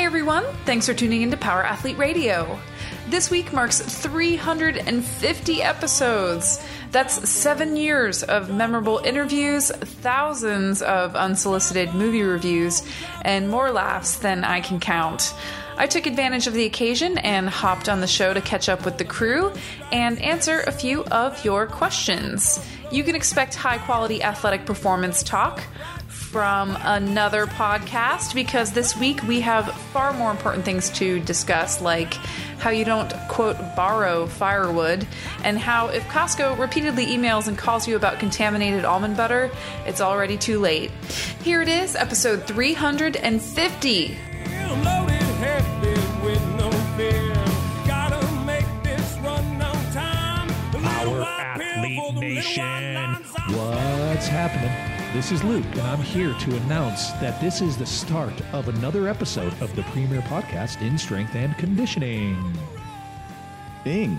Hey everyone, thanks for tuning into Power Athlete Radio. This week marks 350 episodes. That's 7 years of memorable interviews, thousands of unsolicited movie reviews, and more laughs than I can count. I took advantage of the occasion and hopped on the show to catch up with the crew and answer a few of your questions. You can expect high-quality athletic performance talk from another podcast because this week we have far more important things to discuss, like how you don't, quote, borrow firewood, and how if Costco repeatedly emails and calls you about contaminated almond butter, it's already too late. Here it is, episode 350. Nation. What's happening? This is Luke, and I'm here to announce that this is the start of another episode of the premier podcast in strength and conditioning. Ing.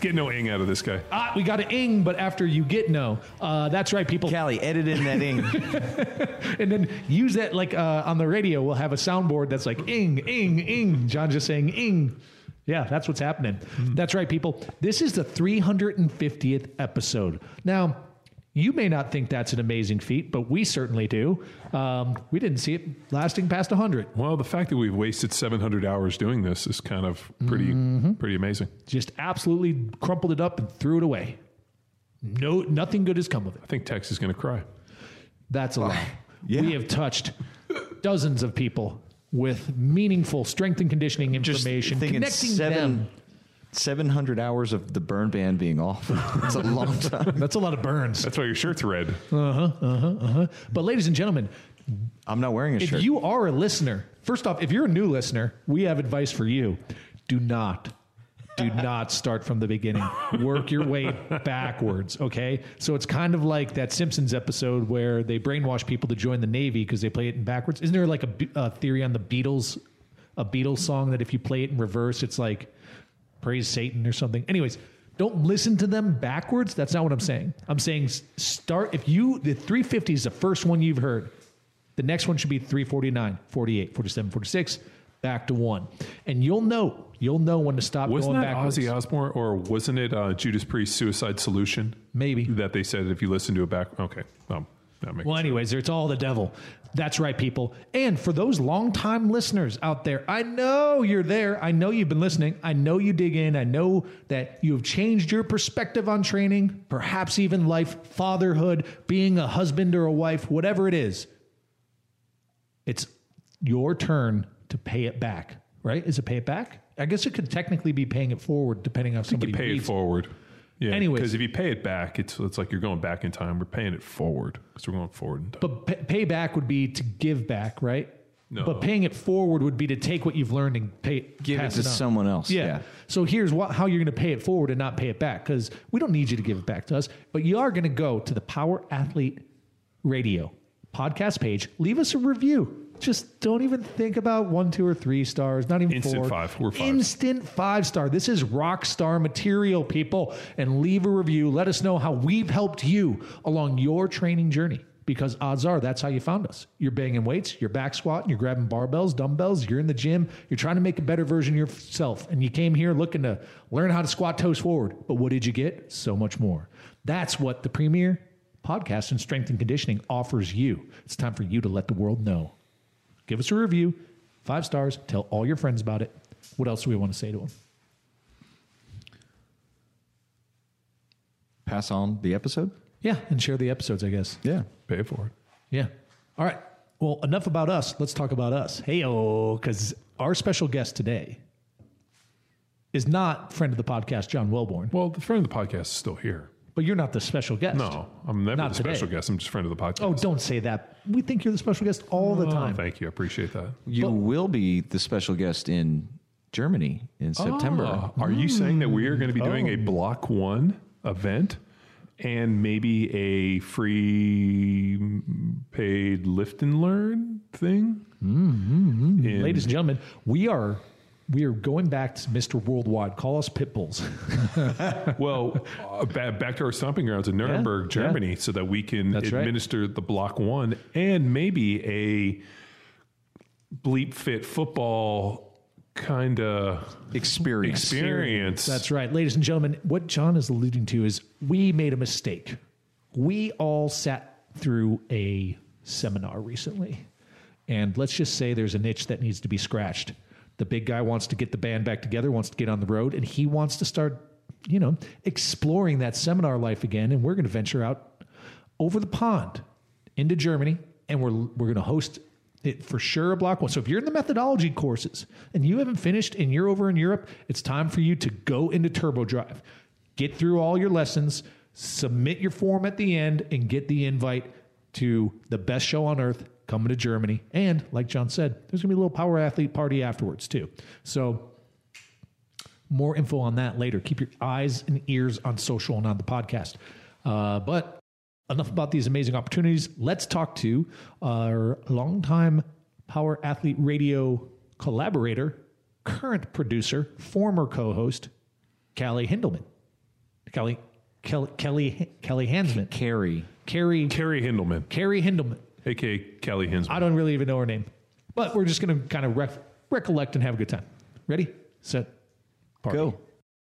Get no ing out of this guy. We got an ing, but after you get no. That's right, people. Callie, edit in that ing. And then use that like on the radio. We'll have a soundboard that's like ing, ing, ing. John just saying ing. Yeah, that's what's happening. Mm. That's right, people. This is the 350th episode. Now, you may not think that's an amazing feat, but we certainly do. We didn't see it lasting past 100. Well, the fact that we've wasted 700 hours doing this is kind of pretty amazing. Just absolutely crumpled it up and threw it away. No, nothing good has come of it. I think Tex is going to cry. That's a lie. Yeah. We have touched dozens of people with meaningful strength and conditioning information, connecting 700 hours of the burn ban being off. That's a long time. That's a lot of burns. That's why your shirt's red. But ladies and gentlemen, I'm not wearing a shirt. If you are a listener, first off, if you're a new listener, we have advice for you. Do not start from the beginning. Work your way backwards, okay? So it's kind of like that Simpsons episode where they brainwash people to join the Navy because they play it in backwards. Isn't there like a theory on the Beatles, a Beatles song that if you play it in reverse, it's like Praise Satan or something? Anyways, don't listen to them backwards. That's not what I'm saying. I'm saying start, the 350 is the first one you've heard. The next one should be 349, 48, 47, 46, back to one. And you'll know when to stop going backwards. Wasn't that Ozzy Osbourne, or wasn't it Judas Priest Suicide Solution? Maybe. That they said if you listen to it back. Okay. That makes sense. Well, anyways, it's all the devil. That's right, people. And for those longtime listeners out there, I know you're there. I know you've been listening. I know you dig in. I know that you have changed your perspective on training, perhaps even life, fatherhood, being a husband or a wife, whatever it is. It's your turn to pay it back, right? Is it pay it back? I guess it could technically be paying it forward, depending on somebody. You pay it forward. Yeah. Anyways. Because if you pay it back, it's like you're going back in time. We're paying it forward because we're going forward in time. But pay back would be to give back, right? No. But paying it forward would be to take what you've learned and give it to someone else. Yeah. So here's how you're going to pay it forward and not pay it back, because we don't need you to give it back to us. But you are going to go to the Power Athlete Radio podcast page. Leave us a review. Just don't even think about 1, 2, or 3 stars, not even 4. We're 5. Instant 5-star. This is rock star material, people. And leave a review. Let us know how we've helped you along your training journey, because odds are that's how you found us. You're banging weights, you're back squatting, you're grabbing barbells, dumbbells, you're in the gym, you're trying to make a better version of yourself. And you came here looking to learn how to squat toes forward. But what did you get? So much more. That's what the premier podcast in strength and conditioning offers you. It's time for you to let the world know. Give us a review, 5 stars, tell all your friends about it. What else do we want to say to them? Pass on the episode? Yeah, and share the episodes, I guess. Yeah, pay for it. Yeah. All right. Well, enough about us. Let's talk about us. Hey-oh, because our special guest today is not friend of the podcast, John Wellborn. Well, the friend of the podcast is still here. But you're not the special guest. No, I'm never the special guest. I'm just friend of the podcast. Oh, don't say that. We think you're the special guest all the time. Thank you. I appreciate that. You will be the special guest in Germany in September. Are you saying that we are going to be doing a Block One event and maybe a free paid lift and learn thing? Ladies and gentlemen, we are We are going back to Mr. Worldwide. Call us pit bulls. Well, back to our stomping grounds in Nuremberg, Germany, so that we can administer the Block One and maybe a bleep fit football kind of experience. That's right. Ladies and gentlemen, what John is alluding to is we made a mistake. We all sat through a seminar recently, and let's just say there's an itch that needs to be scratched. The big guy wants to get the band back together, wants to get on the road, and he wants to start, you know, exploring that seminar life again. And we're going to venture out over the pond into Germany, and we're going to host it for sure a Block One. So if you're in the methodology courses and you haven't finished and you're over in Europe, it's time for you to go into Turbo Drive, get through all your lessons, submit your form at the end, and get the invite to the best show on earth coming to Germany. And like John said, there's going to be a little Power Athlete party afterwards too. So more info on that later. Keep your eyes and ears on social and on the podcast. But enough about these amazing opportunities. Let's talk to our longtime Power Athlete Radio collaborator, current producer, former co-host, Callie Hindelman. Kelly Hansman. Carrie Hindelman. Carrie Hindelman. A.K.A. Kelly Hinsman. I don't really even know her name. But we're just going to kind of recollect and have a good time. Ready, set, party. Go.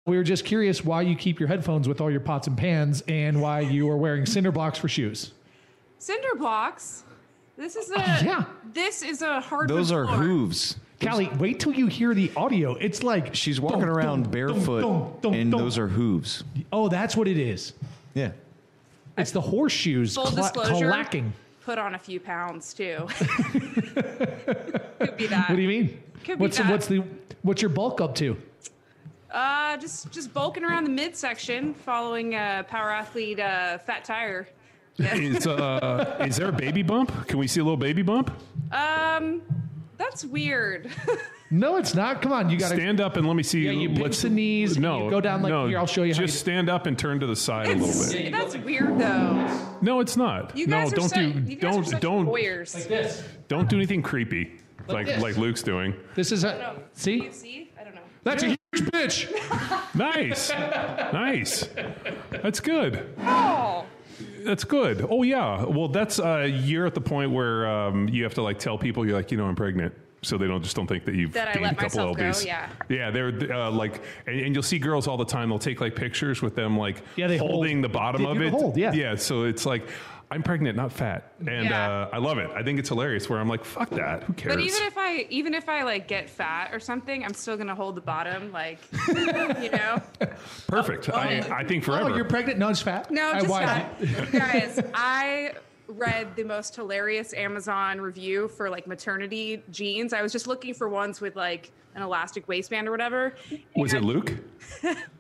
We were just curious why you keep your headphones with all your pots and pans and why you are wearing cinder blocks for shoes. Cinder blocks? This is a hardwood Those are floor. Hooves. Callie, wait till you hear the audio. It's like... She's walking around barefoot and those are hooves. Oh, that's what it is. Yeah. It's the horseshoes clacking. Put on a few pounds too. Could be that. What do you mean? Could be that. What's your bulk up to? Just bulking around the midsection, following Power Athlete Fat Tire. Is there a baby bump? Can we see a little baby bump? That's weird. No, it's not. Come on, you got to stand up and let me see. Yeah, you pinch the knees. No, you go down like here. I'll show you. Just stand up and turn to the side a little bit. That's weird, though. No, it's not. You guys are such voyeurs. Like this. Don't do anything creepy, like Luke's doing. This is a see. You see? I don't know. That's a huge bitch. Nice. That's good. Oh. That's good. Oh yeah. Well, that's you're at the point where you have to like tell people you're like I'm pregnant. So they don't think that you've gained a couple lbs. Go, yeah. They're and you'll see girls all the time. They'll take like pictures with them holding the bottom of it. Hold, yeah. So it's like I'm pregnant, not fat, and I love it. I think it's hilarious. Where I'm like, fuck that. Who cares? But even if I get fat or something, I'm still gonna hold the bottom. Perfect. I think forever. Oh, you're pregnant? No, it's fat. No, just fat. Guys, I read the most hilarious Amazon review for maternity jeans. I was just looking for ones with an elastic waistband or whatever. Was it Luke?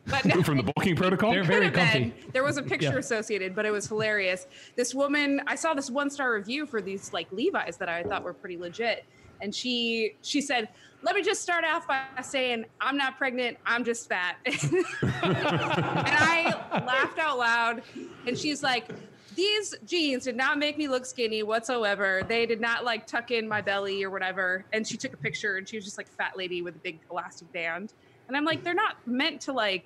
But no, from the bulking protocol? They're very comfy. There was a picture associated, but it was hilarious. This woman, I saw this 1-star review for these Levi's that I thought were pretty legit. And she said, let me just start off by saying, I'm not pregnant, I'm just fat. And I laughed out loud. And she's like, these jeans did not make me look skinny whatsoever. They did not tuck in my belly or whatever. And she took a picture and she was just a fat lady with a big elastic band. And I'm like, they're not meant to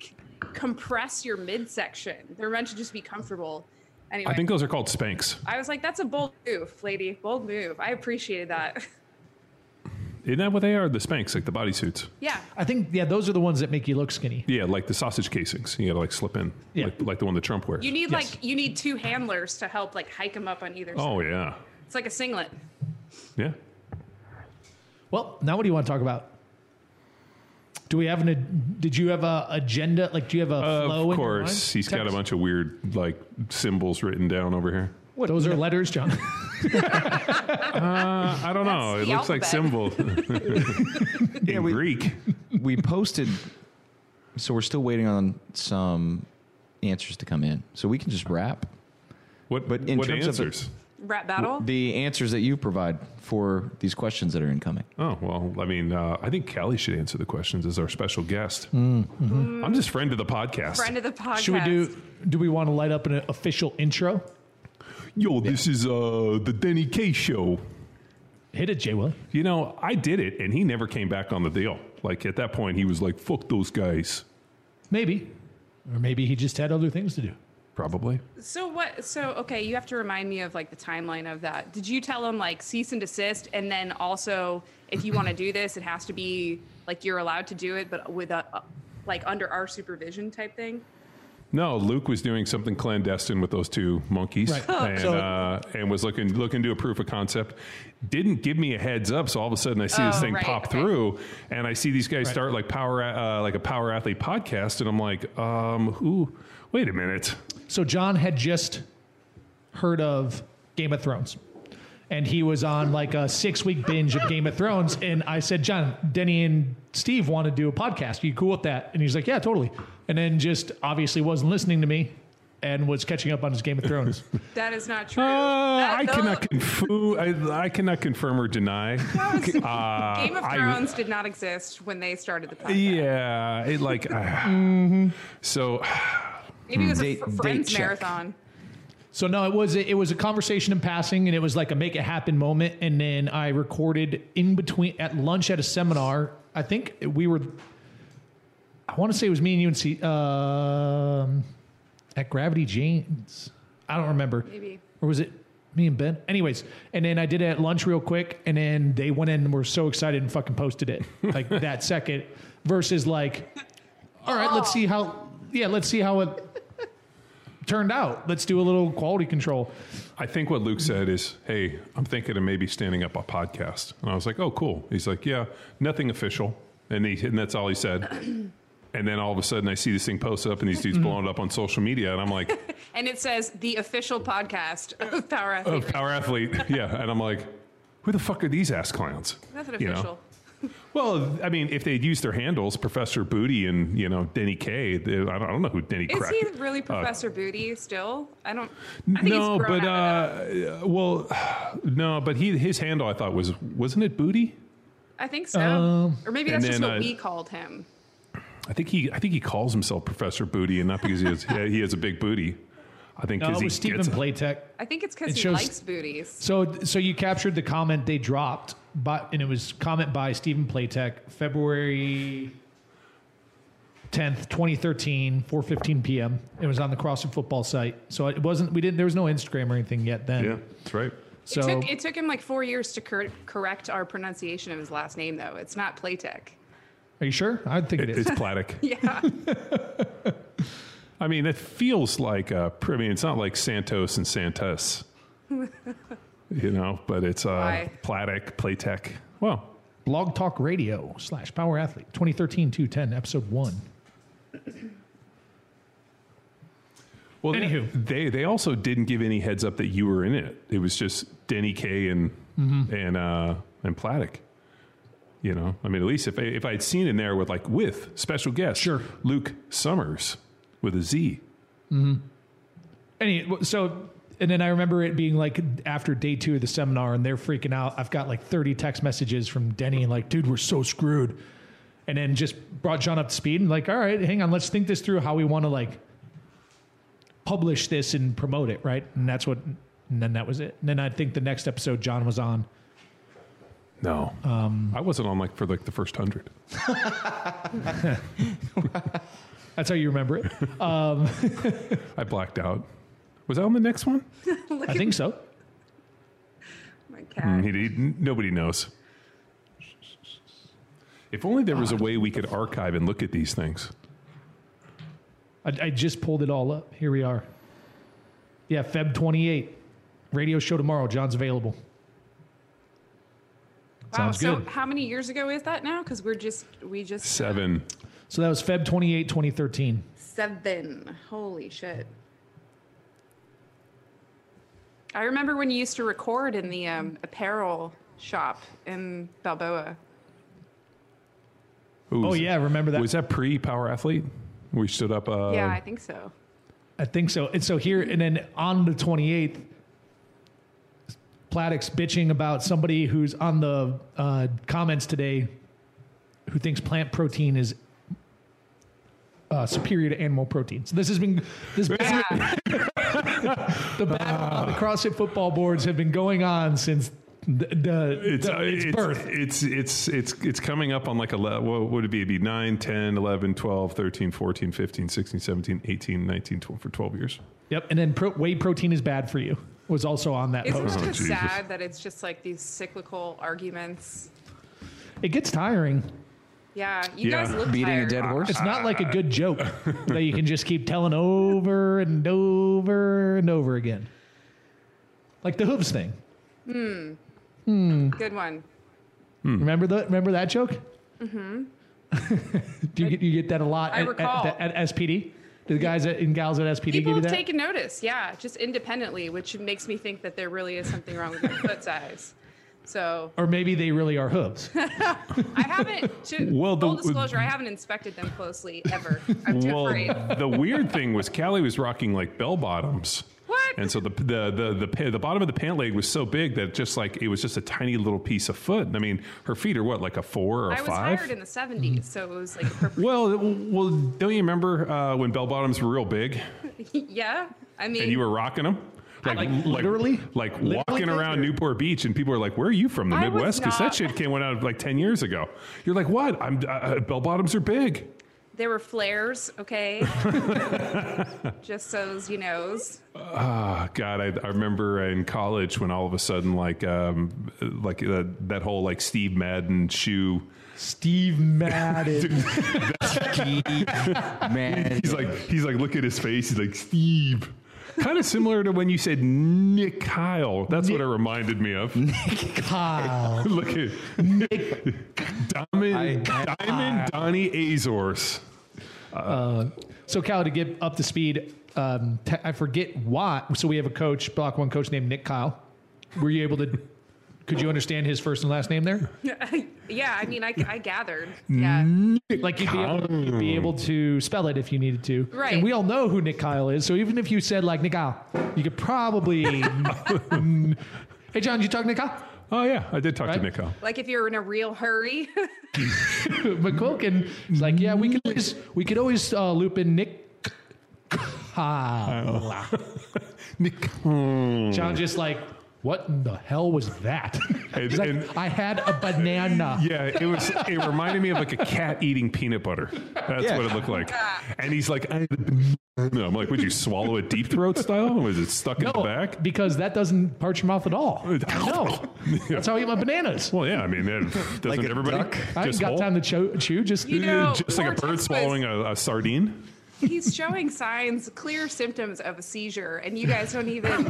compress your midsection. They're meant to just be comfortable. Anyway, I think those are called Spanx. I was like, that's a bold move, lady. Bold move. I appreciated that. Isn't that what they are? The Spanx, the bodysuits. Yeah. I think, those are the ones that make you look skinny. Yeah, like the sausage casings. You got to, slip in, like the one that Trump wears. You need, you need two handlers to help, hike them up on either side. Oh, yeah. It's like a singlet. Yeah. Well, now what do you want to talk about? Do we have did you have a agenda? Do you have a flow? Of course. He's got a bunch of weird, symbols written down over here. What? Those are letters, John. I don't know. It looks like symbols. In Greek. We posted, so we're still waiting on some answers to come in. So we can just wrap. What answers? Rap battle? The answers that you provide for these questions that are incoming. Oh, well, I think Callie should answer the questions as our special guest. Mm-hmm. I'm just friend of the podcast. Friend of the podcast. Should we do we want to light up an official intro? Yo, this is the Denny K show. Hit it, J-Will. I did it, and he never came back on the deal. Like, at that point, he was like, fuck those guys. Maybe. Or maybe he just had other things to do. Probably. So what? So, okay, you have to remind me of, like, the timeline of that. Did you tell him, like, cease and desist, and then also, if you want to do this, it has to be, like, you're allowed to do it, but with, like, under our supervision type thing? No, Luke was doing something clandestine with those two monkeys, right. And was looking to a proof of concept. Didn't give me a heads up, so all of a sudden I see this thing pop through, and I see these guys start like a Power Athlete podcast, and I'm like, who? Wait a minute. So John had just heard of Game of Thrones, and he was on like a 6-week binge of Game of Thrones, and I said, John, Denny and Steve want to do a podcast. Are you cool with that? And he's like, yeah, totally. And then just obviously wasn't listening to me and was catching up on his Game of Thrones. That is not true. I cannot confirm or deny. Game of Thrones did not exist when they started the podcast. Yeah. It like, so maybe it was a Friends marathon. Check. So no, it was a conversation in passing, and it was like a make it happen moment. And then I recorded in between at lunch at a seminar. I think we were... I want to say it was me and you and C at Gravity Jane's. I don't remember. Maybe. Or was it me and Ben? Anyways, and then I did it at lunch real quick, and then they went in and were so excited and fucking posted it like that second. Versus like, all right, let's see how it turned out. Let's do a little quality control. I think what Luke said is, hey, I'm thinking of maybe standing up a podcast. And I was like, oh, cool. He's like, yeah, nothing official. And that's all he said. And then all of a sudden I see this thing posted up and these dudes blowing it up on social media. And I'm like... and it says, the official podcast of Power Athlete. Of Power Athlete, yeah. And I'm like, who the fuck are these ass clowns? Nothing official. You know? Well, I mean, if they'd used their handles, Professor Booty and, you know, Denny K. I don't know who Denny Crack is. Is he really Professor Booty still? But his handle, I thought, wasn't it Booty? I think so. Or maybe that's just what we called him. I think he calls himself Professor Booty, and not because he has a big booty. I think because he's Stephen Playtech. I think it's because he likes booties. So you captured the comment they dropped, and it was comment by Stephen Playtech, February 10th, 2013, 4:15 p.m. It was on the CrossFit Football site. So it wasn't. There was no Instagram or anything yet then. Yeah, that's right. So it took him like 4 years to correct our pronunciation of his last name, though. It's not Playtech. Are you sure? I think it is. It's Platic. Yeah. I mean, it feels like it's not like Santos and Santus, you know, but it's Platic, Playtech. Well, Blog Talk Radio /Power Athlete, 2013-210, episode 1. Well, anywho, they also didn't give any heads up that you were in it. It was just Denny K and Platic. You know, I mean, at least if I had seen in there with special guest, sure, Luke Summers with a Z. Mm-hmm. And then I remember it being like after day 2 of the seminar, and they're freaking out. I've got like 30 text messages from Denny and like, dude, we're so screwed. And then just brought John up to speed and like, all right, hang on, let's think this through how we want to like publish this and promote it, right? And then that was it. And then I think the next episode John was on. No, I wasn't on like for like the first 100. That's how you remember it. I blacked out. Was I on the next one? I think so. My cat. Nobody knows. If only there was a way we could archive and look at these things. I just pulled it all up. Here we are. Yeah, Feb 28. Radio show tomorrow. John's available. Wow, so how many years ago is that now? Because we just 7. So that was Feb 28, 2013. 7. Holy shit. I remember when you used to record in the apparel shop in Balboa. Ooh, oh, yeah, remember that. Was that pre-Power Athlete? We stood up... yeah, I think so. And so here, and then on the 28th, Platic's bitching about somebody who's on the comments today who thinks plant protein is superior to animal protein. So this has been the battle on the CrossFit football boards have been going on since It's birth. It's coming up on like a, what would it be? It'd be 9, 10, 11, 12, 13, 14, 15, 16, 17, 18, 19, 12, for 12 years. Yep. And then whey protein is bad for you was also on that post. Isn't it just sad that it's just like these cyclical arguments? It gets tiring. Yeah, you guys look beating tired. A dead horse. It's not like a good joke that you can just keep telling over and over and over again. Like the hooves thing. Good one. Remember that joke? Mm-hmm. Do you get that a lot? I recall. At SPD? Do the guys and gals at SPD give you that? People have taken notice, yeah, just independently, which makes me think that there really is something wrong with their foot size. So, or maybe they really are hooves. I haven't. Full disclosure, I haven't inspected them closely ever. I'm too afraid. The weird thing was Callie was rocking like bell bottoms. What? And so the bottom of the pant leg was so big that just like it was just a tiny little piece of foot. I mean, her feet are what, like a 4 or a 5? I was hired in the 70s, so it was like perfect. Well, don't you remember when bell bottoms were real big? Yeah, I mean, and you were rocking them. Like literally walking around Newport Beach, and people are like, "Where are you from? The Midwest?" Because that shit went out of like 10 years ago. You're like, "What? I'm bell bottoms are big." There were flares, okay. Just so you knows. God, I remember in college when all of a sudden, that whole like Steve Madden shoe. Steve Madden. Steve Madden. He's like, look at his face. He's like, Steve. Kind of similar to when you said Nick Kyle. That's what it reminded me of. Nick Kyle. Look at Nick Diamond Donnie Azores. So Cal, to get up to speed, I forget why. So we have a coach, Block One coach named Nick Kyle. Were you able to? Could you understand his first and last name there? Yeah, I mean, I gathered. Yeah, like you'd be able to spell it if you needed to. Right. And we all know who Nick Kyle is, so even if you said like Nick Kyle, you could probably. Hey, John, did you talk to Nick Kyle? Oh yeah, I did talk to Nick Kyle. Like if you're in a real hurry. McCulkin is like, yeah, we could always loop in Nick Kyle. Nick. John just like. What in the hell was that? And I had a banana. Yeah, it reminded me of like a cat eating peanut butter. That's what it looked like. And he's like, I had a banana. I'm like, would you swallow it deep throat style? Was it stuck in the back? Because that doesn't parch your mouth at all. No. That's how I eat my bananas. Well, yeah, I mean, doesn't like everybody duck? I haven't got time to chew. Just like a bird swallowing a sardine. He's showing signs, clear symptoms of a seizure, and you guys don't even.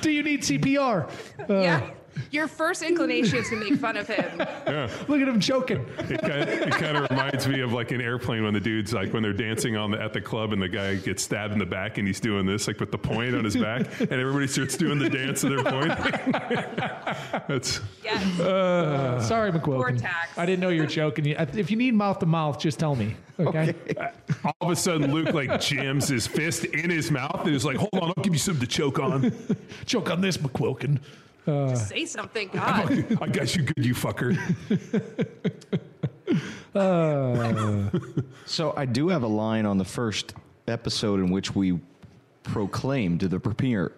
Do you need CPR? Yeah. Your first inclination is to make fun of him. Yeah. Look at him choking. It kind of reminds me of like an Airplane when the dude's like when they're dancing at the club and the guy gets stabbed in the back and he's doing this like with the point on his back and everybody starts doing the dance to their point. That's yes. Sorry, McQuilkin. I didn't know you were choking. If you need mouth to mouth, just tell me. Okay. All of a sudden, Luke like jams his fist in his mouth and is like, "Hold on, I'll give you something to choke on. Choke on this, McQuilkin." Just say something, God. I got you good, you fucker. So I do have a line on the first episode in which we proclaimed the premier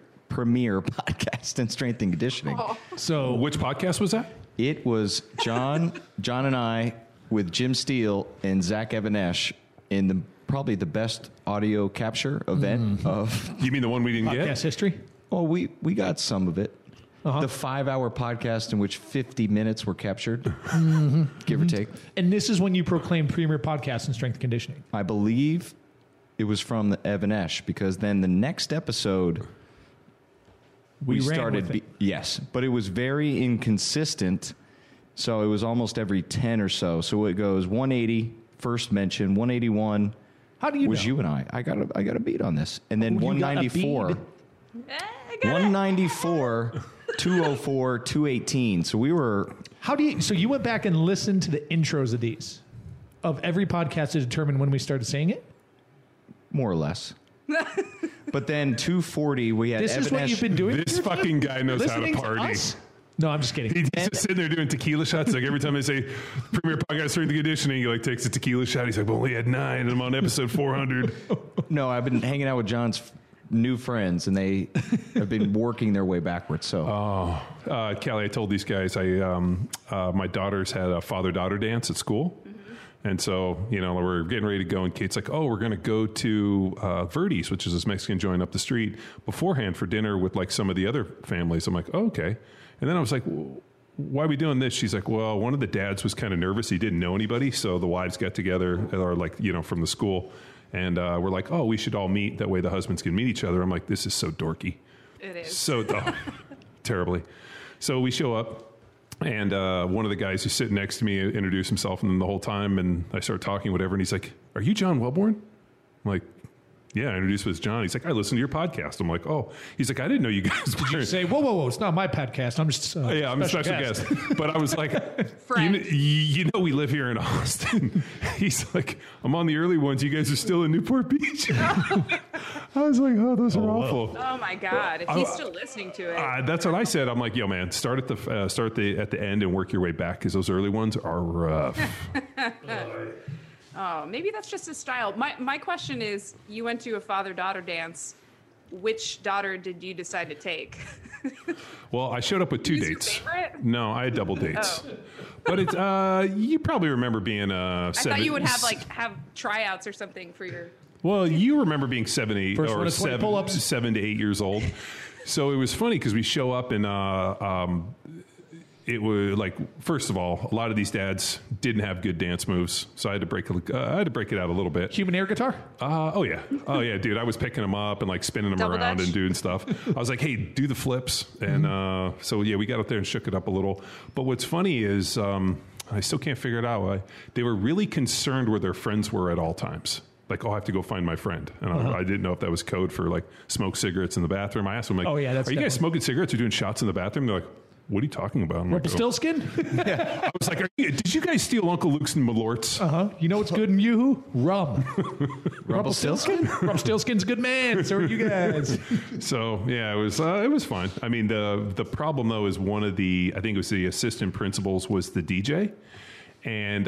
podcast in strength and conditioning. Oh. So which podcast was that? It was John and I with Jim Steele and Zach Evanesh in probably the best audio capture event of. You mean the one we didn't get? Podcast history? Oh, we got some of it. Uh-huh. The 5-hour podcast in which 50 minutes were captured, give or take. And this is when you proclaimed premier podcast in strength conditioning. I believe it was from the Evanesh, because then the next episode we started. Yes, but it was very inconsistent. So it was almost every 10 or so. So it goes 180 first mention, 181. How do you know? You and I? I got a beat on this, and then 194. 194. 204, 218. So we were. So you went back and listened to the intros of these, of every podcast to determine when we started saying it? More or less. But then 240, we had. This is what you've been doing? This fucking guy knows how to party. No, I'm just kidding. He's just sitting there doing tequila shots. Like every time they say premier podcast strength and conditioning, he like takes a tequila shot. He's like, well, we had 9 and I'm on episode 400. No, I've been hanging out with John's new friends, and they have been working their way backwards. So, Callie, I told these guys, my daughters had a father-daughter dance at school. And so, you know, we're getting ready to go, and Kate's like, oh, we're going to go to Verdi's, which is this Mexican joint up the street, beforehand for dinner with, like, some of the other families. I'm like, oh, okay. And then I was like, well, why are we doing this? She's like, well, one of the dads was kind of nervous. He didn't know anybody. So the wives got together, or, like, you know, from the school. And we're like, oh, we should all meet. That way the husbands can meet each other. I'm like, this is so dorky. It is. So terribly. So we show up. And one of the guys who's sitting next to me introduced himself, and then the whole time, and I start talking, whatever, and he's like, are you John Wellborn? I'm like, yeah, I introduced him as John. He's like, I listen to your podcast. I'm like, oh. He's like, I didn't know you guys were. Did you say, whoa, it's not my podcast. I'm just I'm a special guest. But I was like, you know we live here in Austin. He's like, I'm on the early ones. You guys are still in Newport Beach. I was like, oh, those are awful. Oh, my God. If he's still listening to it. That's what I said. I'm like, yo, man, start at the end and work your way back, because those early ones are rough. Oh, maybe that's just his style. My question is, you went to a father-daughter dance. Which daughter did you decide to take? Well, I showed up with two dates. Your favorite? No, I had double dates. Oh. But it's you probably remember being I thought you would have tryouts or something for your. Well, you remember being 7 to 8 years old. So it was funny because we show up and it was like, first of all, a lot of these dads didn't have good dance moves, so I had to break it out a little bit. Human air guitar? Oh yeah, dude. I was picking them up and like spinning them Double around dash. And doing stuff. I was like, hey, do the flips, and so yeah, we got up there and shook it up a little. But what's funny is I still can't figure it out. They were really concerned where their friends were at all times. Like, oh, I have to go find my friend. And I didn't know if that was code for like smoke cigates in the bathroom. I asked them like, oh, yeah, are you guys smoking cigarettes or doing shots in the bathroom? They're like, what are you talking about? Rumpelstiltskin? Like, yeah. I was like, did you guys steal Uncle Luke's and Malort's? You know what's good in Yoo-hoo? Rum. Rumpelstiltskin? Rumpelstiltskin's a good man. So are you guys. So yeah, it was fun. I mean, the problem though is one of the, I think it was the assistant principals was the DJ, and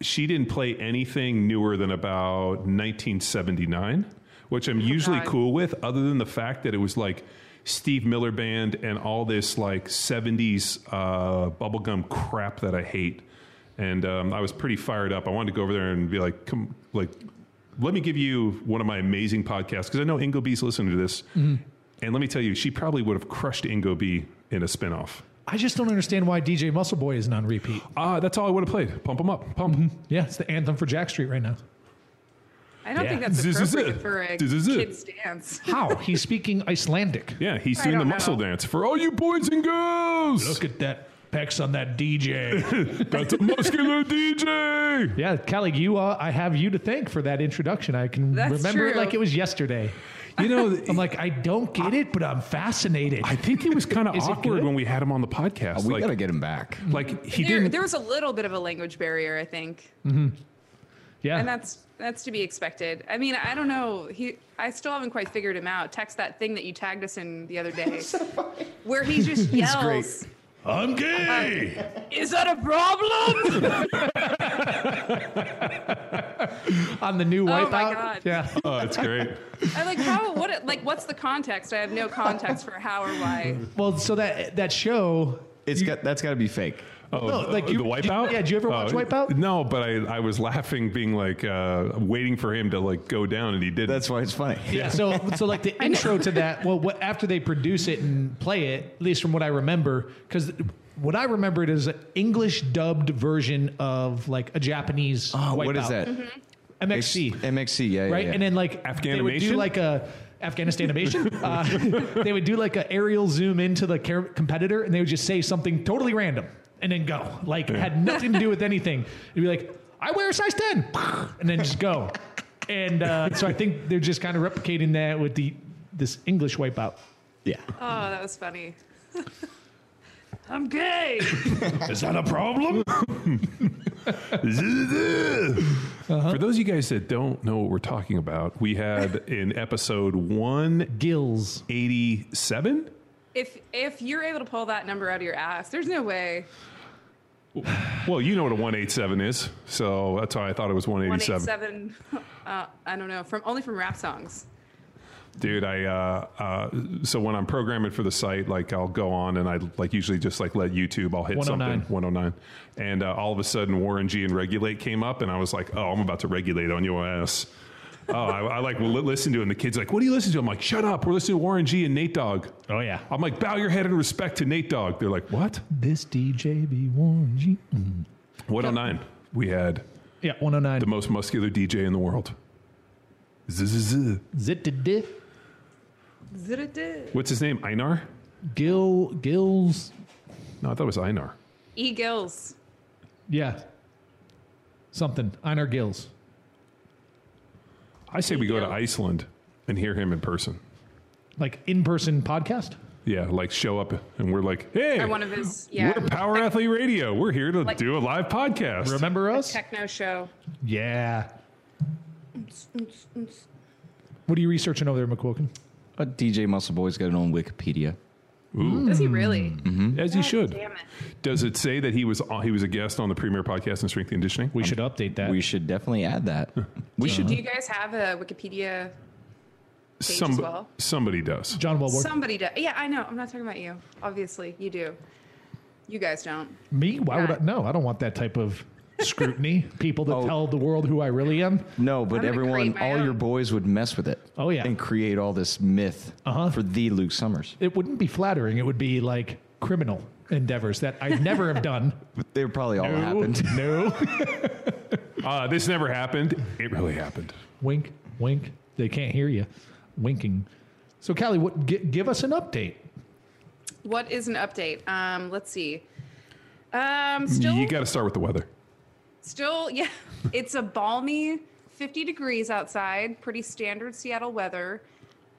she didn't play anything newer than about 1979, which I'm usually cool with, other than the fact that it was like Steve Miller Band and all this like 70s bubblegum crap that I hate. And I was pretty fired up. I wanted to go over there and be like, come, like, let me give you one of my amazing podcasts, because I know Ingo B's listening to this. Mm-hmm. And let me tell you, she probably would have crushed Ingo B in a spinoff. I just don't understand why DJ Muscle Boy isn't on repeat. That's all I would have played. Pump 'em up. Pump. Mm-hmm. Yeah, it's the anthem for Jack Street right now. I don't think that's appropriate for a kid's dance. How? He's speaking Icelandic. Yeah, he's doing the muscle dance for all you boys and girls. Look at that pecs on that DJ. That's a muscular DJ. Yeah, Callie, I have you to thank for that introduction. I can remember it like it was yesterday. You know, I'm like, I don't get it, but I'm fascinated. I think it was kind of awkward when we had him on the podcast. We got to get him back. Like there was a little bit of a language barrier, I think. Mm-hmm. Yeah, and that's to be expected. I mean, I don't know. I still haven't quite figured him out. Text that thing that you tagged us in the other day, where he just yells, "I'm gay." Is that a problem? On the new Wipeout. Oh my God! Yeah, it's great. I like how. What? Like, what's the context? I have no context for how or why. Well, so that show. That's got to be fake. Oh, no, like the Wipeout? Yeah, did you ever watch Wipeout? No, but I was laughing, being like, waiting for him to like go down, and he didn't. That's why it's funny. Yeah, so like the intro to that, after they produce it and play it, at least from what I remember, because what I remember it is an English-dubbed version of like a Japanese Wipeout. What is that? Mm-hmm. MXC. MXC, yeah, right? Yeah. And then like they would do like a Afghanistan animation. They would do like an aerial zoom into the competitor, and they would just say something totally random. And then go. Like, had nothing to do with anything. You'd be like, I wear a size 10. And then just go. And so I think they're just kind of replicating that with this English Wipeout. Yeah. Oh, that was funny. I'm gay. Is that a problem? For those of you guys that don't know what we're talking about, we had in episode 1... Gils. 87? If you're able to pull that number out of your ass, there's no way. Well, you know what a 187 is, so that's why I thought it was 187. I don't know, from rap songs. Dude, so when I'm programming for the site, like I'll go on and I like usually just like let YouTube, I'll hit 109. Something 109, and all of a sudden Warren G and Regulate came up, and I was like, oh, I'm about to regulate on your ass. Oh, I like listen to him. The kid's like, what do you listen to? I'm like, shut up. We're listening to Warren G and Nate Dogg. Oh, yeah. I'm like, bow your head in respect to Nate Dogg. They're like, what? This DJ be Warren G. 109. We had 109. The most muscular DJ in the world. What's his name? Einar? Gils. No, I thought it was Einar. E. Gils. Yeah. Something. Einar Gils. I say we go to Iceland and hear him in person. Like in-person podcast? Yeah, like show up and we're like, hey, we're Power Athlete Radio. We're here to do a live podcast. Remember us? A techno show. Yeah. What are you researching over there, McQuilkin? DJ Muscle Boy's got it on Wikipedia. Ooh. Does he really? Mm-hmm. As he should. Damn it. Does it say that he was a guest on the premier podcast in strength and conditioning? We should update that. We should definitely add that. Do you guys have a Wikipedia page as well? Somebody does. John Wellborn. Somebody does. Yeah, I know. I'm not talking about you. Obviously, you do. You guys don't. Me? Why would I? No, I don't want that type of scrutiny. People that tell the world who I really am. No, but everyone, your boys would mess with it. Oh, yeah. And create all this myth for the Luke Summers. It wouldn't be flattering. It would be like criminal endeavors that I never have done. They probably all happened. No. This never happened. It really happened. Wink, wink. They can't hear you. Winking. So, Callie, give us an update. What is an update? Let's see. You got to start with the weather. Still, yeah, it's a balmy 50 degrees outside, pretty standard Seattle weather.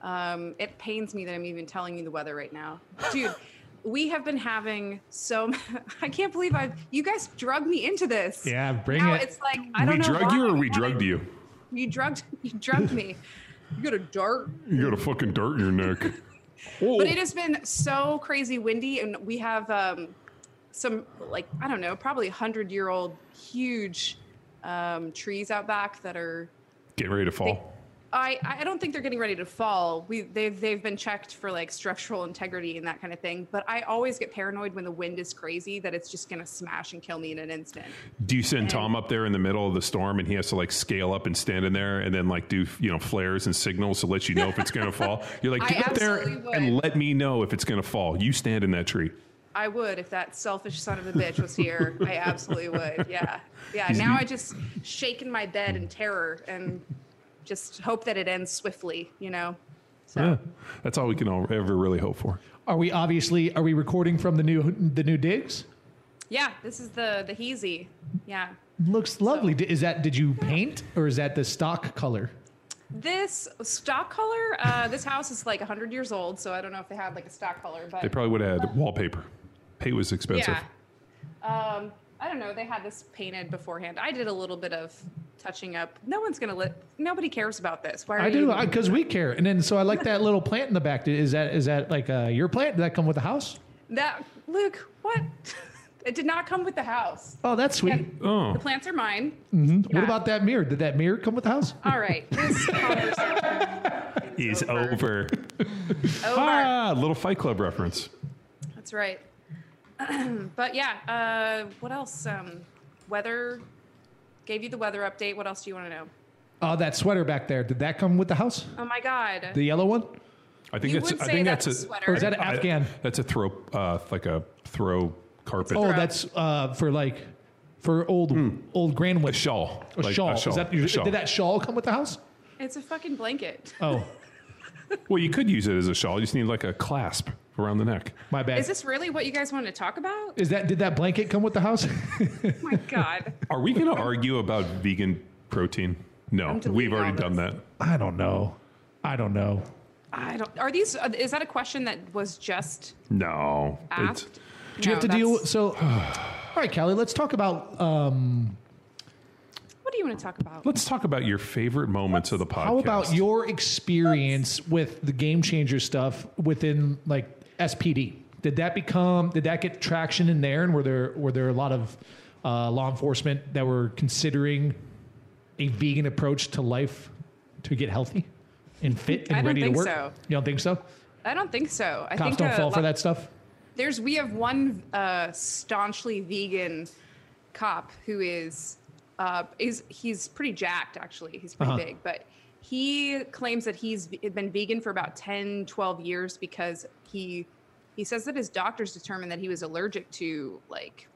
It pains me that I'm even telling you the weather right now. Dude, we have been having I can't believe you guys drugged me into this. Yeah, now it's like, I don't know. We drugged you or we drugged you? You drugged me. You got a fucking dart in your neck. But it has been so crazy windy, and we have... some, like, I don't know, probably 100-year-old huge trees out back that are getting ready to fall. I don't think they're getting ready to fall. They've been checked for like structural integrity and that kind of thing. But I always get paranoid when the wind is crazy that it's just gonna smash and kill me in an instant. Do you send Tom up there in the middle of the storm and he has to like scale up and stand in there and then like do flares and signals to let you know if it's gonna fall? You're like, get up there and let me know if it's gonna fall. You stand in that tree. I would if that selfish son of a bitch was here. I absolutely would. Yeah. Yeah. Now I just shake in my bed in terror and just hope that it ends swiftly, So yeah, that's all we can ever really hope for. Are we recording from the new digs? Yeah, this is the Heezy. Yeah. Looks lovely. So, did you paint or is that the stock color? This stock color, this house is like 100 years old, so I don't know if they had like a stock color, but they probably would have had wallpaper. Paint was expensive. Yeah. I don't know. They had this painted beforehand. I did a little bit of touching up. Nobody cares about this. Why are you? I do, because we care. And then so I like that little plant in the back. Is that like your plant? Did that come with the house? Luke, what? It did not come with the house. Oh, that's sweet. Yeah. Oh. The plants are mine. Mm-hmm. Yeah. What about that mirror? Did that mirror come with the house? All right. This conversation is over. Little Fight Club reference. That's right. But yeah, what else? Weather. Gave you the weather update. What else do you want to know? Oh, that sweater back there. Did that come with the house? Oh, my God. The yellow one? I think that's a sweater. Or is that an Afghan? That's a throw, like a throw... carpet. Oh, that's for old grandwomen. A shawl. Did that shawl come with the house? It's a fucking blanket. Oh. Well, you could use it as a shawl. You just need like a clasp around the neck. My bad. Is this really what you guys wanted to talk about? Did that blanket come with the house? Oh my God. Are we going to argue about vegan protein? No, we've already done that. I don't know. Is that a question that was just asked? All right, Callie, let's talk about... what do you want to talk about? Let's talk about your favorite moments of the podcast. How about your experience with the Game Changer stuff within, like, SPD? Did that get traction in there, and were there a lot of law enforcement that were considering a vegan approach to life to get healthy? and fit and ready to work? I don't think so. You don't think so? I don't think so. I think cops don't fall for that stuff? We have one staunchly vegan cop who is he's pretty jacked, actually. He's pretty big, but he claims that he's been vegan for about 10, 12 years because he says that his doctors determined that he was allergic to, like,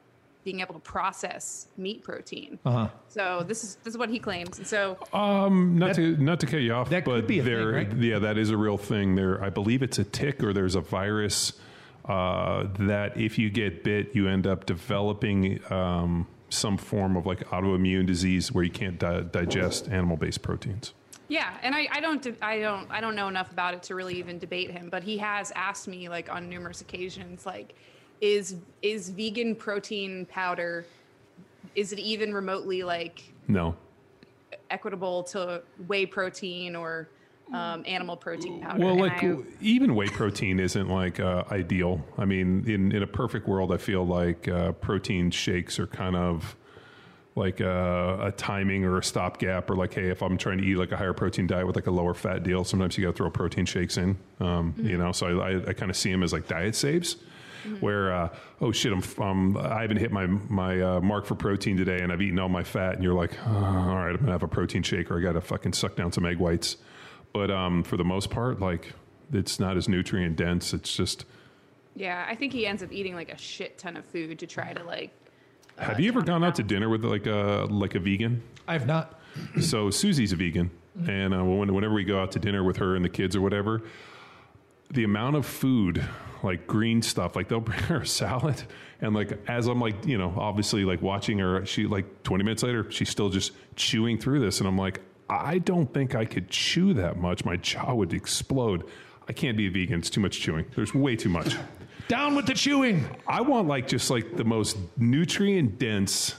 being able to process meat protein. So this is what he claims. And so not to cut you off, but there, thing, right? Yeah, that is a real thing there. I believe it's a tick, or there's a virus that if you get bit, you end up developing some form of like autoimmune disease where you can't digest animal-based proteins. Yeah, and I don't know enough about it to really even debate him, but he has asked me, like, on numerous occasions, like, is vegan protein powder, is it even remotely, like, no, equitable to whey protein or animal protein powder? Well, like, even whey protein isn't, like, ideal. I mean, in a perfect world, I feel like protein shakes are kind of like a timing or a stopgap, or like, hey, if I'm trying to eat like a higher protein diet with like a lower fat deal, sometimes you got to throw protein shakes in, you know? So I kind of see them as like diet saves, where, oh shit, I haven't hit my mark for protein today and I've eaten all my fat, and you're like, oh, all right, I'm gonna have a protein shake, or I got to fucking suck down some egg whites. But for the most part, like, it's not as nutrient dense. It's just. Yeah. I think he ends up eating like a shit ton of food to try to, like, have you ever gone out to dinner with like a vegan? I have not. So Susie's a vegan, and whenever we go out to dinner with her and the kids or whatever, the amount of food, like green stuff, like they'll bring her a salad, and like as I'm like, you know, obviously like watching her, she like 20 minutes later, she's still just chewing through this, and I'm like, I don't think I could chew that much. My jaw would explode. I can't be a vegan. It's too much chewing. There's way too much. Down with the chewing. I want like just like the most nutrient dense,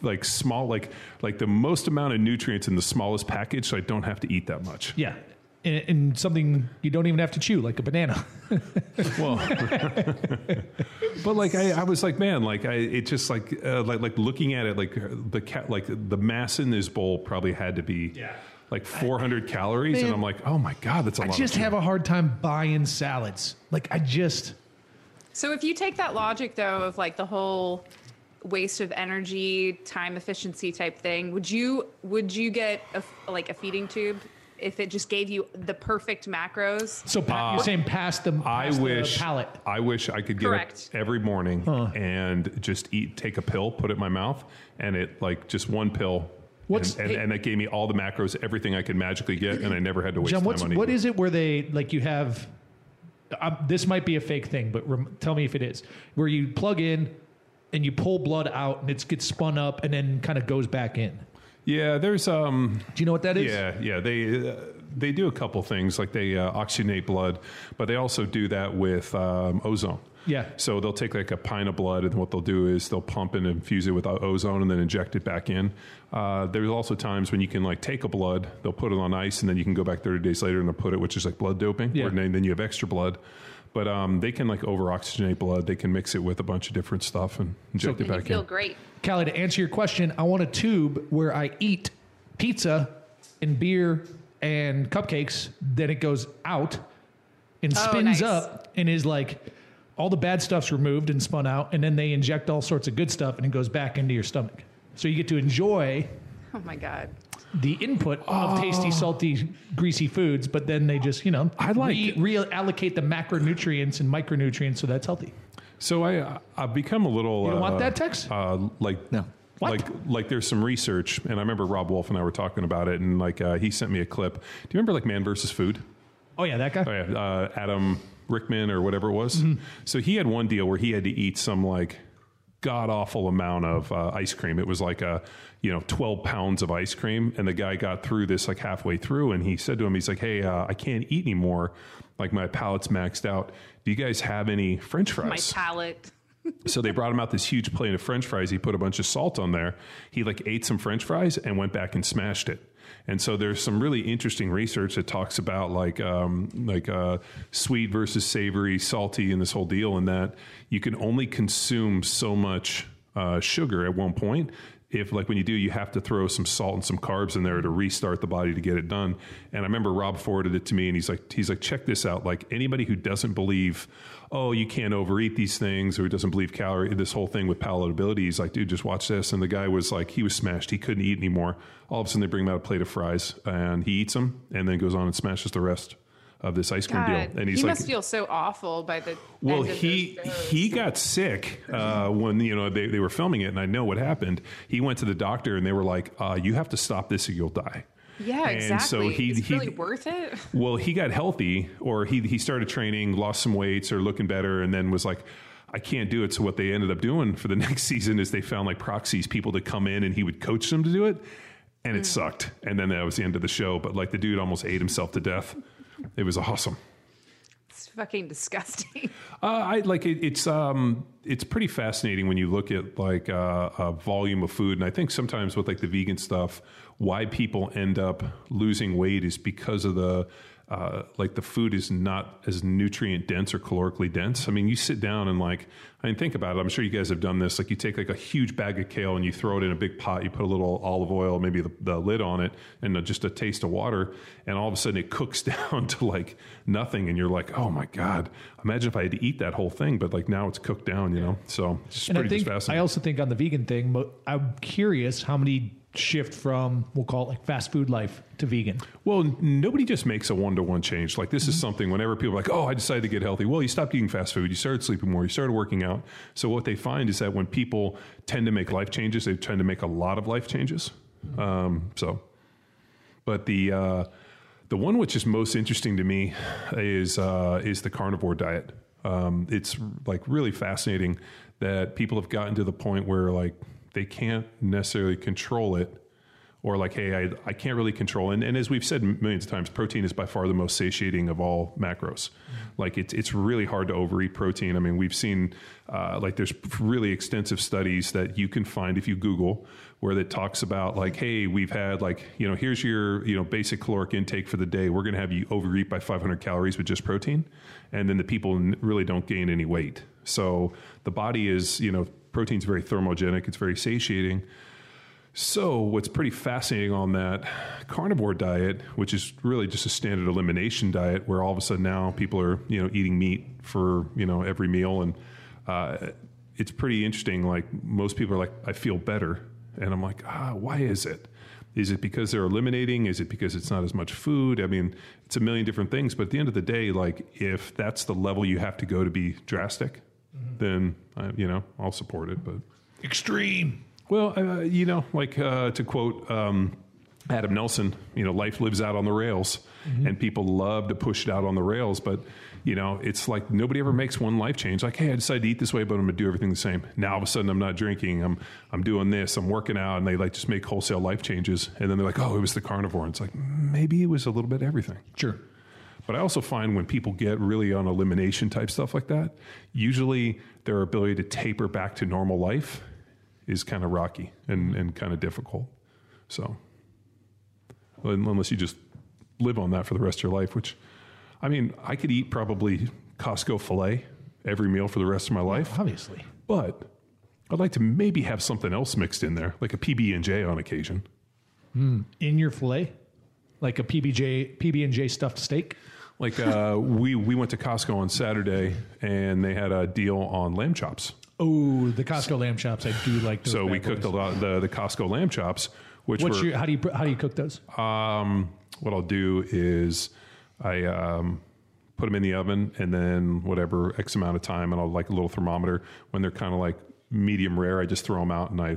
like small, like the most amount of nutrients in the smallest package, so I don't have to eat that much. Yeah. And something you don't even have to chew, like a banana. Well, but like I was like, man, like it just like looking at it, like the mass in this bowl probably had to be, yeah, like 400 calories, man, and I'm like, oh my God, that's a lot. I just have a hard time buying salads. Like I just. So if you take that logic though of like the whole waste of energy, time efficiency type thing, would you get a feeding tube if it just gave you the perfect macros? So you're saying past the palate. I wish I could get up every morning and just take a pill, put it in my mouth, and it like just one pill. And that gave me all the macros, everything I could magically get, and I never had to waste my money. What is it where they, like, you have, this might be a fake thing, but tell me if it is, where you plug in and you pull blood out and it gets spun up and then kind of goes back in? Yeah, there's... do you know what that is? Yeah, they do a couple things, like they oxygenate blood, but they also do that with ozone. Yeah. So they'll take like a pint of blood, and what they'll do is they'll pump and infuse it with ozone and then inject it back in. There's also times when you can like take a blood, they'll put it on ice, and then you can go back 30 days later and they'll put it, which is like blood doping, and then you have extra blood. But they can like over-oxygenate blood. They can mix it with a bunch of different stuff and inject it back in. You feel great. Callie, to answer your question, I want a tube where I eat pizza and beer and cupcakes. Then it goes out and spins up and is like... all the bad stuff's removed and spun out, and then they inject all sorts of good stuff, and it goes back into your stomach. So you get to enjoy... oh, my God. ...the input of tasty, salty, greasy foods, but then they just, you know, reallocate the macronutrients and micronutrients, so that's healthy. So I've become a little... You don't want that, Tex? No. What? Like there's some research, and I remember Rob Wolf and I were talking about it, and like he sent me a clip. Do you remember like Man vs. Food? Oh, yeah, that guy? Oh, yeah, Adam... Rickman or whatever it was. So he had one deal where he had to eat some like god awful amount of ice cream. It was like 12 pounds of ice cream, and the guy got through this like halfway through, and he said to him, he's like, hey, I can't eat anymore, like my palate's maxed out, do you guys have any french fries? My palate. So they brought him out this huge plate of french fries. He put a bunch of salt on there, he like ate some french fries and went back and smashed it. And so there's some really interesting research that talks about like sweet versus savory, salty, and this whole deal, and that you can only consume so much sugar at one point. if like when you do, you have to throw some salt and some carbs in there to restart the body to get it done. And I remember Rob forwarded it to me and he's like, check this out. Like anybody who doesn't believe, oh, you can't overeat these things, or who doesn't believe calorie, this whole thing with palatability, he's like, dude, just watch this. And the guy was like, he was smashed. He couldn't eat anymore. All of a sudden they bring him out a plate of fries and he eats them and then goes on and smashes the rest of this ice cream deal. And he must feel so awful by the end of he got sick when they were filming it, and I know what happened. He went to the doctor and they were like, you have to stop this or you'll die. Yeah, and exactly. So it's really worth it. Well, he got healthy, or he started training, lost some weights or looking better, and then was like, I can't do it. So what they ended up doing for the next season is they found like proxies, people that come in and he would coach them to do it, and it sucked. And then that was the end of the show. But like the dude almost ate himself to death. It was awesome. It's fucking disgusting. It's pretty fascinating when you look at like a volume of food. And I think sometimes with like the vegan stuff, why people end up losing weight is because of the food is not as nutrient dense or calorically dense. I mean, you sit down and think about it. I'm sure you guys have done this. Like you take like a huge bag of kale and you throw it in a big pot. You put a little olive oil, maybe the lid on it, and just a taste of water. And all of a sudden it cooks down to like nothing. And you're like, oh my God, imagine if I had to eat that whole thing. But like now it's cooked down, so it's pretty fascinating. I also think on the vegan thing, but I'm curious how many shift from, we'll call it like fast food life to vegan. Well, nobody just makes a one-to-one change. Like this is something whenever people are like, oh, I decided to get healthy. Well, you stopped eating fast food. You started sleeping more. You started working out. So what they find is that when people tend to make life changes, they tend to make a lot of life changes. But the one which is most interesting to me is the carnivore diet. It's like really fascinating that people have gotten to the point where like, they can't necessarily control it, or like, hey, I can't really control. And as we've said millions of times, protein is by far the most satiating of all macros. Like it's really hard to overeat protein. I mean, we've seen there's really extensive studies that you can find if you Google where that talks about like, hey, we've had like, here's your, basic caloric intake for the day. We're going to have you overeat by 500 calories with just protein. And then the people really don't gain any weight. So the body is, protein's very thermogenic. It's very satiating. So what's pretty fascinating on that carnivore diet, which is really just a standard elimination diet where all of a sudden now people are, eating meat for, every meal. And it's pretty interesting. Like most people are like, I feel better. And I'm like, why is it? Is it because they're eliminating? Is it because it's not as much food? I mean, it's a million different things. But at the end of the day, like if that's the level you have to go to be drastic, then, I'll support it, but extreme. Well, to quote, Adam Nelson, life lives out on the rails and people love to push it out on the rails, but it's like nobody ever makes one life change. Like, hey, I decided to eat this way, but I'm gonna do everything the same. Now all of a sudden I'm not drinking. I'm doing this, I'm working out, and they like just make wholesale life changes. And then they're like, oh, it was the carnivore. And it's like, maybe it was a little bit everything. Sure. But I also find when people get really on elimination type stuff like that, usually their ability to taper back to normal life is kind of rocky and kind of difficult. So unless you just live on that for the rest of your life, which I mean, I could eat probably Costco filet every meal for the rest of my life, obviously, but I'd like to maybe have something else mixed in there, like a PB&J on occasion. In your filet? Like a PB&J stuffed steak? Like we went to Costco on Saturday and they had a deal on lamb chops. Oh, the Costco lamb chops. I do like those. So we cooked a lot of the Costco lamb chops, which were... How do you cook those? What I'll do is I put them in the oven and then whatever X amount of time, and I'll like a little thermometer. When they're kind of like medium rare, I just throw them out and I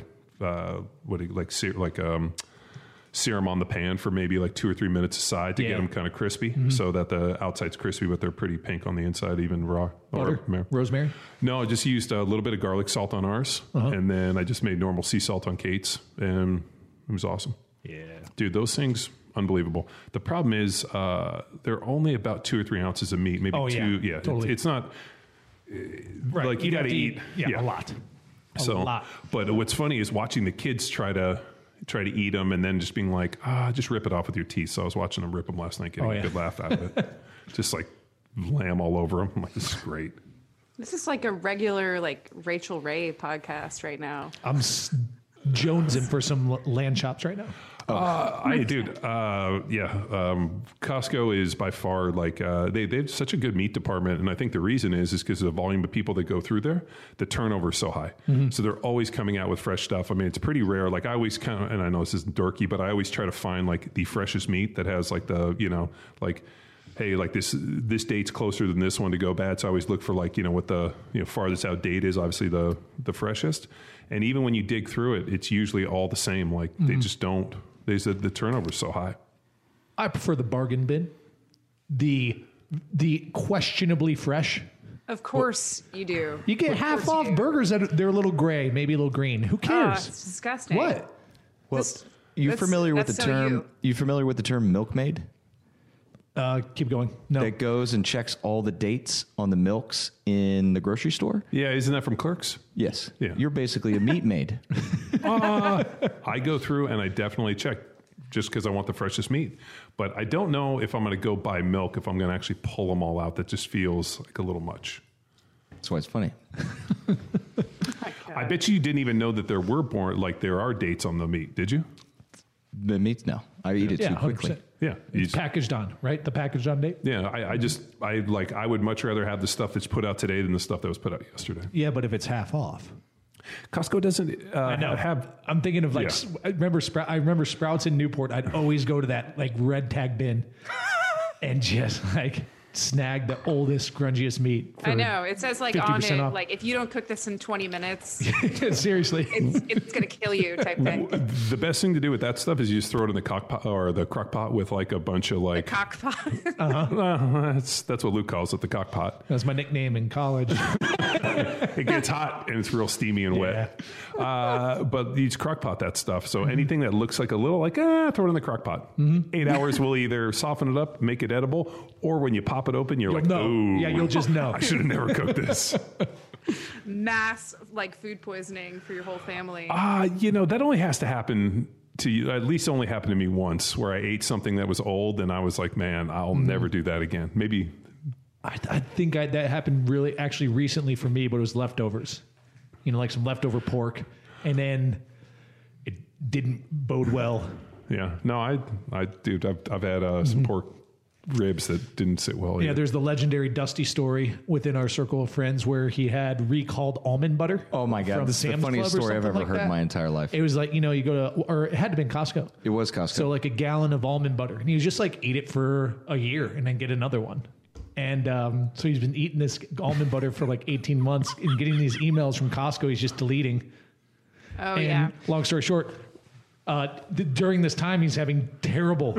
sear them on the pan for maybe like 2 or 3 minutes aside to get them kind of crispy so that the outside's crispy, but they're pretty pink on the inside, even raw. Butter? Rosemary? No, I just used a little bit of garlic salt on ours, and then I just made normal sea salt on Kate's, and it was awesome. Yeah. Dude, those things, unbelievable. The problem is they're only about 2 or 3 ounces of meat, maybe two. Yeah, totally. It's not... Right. Like, you got to eat. Yeah, a lot. A lot. But what's funny is watching the kids try to eat them and then just being like, just rip it off with your teeth. So I was watching them rip them last night, getting a good laugh out of it. Just like lamb all over them. I'm like, this is great. This is like a regular, like Rachel Ray podcast right now. I'm jonesing for some lamb chops right now? Costco is by far like they have such a good meat department, and I think the reason is because of the volume of people that go through there. The turnover is so high, so they're always coming out with fresh stuff. I mean, it's pretty rare. Like I always kind of, and I know this isn't dorky, but I always try to find like the freshest meat that has like the, you know, like, hey, like this date's closer than this one to go bad. So I always look for like, you know, what the, you know, farthest out date is, obviously the freshest. And even when you dig through it, it's usually all the same. Like they just don't. They said the turnover's so high. I prefer the bargain bin, the questionably fresh. Of course you do. You get half off burgers that they're a little gray, maybe a little green. Who cares? It's disgusting. What? Well, you familiar with the term? You familiar with the term milkmaid? Keep going. No. That goes and checks all the dates on the milks in the grocery store. Yeah, isn't that from Clerks? Yes. Yeah. You're basically a meat maid. I go through and I definitely check just because I want the freshest meat. But I don't know if I'm going to go buy milk if I'm going to actually pull them all out. That just feels like a little much. That's why it's funny. I bet you didn't even know that there were born, like there are dates on the meat. Did you? The meat? No. I eat it too quickly. 100%. Yeah. It's packaged on, right? The packaged on date? Yeah. I would much rather have the stuff that's put out today than the stuff that was put out yesterday. Yeah, but if it's half off. Costco doesn't have... I'm thinking of like... Yeah. I remember Sprouts in Newport. I'd always go to that like red tag bin and just like... snag the oldest, grungiest meat. I know. It says like on it, off. Like if you don't cook this in 20 minutes, seriously, it's going to kill you type thing. The best thing to do with that stuff is you just throw it in the crock pot with like a bunch of like... The cock pot. That's what Luke calls it, the cock pot. That's my nickname in college. It gets hot and it's real steamy and wet. But you just crock pot that stuff. So anything that looks like a little like, throw it in the crock pot. 8 hours will either soften it up, make it edible, or when you pop it open, you'll like, know. Yeah, you'll just know. I should have never cooked this. Mass like food poisoning for your whole family. You know, that only has to happen to you. At least only happened to me once, where I ate something that was old, and I was like, man, I'll never do that again. Maybe I think that happened really actually recently for me, but it was leftovers. You know, like some leftover pork, and then it didn't bode well. Yeah, no, I've had some pork ribs that didn't sit well either. Yeah, there's the legendary Dusty story within our circle of friends where he had recalled almond butter. Oh my God, that's the funniest story I've ever heard in my entire life. It was like, you know, you go to, or it had to been Costco. It was Costco. So like a gallon of almond butter, and he was just like, eat it for a year and then get another one. And so he's been eating this almond butter for like 18 months and getting these emails from Costco he's just deleting. Oh, and yeah. Long story short, during this time, he's having terrible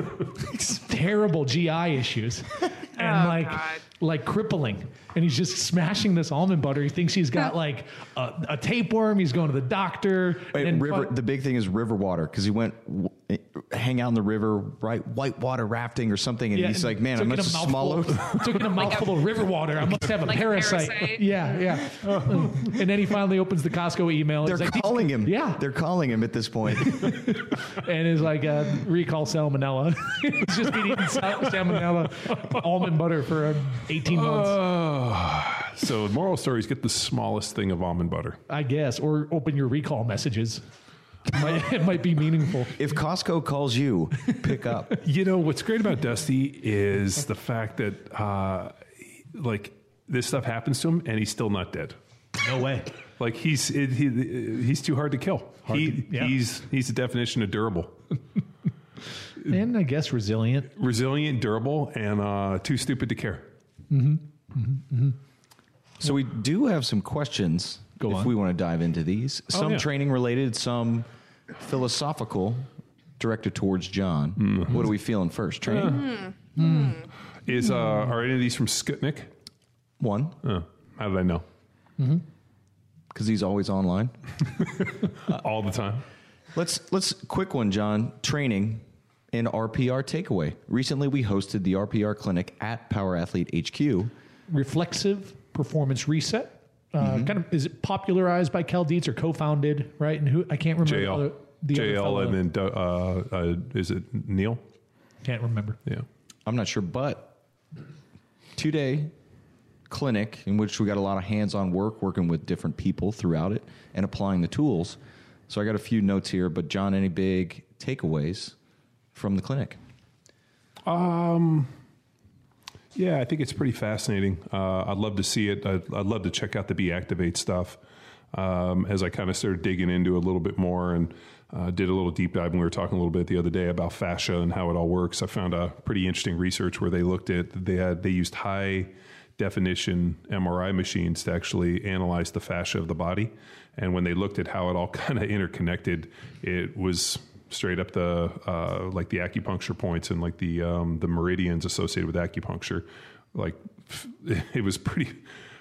GI issues and like crippling. And he's just smashing this almond butter. He thinks he's got like a tapeworm. He's going to the doctor. Wait, and the big thing is river water, because he went hang out in the river, right? White water rafting or something. And he's like, man, I must have swallowed. Took in a mouthful of river water. I must have a parasite. Yeah. And then he finally opens the Costco email. They're calling him. Yeah. They're calling him at this point. And it's like recall salmonella. He's just been eating salmonella almond butter for 18 months. So the moral story is get the smallest thing of almond butter, I guess, or open your recall messages. It might be meaningful. If Costco calls you, pick up. You know, what's great about Dusty is the fact that like this stuff happens to him and he's still not dead. No way. Like he's too hard to kill. He's the definition of durable. And I guess resilient. Resilient, durable, and too stupid to care. So we do have some questions. Go on. If we want to dive into these. Some training related, some philosophical, directed towards John. What are we feeling first? Training? Are any of these from Sputnik? One. How did I know? Because he's always online. All the time. Let's quick one, John. Training and RPR takeaway. Recently, we hosted the RPR clinic at Power Athlete HQ. Reflexive performance reset. Kind of, is it popularized by Cal Dietz or co-founded, right? And who, I can't remember. JL and then is it Neil? Can't remember. Yeah. I'm not sure, but two-day clinic in which we got a lot of hands-on work, working with different people throughout it and applying the tools. So I got a few notes here, but John, any big takeaways from the clinic? Yeah, I think it's pretty fascinating. I'd love to see it. I'd love to check out the B-Activate stuff as I kind of started digging into it a little bit more and did a little deep dive. And we were talking a little bit the other day about fascia and how it all works. I found a pretty interesting research where they looked at, they used high definition MRI machines to actually analyze the fascia of the body. And when they looked at how it all kind of interconnected, it was straight up the, like the acupuncture points and like the meridians associated with acupuncture. Like it was pretty,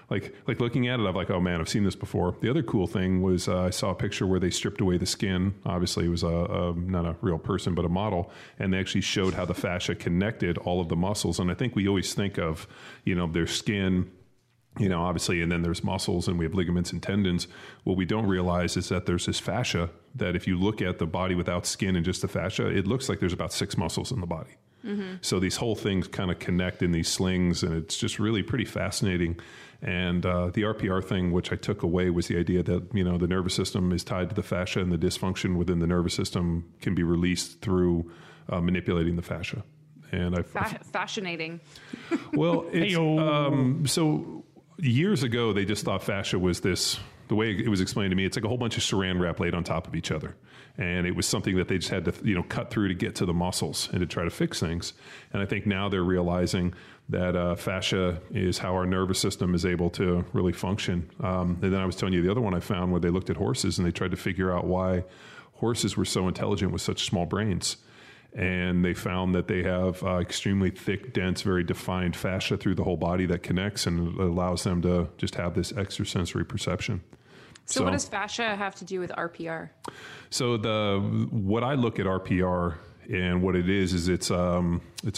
like looking at it, I'm like, oh man, I've seen this before. The other cool thing was I saw a picture where they stripped away the skin. Obviously it was a not a real person, but a model. And they actually showed how the fascia connected all of the muscles. And I think we always think of, you know, their skin, you know, obviously, and then there's muscles and we have ligaments and tendons. What we don't realize is that there's this fascia that if you look at the body without skin and just the fascia, it looks like there's about 6 muscles in the body. Mm-hmm. So these whole things kind of connect in these slings, and it's just really pretty fascinating. And the RPR thing, which I took away, was the idea that, you know, the nervous system is tied to the fascia, and the dysfunction within the nervous system can be released through manipulating the fascia. And fascinating. Well, it's, so years ago, they just thought fascia was this, the way it was explained to me, it's like a whole bunch of saran wrap laid on top of each other. And it was something that they just had to, you know, cut through to get to the muscles and to try to fix things. And I think now they're realizing that fascia is how our nervous system is able to really function. And then I was telling you the other one I found where they looked at horses and they tried to figure out why horses were so intelligent with such small brains. And they found that they have extremely thick, dense, very defined fascia through the whole body that connects and allows them to just have this extrasensory perception. So what does fascia have to do with RPR? So what I look at RPR and what it is it's a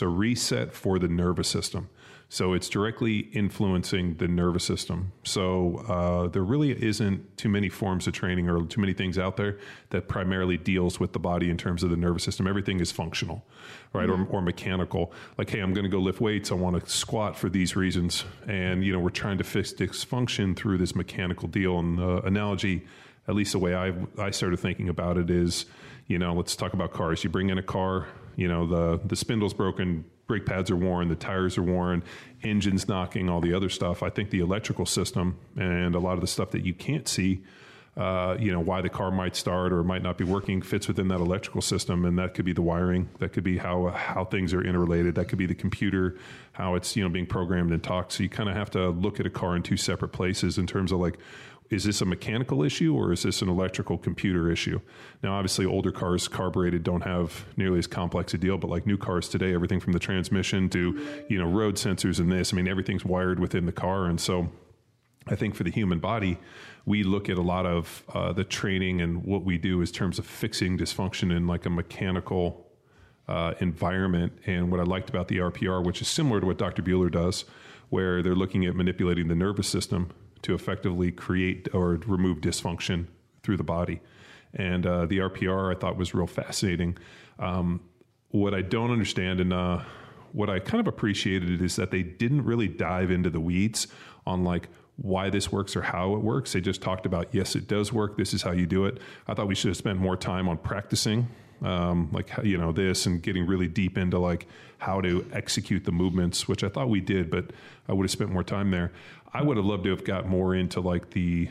reset for the nervous system. So it's directly influencing the nervous system. So there really isn't too many forms of training or too many things out there that primarily deals with the body in terms of the nervous system. Everything is functional, right? Mm-hmm. Or mechanical. Like, hey, I'm going to go lift weights. I want to squat for these reasons. And, you know, we're trying to fix dysfunction through this mechanical deal. And the analogy, at least the way I started thinking about it is, you know, let's talk about cars. You bring in a car, you know, the spindle's broken, brake pads are worn, the tires are worn, engines knocking, all the other stuff. I think the electrical system and a lot of the stuff that you can't see, you know, why the car might start or might not be working fits within that electrical system. And that could be the wiring. That could be how things are interrelated. That could be the computer, how it's, you know, being programmed and talked. So you kind of have to look at a car in 2 separate places in terms of like, is this a mechanical issue or is this an electrical computer issue? Now, obviously, older cars, carbureted, don't have nearly as complex a deal, but like new cars today, everything from the transmission to, you know, road sensors and this, I mean, everything's wired within the car. And so I think for the human body, we look at a lot of the training and what we do in terms of fixing dysfunction in like a mechanical environment. And what I liked about the RPR, which is similar to what Dr. Bueller does, where they're looking at manipulating the nervous system to effectively create or remove dysfunction through the body. And the RPR I thought was real fascinating. What I don't understand and what I kind of appreciated is that they didn't really dive into the weeds on like why this works or how it works. They just talked about, yes, it does work. This is how you do it. I thought we should have spent more time on practicing like, you know, this and getting really deep into like how to execute the movements, which I thought we did, but I would have spent more time there. I would have loved to have got more into like the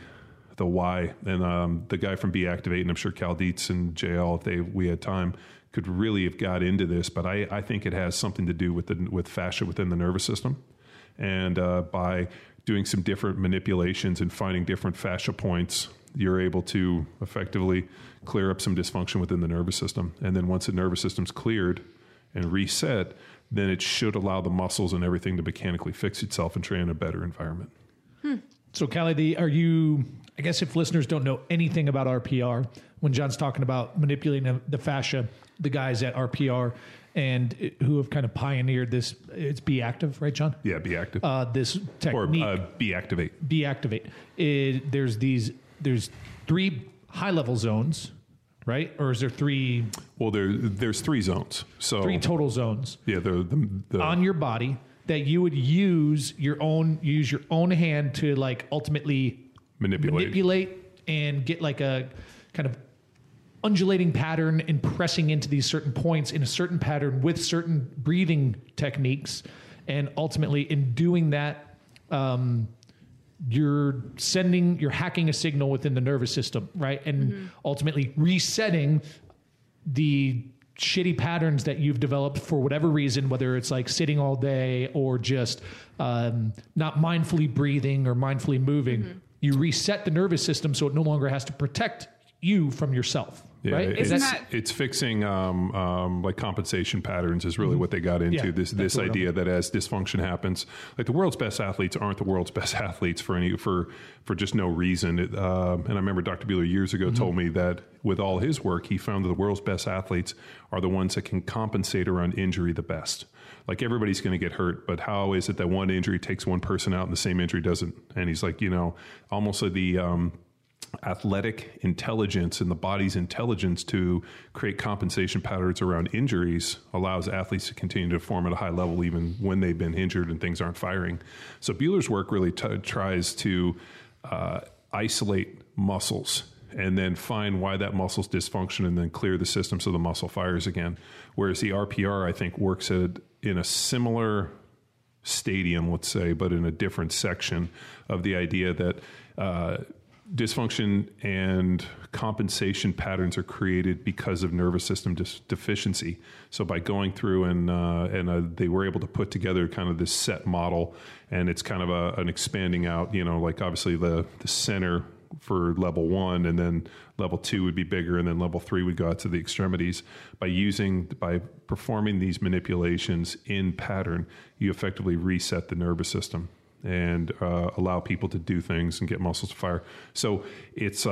why, and the guy from B-Activate, and I'm sure Cal Dietz and JL, if we had time, could really have got into this. But I think it has something to do with fascia within the nervous system, and by doing some different manipulations and finding different fascia points, you're able to effectively clear up some dysfunction within the nervous system. And then once the nervous system's cleared and reset, then it should allow the muscles and everything to mechanically fix itself and train in a better environment. So Callie, I guess if listeners don't know anything about RPR, when John's talking about manipulating the fascia, the guys at RPR and who have kind of pioneered this, it's B-Active, right, John? Yeah, B-Active. This technique. Or B-Activate. B-Activate. There's 3 high-level zones, right? Or is there 3? Well, there's 3 zones. So 3 total zones. Yeah, the on your body that you would use your own hand to like ultimately manipulate and get like a kind of undulating pattern and pressing into these certain points in a certain pattern with certain breathing techniques. And ultimately, in doing that, you're hacking a signal within the nervous system, right? And ultimately resetting the shitty patterns that you've developed for whatever reason, whether it's like sitting all day or just not mindfully breathing or mindfully moving. You reset the nervous system so it no longer has to protect you from yourself. Yeah, right? It's fixing like compensation patterns is really what they got into. Yeah, this idea that as dysfunction happens, like the world's best athletes aren't the world's best athletes for just no reason. And I remember Dr. Buehler years ago told me that with all his work, he found that the world's best athletes are the ones that can compensate around injury the best. Like everybody's going to get hurt, but how is it that one injury takes one person out and the same injury doesn't? And he's like, almost the athletic intelligence and the body's intelligence to create compensation patterns around injuries allows athletes to continue to perform at a high level even when they've been injured and things aren't firing. So Buehler's work really tries to isolate muscles and then find why that muscle's dysfunction and then clear the system so the muscle fires again. Whereas the RPR, I think, works in a similar stadium, let's say, but in a different section of the idea that dysfunction and compensation patterns are created because of nervous system deficiency. So by going through and they were able to put together kind of this set model, and it's kind of an expanding out, like obviously the center for level 1, and then level 2 would be bigger, and then level 3 would go out to the extremities. By performing these manipulations in pattern, you effectively reset the nervous system and allow people to do things and get muscles to fire. So it's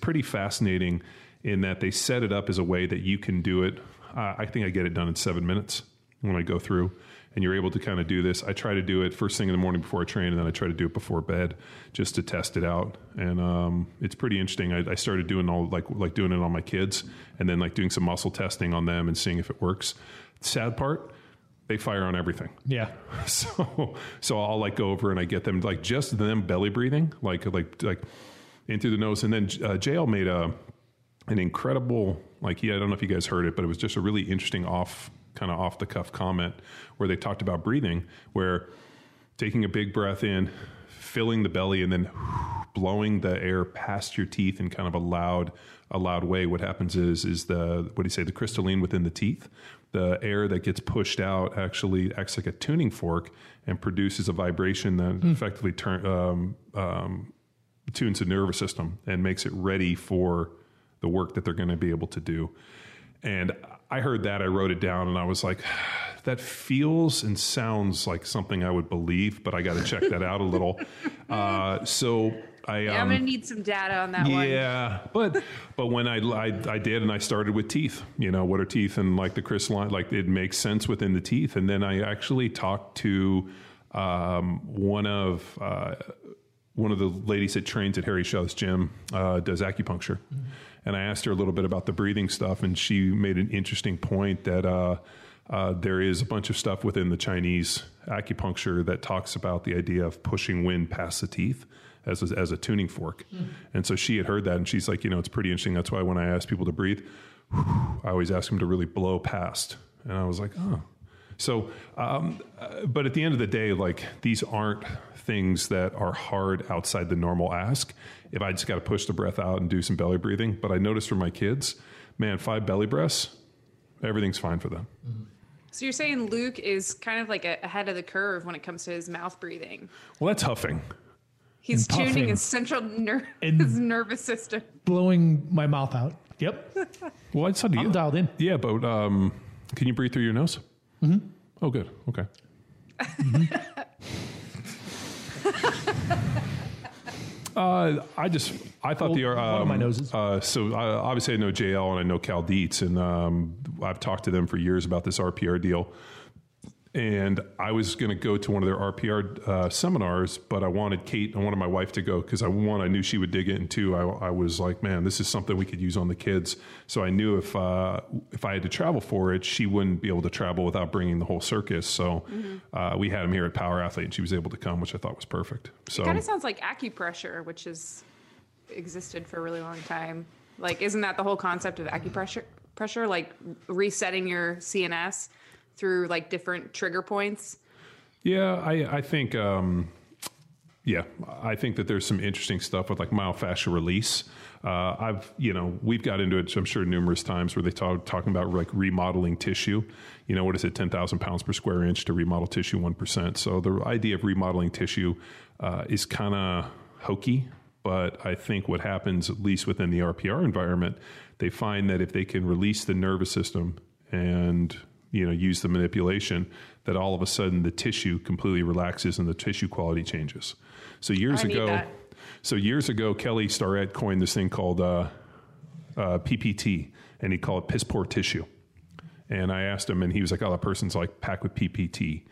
pretty fascinating in that they set it up as a way that you can do it. I think I get it done in 7 minutes when I go through. And you're able to kind of do this. I try to do it first thing in the morning before I train, and then I try to do it before bed just to test it out. And it's pretty interesting. I started doing doing it on my kids, and then doing some muscle testing on them and seeing if it works. Sad part, they fire on everything. Yeah. So I'll go over and I get them just them belly breathing, like in through the nose. And then JL made an incredible I don't know if you guys heard it, but it was just a really interesting off the cuff comment where they talked about breathing, where taking a big breath in, filling the belly, and then blowing the air past your teeth in kind of a loud way. What happens is the crystalline within the teeth, the air that gets pushed out actually acts like a tuning fork and produces a vibration that effectively tunes the nervous system and makes it ready for the work that they're going to be able to do. And I heard that, I wrote it down, and I was like, that feels and sounds like something I would believe, but I got to check that out a little. I'm going to need some data on that one. Yeah, but when I did, and I started with teeth, what are teeth, and the crystalline, it makes sense within the teeth. And then I actually talked to one of the ladies that trains at Harry Shaw's gym, does acupuncture. Mm-hmm. And I asked her a little bit about the breathing stuff, and she made an interesting point that there is a bunch of stuff within the Chinese acupuncture that talks about the idea of pushing wind past the teeth as a tuning fork. Mm. And so she had heard that, and she's like, it's pretty interesting. That's why when I ask people to breathe, I always ask them to really blow past. And I was like, oh. So, but at the end of the day, these aren't things that are hard outside the normal ask. If I just got to push the breath out and do some belly breathing. But I noticed for my kids, 5 belly breaths, everything's fine for them. So you're saying Luke is kind of ahead of the curve when it comes to his mouth breathing. Well, that's huffing. He's tuning his central his nervous system. Blowing my mouth out. Yep. Well, I'm dialed in. Yeah, but can you breathe through your nose? Mm-hmm. Oh, good. Okay. Mm-hmm. One of my noses. Obviously I know JL and I know Cal Dietz, and I've talked to them for years about this RPR deal. And I was going to go to one of their RPR seminars, but I wanted my wife to go because I knew she would dig it, and two, I was like, this is something we could use on the kids. So I knew if I had to travel for it, she wouldn't be able to travel without bringing the whole circus. So we had him here at Power Athlete, and she was able to come, which I thought was perfect. So it kind of sounds like acupressure, which has existed for a really long time. Like, isn't that the whole concept of acupressure? Like resetting your CNS through like different trigger points? Yeah, I think that there's some interesting stuff with like myofascial release. We've got into it, I'm sure, numerous times where they talking about like remodeling tissue. You know, what is it, 10,000 pounds per square inch to remodel tissue 1%. So the idea of remodeling tissue is kind of hokey. But I think what happens, at least within the RPR environment, they find that if they can release the nervous system and, you know, use the manipulation, that all of a sudden the tissue completely relaxes and the tissue quality changes. So years ago, Kelly Starrett coined this thing called PPT, and he called it piss poor tissue. And I asked him, and he was like, "Oh, that person's like packed with PPT."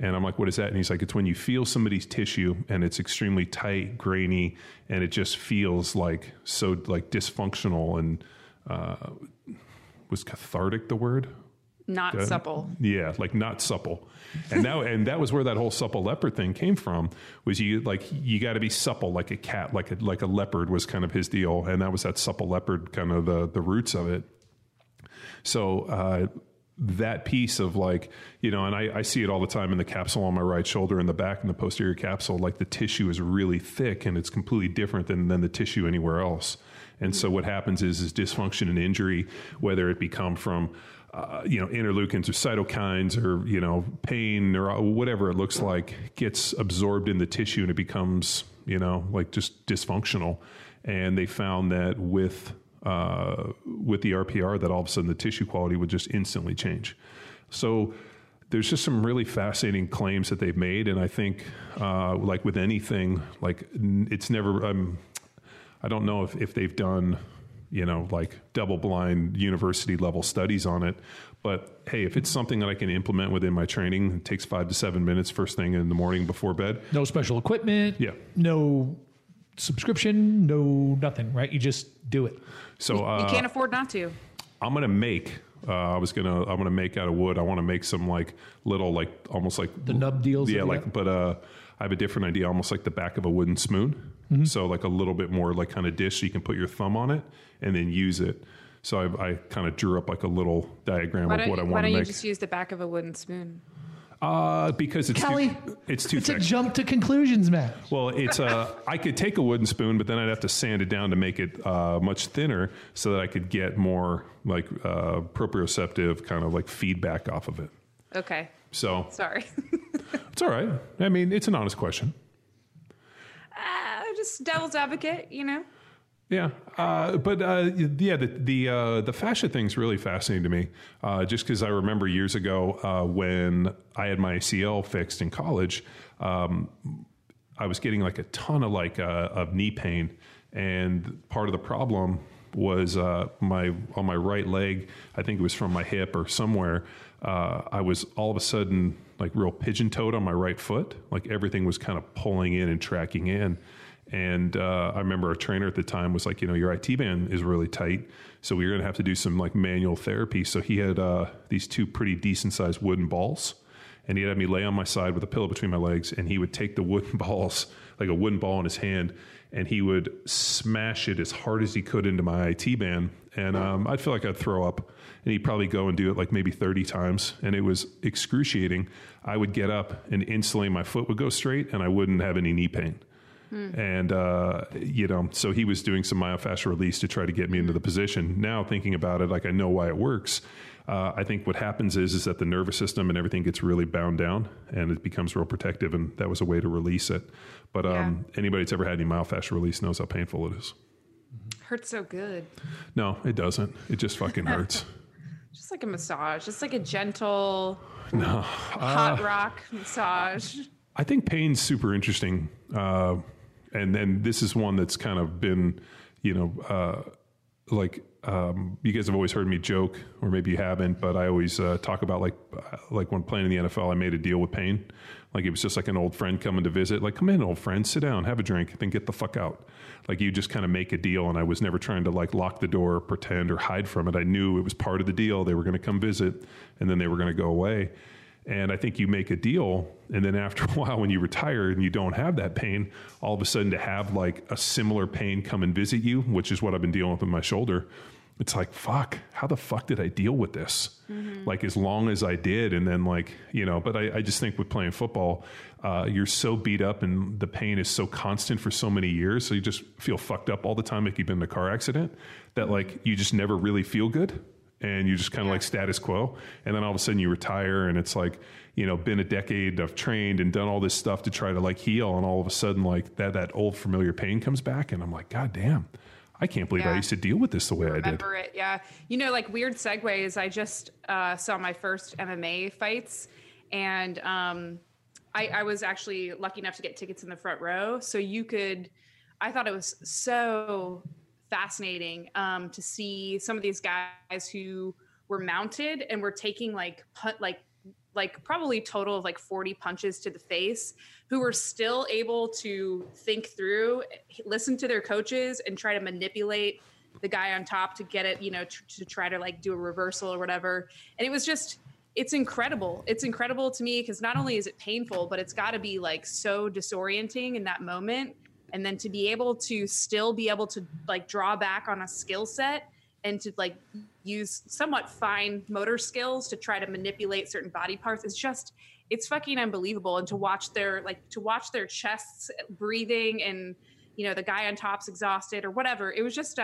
And I'm like, "What is that?" And he's like, "It's when you feel somebody's tissue and it's extremely tight, grainy, and it just feels like so like dysfunctional and was cathartic the word? Not supple." Yeah, like not supple. And now and that was where that whole supple leopard thing came from, was you got to be supple like a cat, like a leopard was kind of his deal, and that was that supple leopard kind of the roots of it. So that piece of like, you know, and I see it all the time in the capsule on my right shoulder and the back and the posterior capsule, like the tissue is really thick and it's completely different than the tissue anywhere else. And so what happens is dysfunction and injury, whether it become from, interleukins or cytokines or, you know, pain or whatever it looks like, gets absorbed in the tissue and it becomes, you know, like just dysfunctional. And they found that with the RPR, that all of a sudden the tissue quality would just instantly change. So there's just some really fascinating claims that they've made. And I think, like with anything, like it's never, I don't know if they've done, you know, like double blind university level studies on it, but hey, if it's something that I can implement within my training, it takes 5 to 7 minutes first thing in the morning before bed. No special equipment. Yeah. No subscription, no nothing, right? You just do it. So you can't afford not to. I'm gonna make out of wood. I want to make some like little, like almost like the nub deals. Yeah, like, but I have a different idea, almost like the back of a wooden spoon. Mm-hmm. So like a little bit more like kind of dish. So you can put your thumb on it and then use it. So I kind of drew up like a little diagram of what I want to make. Why don't you just use the back of a wooden spoon? Because it's Kelly, it's thick. A jump to conclusions, Matt. Well, it's I could take a wooden spoon, but then I'd have to sand it down to make it much thinner so that I could get more like proprioceptive kind of like feedback off of it. Okay. So sorry. It's all right. I mean, it's an honest question. Just devil's advocate, you know. Yeah, the fascia thing's really fascinating to me. Just because I remember years ago when I had my ACL fixed in college, I was getting like a ton of knee pain, and part of the problem was on my right leg. I think it was from my hip or somewhere. I was all of a sudden like real pigeon-toed on my right foot. Like everything was kind of pulling in and tracking in. And I remember our trainer at the time was like, you know, your IT band is really tight, so we're going to have to do some like manual therapy. So he had these two pretty decent sized wooden balls, and he'd have me lay on my side with a pillow between my legs, and he would take the wooden balls, like a wooden ball in his hand, and he would smash it as hard as he could into my IT band. And I'd feel like I'd throw up, and he'd probably go and do it like maybe 30 times, and it was excruciating. I would get up, and instantly my foot would go straight, and I wouldn't have any knee pain. And, you know, so he was doing some myofascial release to try to get me into the position. Now thinking about it, like I know why it works. I think what happens is that the nervous system and everything gets really bound down and it becomes real protective. And that was a way to release it. But Anybody that's ever had any myofascial release knows how painful it is. Hurts so good. No, it doesn't. It just fucking hurts. Just like a massage. Just like a gentle hot rock massage. I think pain's super interesting. And then this is one that's kind of been, you know, you guys have always heard me joke, or maybe you haven't, but I always talk about like when playing in the NFL, I made a deal with pain. Like it was just like an old friend coming to visit, like, come in, old friend, sit down, have a drink, then get the fuck out. Like you just kind of make a deal. And I was never trying to like lock the door, or pretend or hide from it. I knew it was part of the deal. They were going to come visit and then they were going to go away. And I think you make a deal, and then after a while when you retire and you don't have that pain, all of a sudden to have like a similar pain come and visit you, which is what I've been dealing with my shoulder, it's like, fuck, how the fuck did I deal with this? Mm-hmm. Like as long as I did, and then like, you know, but I just think with playing football, you're so beat up and the pain is so constant for so many years. So you just feel fucked up all the time like you've been in a car accident, that like you just never really feel good. And you just kind of like status quo. And then all of a sudden you retire and it's like, you know, been a decade, I've trained and done all this stuff to try to like heal. And all of a sudden like that old familiar pain comes back and I'm like, God damn, I can't believe I used to deal with this the way I did. Remember it. Yeah. You know, like weird segues. I just saw my first MMA fights, and I was actually lucky enough to get tickets in the front row. So I thought it was so fascinating to see some of these guys who were mounted and were taking like probably total of like 40 punches to the face, who were still able to think through, listen to their coaches, and try to manipulate the guy on top to get it, you know, to try to like do a reversal or whatever. And it was just, it's incredible. It's incredible to me because not only is it painful, but it's got to be like so disorienting in that moment. And then to be able to still be able to like draw back on a skill set and to like use somewhat fine motor skills to try to manipulate certain body parts is just, it's fucking unbelievable. And to watch their chests breathing and, you know, the guy on top's exhausted or whatever, it was just,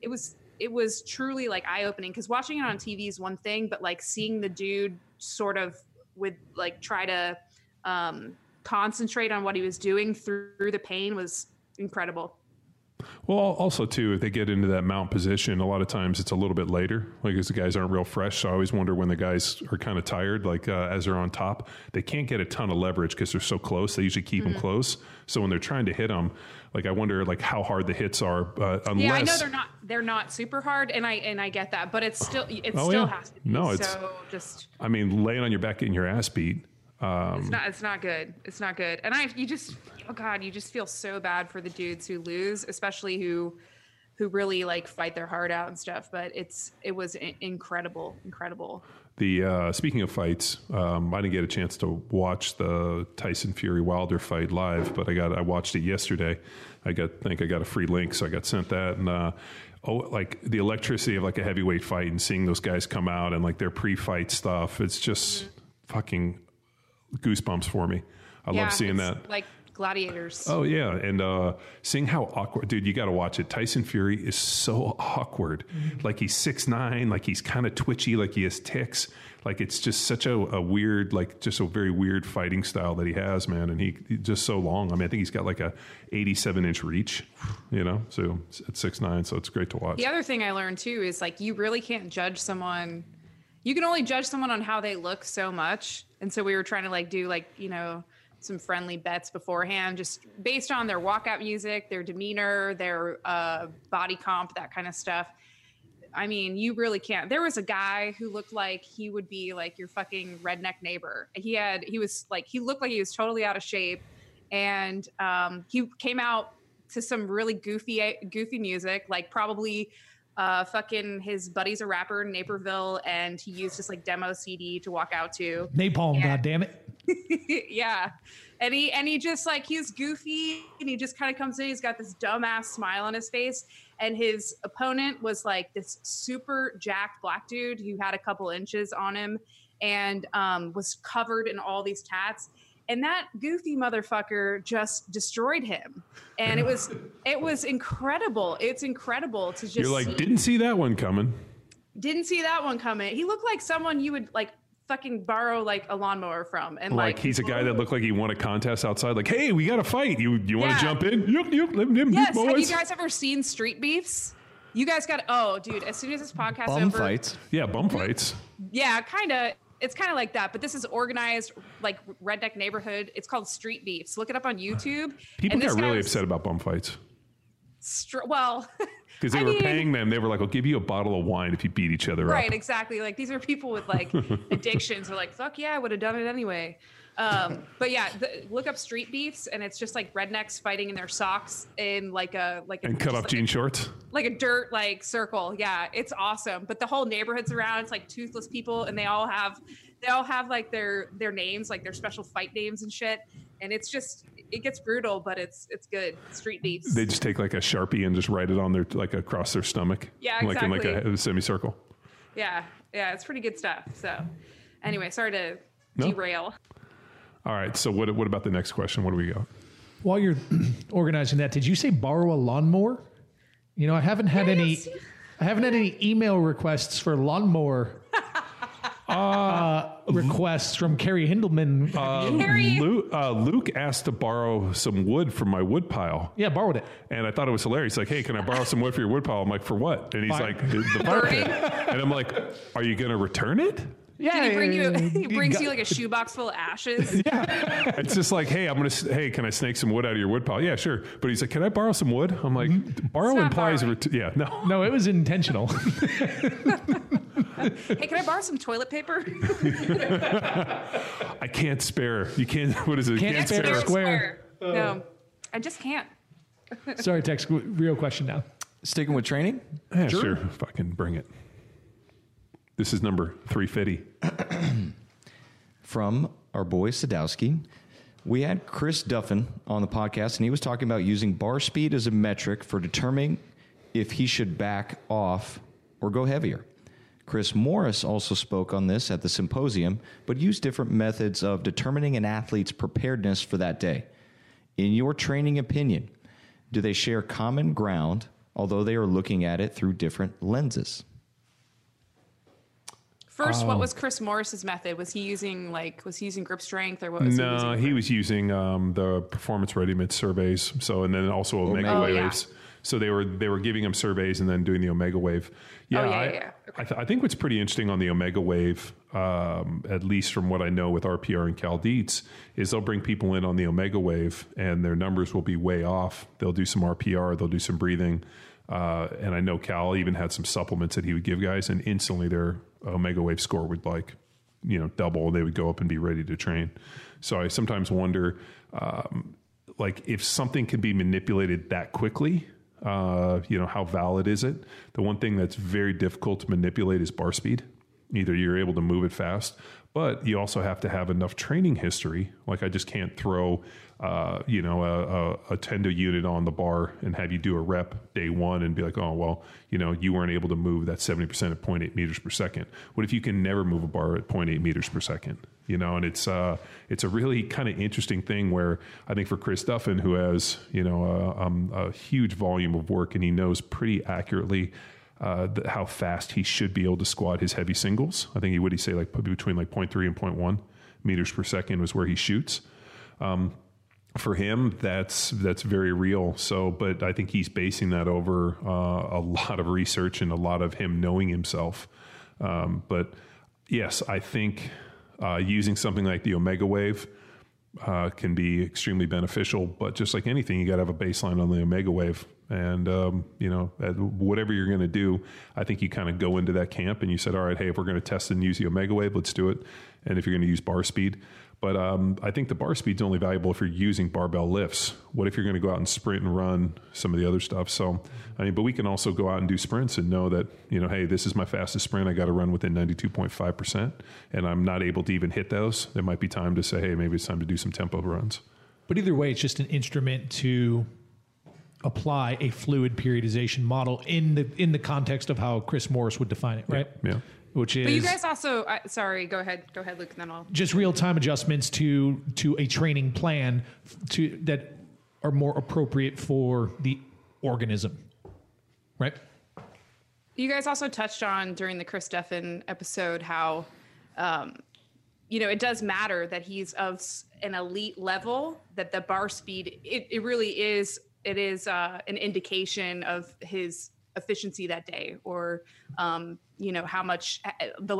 it was truly like eye-opening, because watching it on TV is one thing, but like seeing the dude sort of with like try to, concentrate on what he was doing through the pain was incredible. Well, also too, if they get into that mount position, a lot of times it's a little bit later, like as the guys aren't real fresh. So I always wonder when the guys are kind of tired, like as they're on top, they can't get a ton of leverage because they're so close. They usually keep them close. So when they're trying to hit them, like I wonder like how hard the hits are. Unless I know they're not super hard, and I get that, but it's still has to be. No, it's so just. I mean, laying on your back getting your ass beat. It's not good. It's not good. And you just feel so bad for the dudes who lose, especially who really like fight their heart out and stuff. But it was incredible. The, speaking of fights, I didn't get a chance to watch the Tyson Fury Wilder fight live, but I watched it yesterday. I think I got a free link, so I got sent that. And, like the electricity of like a heavyweight fight and seeing those guys come out and like their pre-fight stuff, it's just fucking goosebumps for me. I love seeing that, like gladiators. Oh yeah. And seeing how awkward, dude, you got to watch it. Tyson Fury is so awkward. Mm-hmm. Like he's 6'9", like he's kind of twitchy, like he has tics, like it's just such a weird, like just a very weird fighting style that he has, man. And he just so long. I mean, I think he's got like a 87-inch reach, you know, so at 6'9", so it's great to watch. The other thing I learned too is like you really can't judge someone. You can only judge someone on how they look so much. And so we were trying to like do like, you know, some friendly bets beforehand, just based on their walkout music, their demeanor, their body comp, that kind of stuff. I mean, you really can't. There was a guy who looked like he would be like your fucking redneck neighbor. He looked like he was totally out of shape. And he came out to some really goofy music, like probably fucking his buddy's a rapper in Naperville, and he used this like demo CD to walk out to. Napalm, goddammit. Yeah. And he just like, he's goofy and he just kind of comes in. He's got this dumbass smile on his face. And his opponent was like this super jacked black dude who had a couple inches on him and was covered in all these tats. And that goofy motherfucker just destroyed him. And it was incredible. It's incredible to just. You're like, didn't see that one coming. Didn't see that one coming. He looked like someone you would like fucking borrow like a lawnmower from. And like he's a guy that looked like he won a contest outside. Like, hey, we got a fight. You want to jump in? Yes. Boys. Have you guys ever seen Street Beefs? You guys got. Oh, dude. As soon as this podcast bum over. Fights. Yeah. Bum fights. Yeah. Kind of. It's kind of like that, but this is organized like redneck neighborhood. It's called Street Beefs. Look it up on YouTube. People got really upset about bum fights. Well, because they were paying them. They were like, I'll give you a bottle of wine if you beat each other up. Right, exactly. Like these are people with like addictions. They're like, fuck yeah, I would have done it anyway. But yeah, look up Street Beefs, and it's just like rednecks fighting in their socks in like a and cut off jean shorts, like a dirt like circle. Yeah, it's awesome. But the whole neighborhood's around. It's like toothless people, and they all have they all have like their names, like their special fight names and shit. And it's just, it gets brutal, but it's good. Street Beefs. They just take like a Sharpie and just write it on their, like across their stomach. Yeah, exactly. Like a semicircle. Yeah. Yeah. It's pretty good stuff. So anyway, sorry to derail. All right. So what about the next question? What do we got? While you're organizing that, did you say borrow a lawnmower? You know, I haven't had any email requests for lawnmower requests from Carrie Hindelman. Luke asked to borrow some wood from my wood pile. Yeah, borrowed it. And I thought it was hilarious. Like, hey, can I borrow some wood for your wood pile? I'm like, for what? And he's like, the fire pit. And I'm like, are you going to return it? Yeah, did he bring you like a shoebox full of ashes? Yeah, it's just like, hey, can I snake some wood out of your wood pile? Yeah, sure. But he's like, can I borrow some wood? I'm like, borrow implies, no, it was intentional. Hey, can I borrow some toilet paper? I can't spare. You can't. What is it? Can't spare. Square. No, I just can't. Sorry, Tex. Real question now. Sticking with training? Yeah, sure. If I can bring it. This is number 350. From our boy Sadowski. We had Chris Duffin on the podcast, and he was talking about using bar speed as a metric for determining if he should back off or go heavier. Chris Morris also spoke on this at the symposium, but used different methods of determining an athlete's preparedness for that day. In your training opinion, do they share common ground, although they are looking at it through different lenses? First, what was Chris Morris's method? Was he using grip strength or what was he using? No, he was using the performance ready-made surveys. So, and then also omega waves. Yeah. So they were giving him surveys and then doing the omega wave. Yeah, Okay. I think what's pretty interesting on the omega wave, at least from what I know with RPR and Cal Dietz, is they'll bring people in on the omega wave and their numbers will be way off. They'll do some RPR, they'll do some breathing. And I know Cal even had some supplements that he would give guys, and instantly their omega wave score would double. They would go up and be ready to train. So I sometimes wonder, if something can be manipulated that quickly, how valid is it? The one thing that's very difficult to manipulate is bar speed. Either you're able to move it fast, but you also have to have enough training history. Like I just can't throw, a tendo unit on the bar and have you do a rep day one and be like, oh, well, you weren't able to move that 70% at 0.8 meters per second. What if you can never move a bar at 0.8 meters per second? And it's a really kind of interesting thing where I think for Chris Duffin, who has, a huge volume of work and he knows pretty accurately how fast he should be able to squat his heavy singles. I think he said between 0.3 and 0.1 meters per second was where he shoots. For him, that's very real. So, but I think he's basing that over a lot of research and a lot of him knowing himself. But yes, I think using something like the omega wave can be extremely beneficial. But just like anything, you got to have a baseline on the omega wave. And, whatever you're going to do, I think you kind of go into that camp and you said, all right, hey, if we're going to test and use the omega wave, let's do it. And if you're going to use bar speed. But I think the bar speed's only valuable if you're using barbell lifts. What if you're going to go out and sprint and run some of the other stuff? So, but we can also go out and do sprints and know that, hey, this is my fastest sprint. I got to run within 92.5%. And I'm not able to even hit those. There might be time to say, hey, maybe it's time to do some tempo runs. But either way, it's just an instrument to apply a fluid periodization model in the context of how Chris Morris would define it, right? Yeah. Which is. But you guys also, sorry, go ahead, Luke, and then I'll just real time adjustments to a training plan that are more appropriate for the organism, right? You guys also touched on during the Chris Duffin episode how, it does matter that he's of an elite level, that the bar speed it really is. It is an indication of his efficiency that day or, how much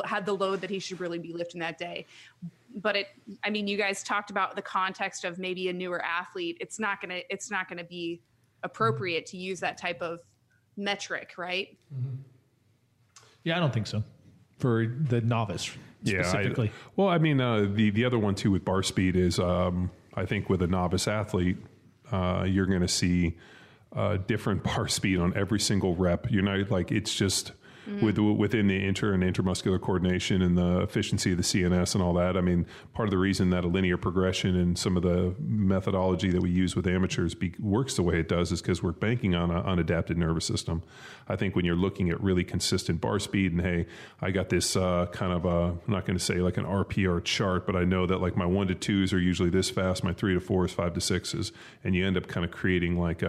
had the load that he should really be lifting that day. But you guys talked about the context of maybe a newer athlete. It's not going to be appropriate to use that type of metric, right? Mm-hmm. Yeah, I don't think so for the novice specifically. The other one too with bar speed is I think with a novice athlete, you're going to see different bar speed on every single rep. You're not like, it's just, within the inter and intermuscular coordination and the efficiency of the CNS and all that. I mean, part of the reason that a linear progression and some of the methodology that we use with amateurs works the way it does is because we're banking on an adapted nervous system. I think when you're looking at really consistent bar speed and, hey, I got this kind of, I'm not going to say like an RPR chart, but I know that like my 1 to 2s are usually this fast, my 3 to 4s, 5 to 6s, and you end up kind of creating like,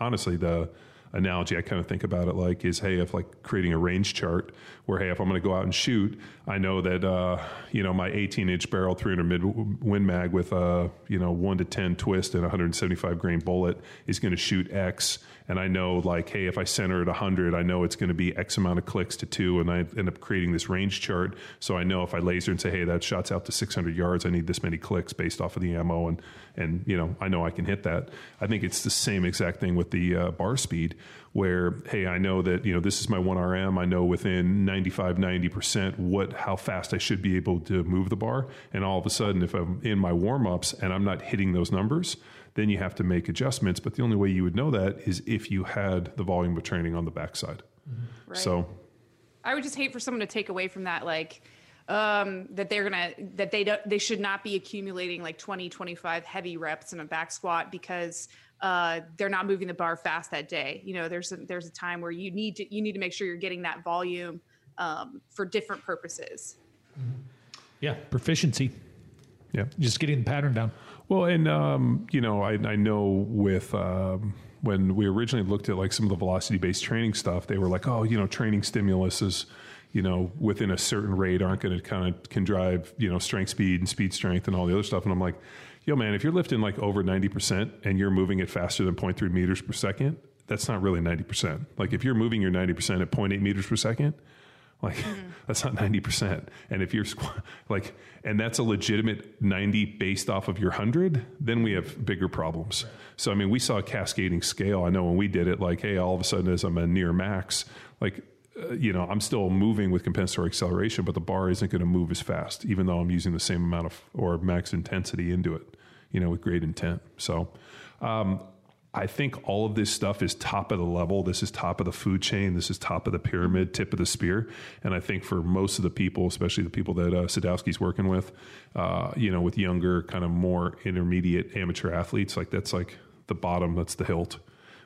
honestly, the analogy I kind of think about it like is, hey, if like creating a range chart where, hey, if I'm going to go out and shoot, I know that, you know, my 18-inch barrel, 300 mid Win Mag with a, you know, 1 to 10 twist and 175 grain bullet is going to shoot X. And I know like, hey, if I center at 100, I know it's going to be X amount of clicks to 2, and I end up creating this range chart. So I know if I laser and say, hey, that shot's out to 600 yards, I need this many clicks based off of the ammo, and you know I can hit that. I think it's the same exact thing with the bar speed, where, hey, I know that, you know, this is my 1RM. I know within 95-90% how fast I should be able to move the bar. And all of a sudden, if I'm in my warm-ups and I'm not hitting those numbers, then you have to make adjustments. But the only way you would know that is if you had the volume of training on the backside. Right. So I would just hate for someone to take away from that, like, they should not be accumulating like 20, 25 heavy reps in a back squat because they're not moving the bar fast that day. You know, there's a time where you need to make sure you're getting that volume for different purposes. Yeah. Proficiency. Yeah. Just getting the pattern down. Well, and, you know, I know with, when we originally looked at like some of the velocity-based training stuff, they were like, oh, you know, training stimulus is, you know, within a certain rate aren't going to can drive, you know, strength speed and speed strength and all the other stuff. And I'm like, yo, man, if you're lifting like over 90% and you're moving it faster than 0.3 meters per second, that's not really 90%. Like if you're moving your 90% at 0.8 meters per second, like that's not 90%. And if you're like, and that's a legitimate 90 based off of your 100, then we have bigger problems. So, I mean, we saw a cascading scale. I know when we did it, like, hey, all of a sudden as I'm a near max, like, you know, I'm still moving with compensatory acceleration, but the bar isn't going to move as fast, even though I'm using the same amount of or max intensity into it, you know, with great intent. So I think all of this stuff is top of the level. This is top of the food chain. This is top of the pyramid, tip of the spear. And I think for most of the people, especially the people that Sadowski's working with, you know, with younger, kind of more intermediate amateur athletes, like that's like the bottom, that's the hilt,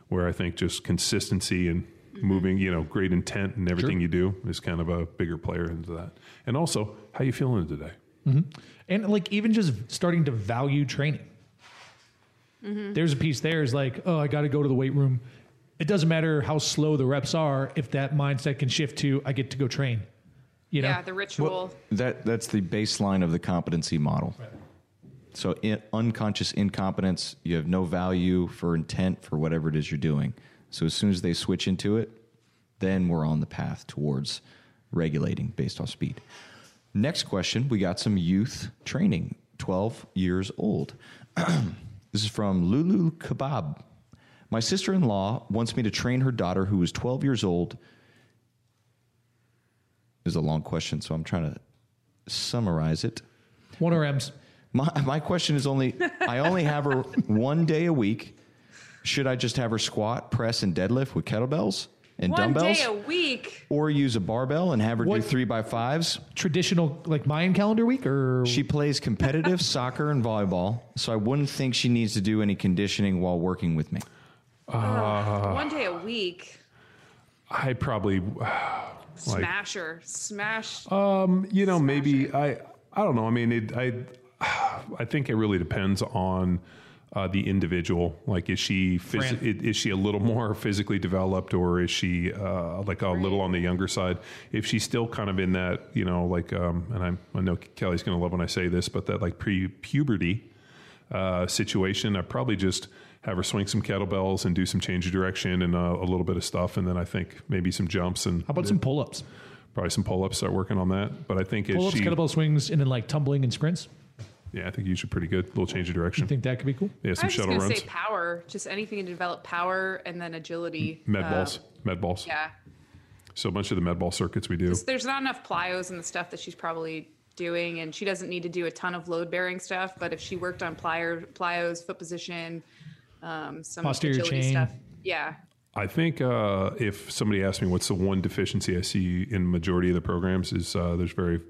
where I think just consistency and moving, you know, great intent and everything you do is kind of a bigger player into that. And also, how you feeling today? And like even just starting to value training. There's a piece there is like, oh, I got to go to the weight room. It doesn't matter how slow the reps are if that mindset can shift to I get to go train. You know? Yeah, the ritual. Well, that's the baseline of the competency model. Right. So unconscious incompetence, you have no value for intent for whatever it is you're doing. So as soon as they switch into it, then we're on the path towards regulating based off speed. Next question, we got some youth training, 12 years old. This is from Lulu Kebab. My sister-in-law wants me to train her daughter who is 12 years old. This is a long question, so I'm trying to summarize it. 1RMs. My question is I only have her 1 day a week. Should I just have her squat, press, and deadlift with kettlebells and dumbbells? 1 day a week. Or use a barbell and have her do 3x5s? Traditional, like Mayan calendar week? Or she plays competitive soccer and volleyball, so I wouldn't think she needs to do any conditioning while working with me. 1 day a week. I probably... smash her. Smash. You know, maybe... Her. I don't know. I mean, I think it really depends on... the individual, like, is she a little more physically developed, or is she little on the younger side? If she's still kind of in that, you know, like, and I know Kelly's going to love when I say this, but that like pre-puberty situation, I probably just have her swing some kettlebells and do some change of direction and a little bit of stuff, and then I think maybe some jumps and how about some pull-ups? Probably some pull-ups. Start working on that, but I think pull-ups, kettlebell swings, and then like tumbling and sprints. Yeah, I think you should pretty good. A little change of direction. You think that could be cool? Yeah, some shuttle runs. I was just going to say power. Just anything to develop power and then agility. Med balls. Yeah. So a bunch of the med ball circuits we do. There's not enough plyos and the stuff that she's probably doing, and she doesn't need to do a ton of load-bearing stuff, but if she worked on plyos, foot position, some posterior agility chain stuff. Yeah. I think if somebody asked me what's the one deficiency I see in majority of the programs is there's very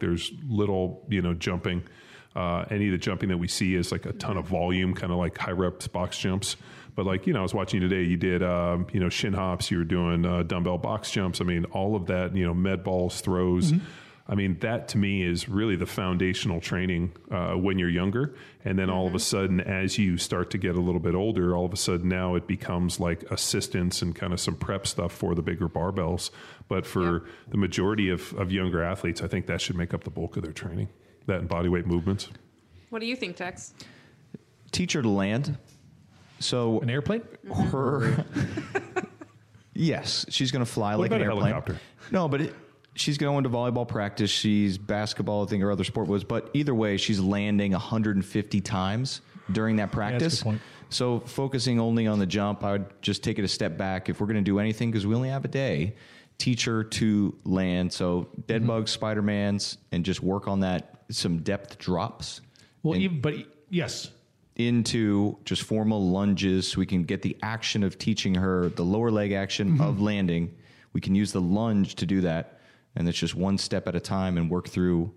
there's little, jumping. Any of the jumping that we see is like a ton of volume, kind of like high reps box jumps. But I was watching you today, you did, shin hops, you were doing dumbbell box jumps. I mean, all of that, med balls, throws. Mm-hmm. I mean, that to me is really the foundational training when you're younger. And then all of a sudden, as you start to get a little bit older, all of a sudden now it becomes like assistance and kind of some prep stuff for the bigger barbells. But for the majority of younger athletes, I think that should make up the bulk of their training, that and bodyweight movements. What do you think, Tex? Teacher to land. So an airplane? Her. Yes, she's going to fly like an airplane. Helicopter? No, but she's going to volleyball practice. She's basketball, I think her other sport was. But either way, she's landing 150 times during that practice. Yeah, so focusing only on the jump, I would just take it a step back. If we're going to do anything, because we only have a day, teach her to land. So dead bugs, Spider-Mans, and just work on that, some depth drops. Well, into just formal lunges, so we can get the action of teaching her the lower leg action of landing. We can use the lunge to do that. And it's just one step at a time and work through.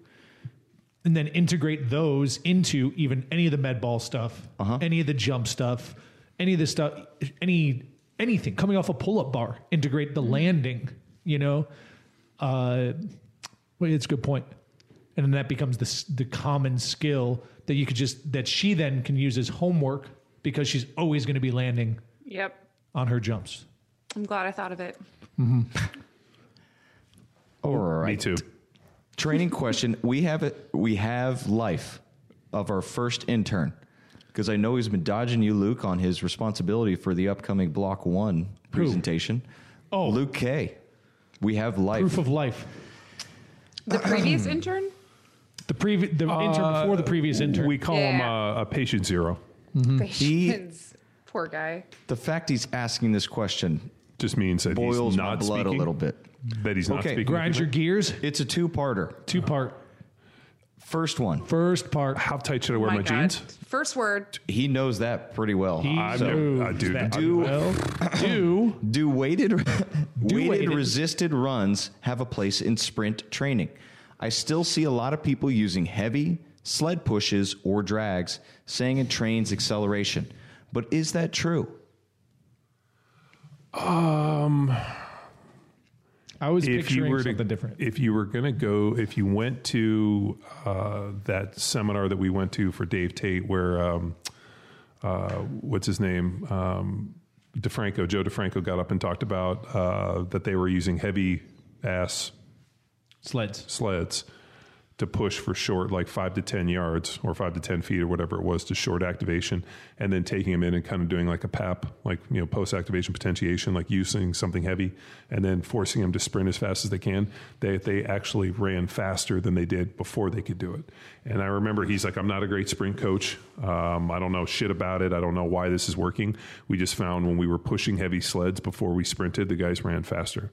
And then integrate those into even any of the med ball stuff, any of the jump stuff, any of the stuff, anything coming off a pull-up bar, integrate the landing, well, it's a good point. And then that becomes the common skill that you could that she then can use as homework, because she's always going to be landing on her jumps. I'm glad I thought of it. All right. Me too. Training question. We have life of our first intern, because I know he's been dodging you, Luke, on his responsibility for the upcoming Block One presentation. Who? Oh, Luke K. We have life. Proof of life. The previous intern. The intern before the previous intern. We call him a patient zero. Patients. Poor guy. The fact he's asking this question just means that boils he's not my blood speaking a little bit. That he's not speaking. Grind your gears. It's a two-parter. Two-part. First one. First part. How tight should I wear my jeans? First word. He knows that pretty well. Do weighted resisted runs have a place in sprint training? I still see a lot of people using heavy sled pushes or drags, saying it trains acceleration. But is that true? I was picturing something different. If you were going to go, if you went to that seminar that we went to for Dave Tate, where, what's his name? Joe DeFranco got up and talked about that they were using heavy ass sleds to push for short, like 5 to 10 yards or 5 to 10 feet or whatever it was, to short activation, and then taking them in and kind of doing like a PAP, like, post activation potentiation, like using something heavy and then forcing them to sprint as fast as they can. They actually ran faster than they did before they could do it. And I remember he's like, I'm not a great sprint coach. I don't know shit about it. I don't know why this is working. We just found when we were pushing heavy sleds before we sprinted, the guys ran faster.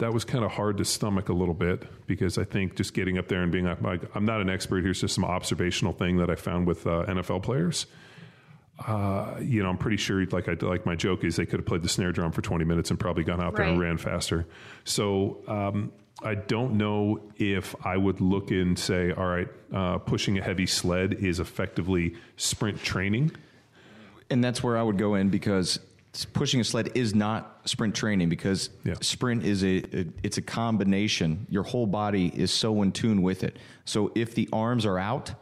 That was kind of hard to stomach a little bit, because I think just getting up there and being like, I'm not an expert. Here's just some observational thing that I found with NFL players. I'm pretty sure, like my joke is, they could have played the snare drum for 20 minutes and probably gone out there and ran faster. So I don't know if I would look and say, all right, pushing a heavy sled is effectively sprint training. And that's where I would go in, because pushing a sled is not sprint training, because sprint is it's a combination. Your whole body is so in tune with it. So if the arms are out,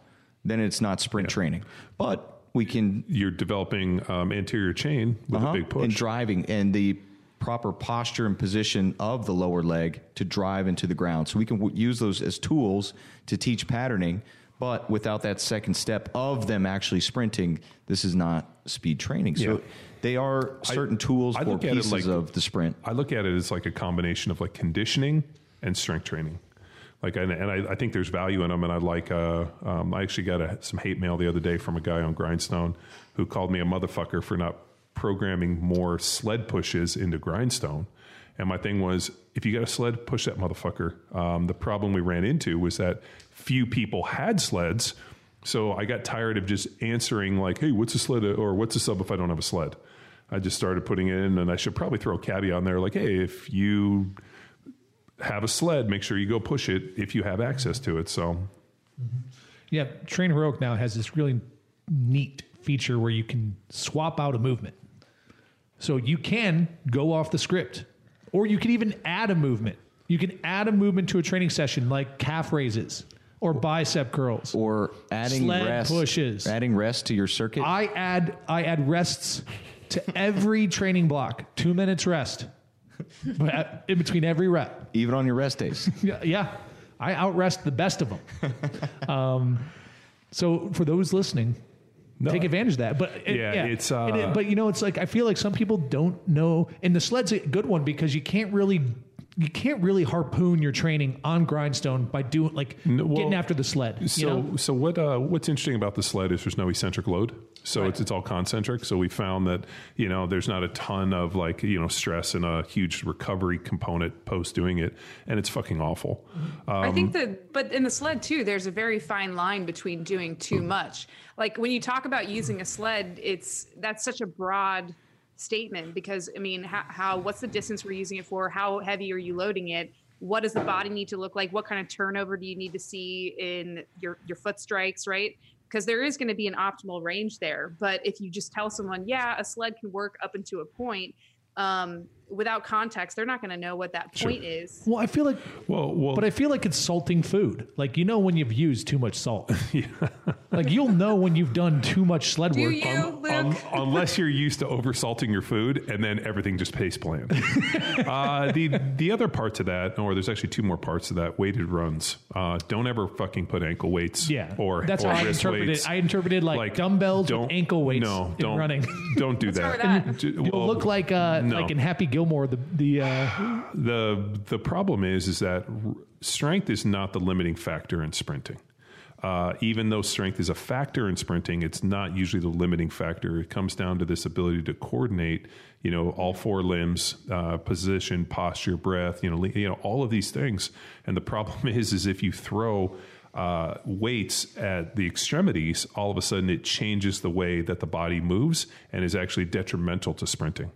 then it's not sprint training. But you're developing anterior chain with a big push. And driving, and the proper posture and position of the lower leg to drive into the ground. So we can use those as tools to teach patterning, but without that second step of them actually sprinting, this is not speed training. So they are certain tools or pieces of the sprint. I look at it as like a combination of like conditioning and strength training. I think there's value in them. And I I actually got some hate mail the other day from a guy on Grindstone who called me a motherfucker for not programming more sled pushes into Grindstone. And my thing was, if you got a sled, push that motherfucker. The problem we ran into was that few people had sleds. So I got tired of just answering like, hey, what's a sled or what's a sub if I don't have a sled? I just started putting it in, and I should probably throw a caveat on there, like, hey, if you have a sled, make sure you go push it if you have access to it. So, yeah, Train Heroic now has this really neat feature where you can swap out a movement. So you can go off the script, or you can even add a movement. You can add a movement to a training session, like calf raises or bicep curls, or adding sled rest pushes, adding rest to your circuit. I add rests to every training block. 2 minutes rest, but in between every rep, even on your rest days. Yeah, I outrest the best of them. So for those listening, take advantage of that. But but you know, it's like I feel like some people don't know, and the sled's a good one because you can't really harpoon your training on Grindstone by doing getting after the sled. So, you know? So what's interesting about the sled is there's no eccentric load. So it's all concentric. So we found that, you know, there's not a ton of stress and a huge recovery component post doing it. And it's fucking awful. I think but in the sled too, there's a very fine line between doing too much. Like when you talk about using a sled, that's such a broad statement, because I mean, what's the distance we're using it for? How heavy are you loading it? What does the body need to look like? What kind of turnover do you need to see in your foot strikes, right? Because there is going to be an optimal range there. But if you just tell someone, yeah, a sled can work up into a point, without context, they're not going to know what that point is. Well, I feel like, but I feel like it's salting food. Like, you know, when you've used too much salt, like you'll know when you've done too much sled work. Unless you're used to oversalting your food, and then everything just tastes bland. The other part to that, or there's actually two more parts to that, weighted runs. Don't ever fucking put ankle weights. Yeah. Or wrist weights. I interpreted like dumbbells with ankle weights. No, don't. Running. Don't do that. You'll look like in Happy Gilmore. The problem is that strength is not the limiting factor in sprinting. Even though strength is a factor in sprinting, it's not usually the limiting factor. It comes down to this ability to coordinate, you know, all four limbs, position, posture, breath, you know, all of these things. And the problem is if you throw weights at the extremities, all of a sudden it changes the way that the body moves and is actually detrimental to sprinting.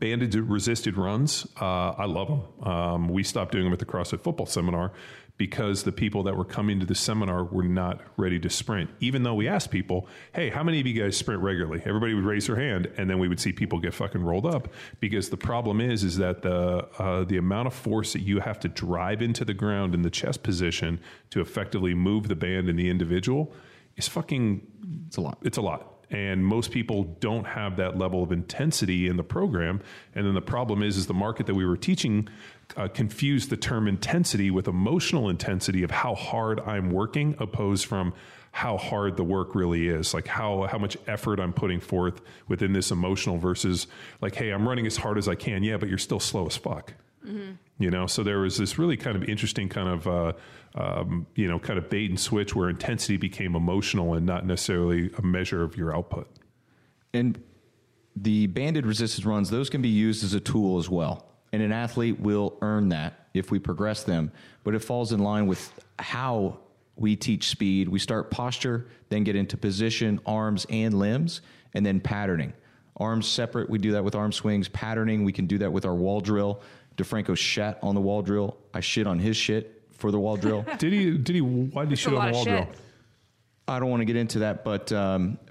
Banded resisted runs, I love them. We stopped doing them at the CrossFit Football Seminar because the people that were coming to the seminar were not ready to sprint. Even though we asked people, hey, how many of you guys sprint regularly? Everybody would raise their hand, and then we would see people get fucking rolled up, because the problem is that the amount of force that you have to drive into the ground in the chest position to effectively move the band and the individual is fucking... It's a lot. And most people don't have that level of intensity in the program. And then the problem is the market that we were teaching confused the term intensity with emotional intensity of how hard I'm working, opposed from how hard the work really is, like how much effort I'm putting forth within this emotional versus like, hey, I'm running as hard as I can. Yeah, but you're still slow as fuck. Mm-hmm. You know, so there was this really kind of interesting kind of bait and switch where intensity became emotional and not necessarily a measure of your output. And the banded resistance runs, those can be used as a tool as well. And an athlete will earn that if we progress them. But it falls in line with how we teach speed. We start posture, then get into position, arms and limbs, and then patterning. Arms separate, we do that with arm swings. Patterning, we can do that with our wall drill. DeFranco shat on the wall drill. I shit on his shit for the wall drill. Did he? Why did he shit on the wall drill? I don't want to get into that, but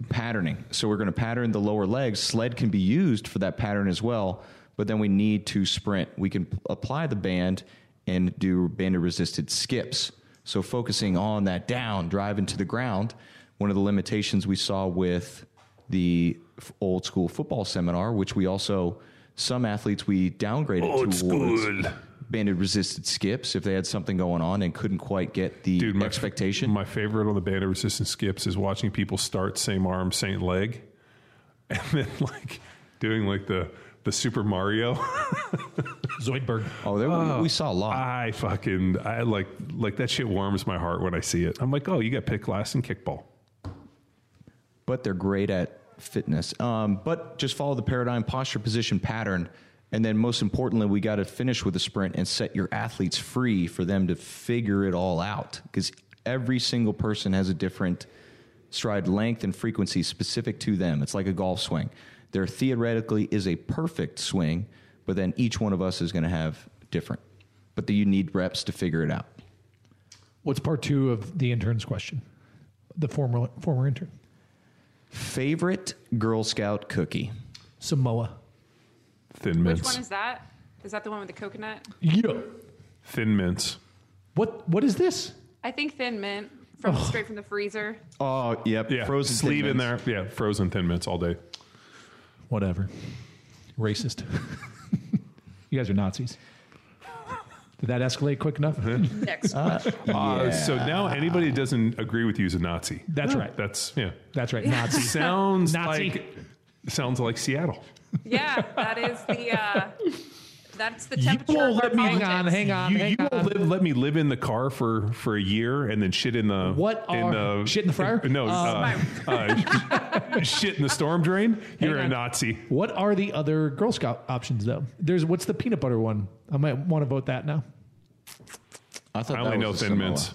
patterning. So we're going to pattern the lower legs. Sled can be used for that pattern as well, but then we need to sprint. We can apply the band and do banded resisted skips. So focusing on that down, drive into the ground. One of the limitations we saw with the old school football seminar, which we also... Some athletes we downgraded towards banded resisted skips if they had something going on and couldn't quite get the expectation. My favorite on the banded resisted skips is watching people start same arm, same leg, and then like doing like the Super Mario Zoidberg. Oh, we saw a lot. I like that shit warms my heart when I see it. I'm like, oh, you got pick glass and kickball, but they're great at fitness. But just follow the paradigm, posture, position, pattern. And then most importantly, we got to finish with a sprint and set your athletes free for them to figure it all out. Because every single person has a different stride length and frequency specific to them. It's like a golf swing. there theoretically is a perfect swing, but then each one of us is going to have different. But you need reps to figure it out. What's part two of the intern's question? The former intern. Favorite Girl Scout cookie? Samoa. Thin Mints. Which one is that? Is that the one with the coconut? Yeah. Thin Mints. What is this? I think Thin Mint straight from the freezer. Oh, yep. Yeah. Frozen sleeve in there. Yeah, frozen Thin Mints all day. Whatever. Racist. You guys are Nazis. Did that escalate quick enough? Mm-hmm. Next question. So now anybody that doesn't agree with you is a Nazi. That's right. That's right. Nazi. Sounds like Seattle. Yeah, that is the... That's the temperature. Hang on. Let me live in the car for a year and then shit in the... shit in the fryer? Shit in the storm drain? You're a Nazi. What are the other Girl Scout options, though? What's the peanut butter one? I might want to vote that now. I only know Thin Mints.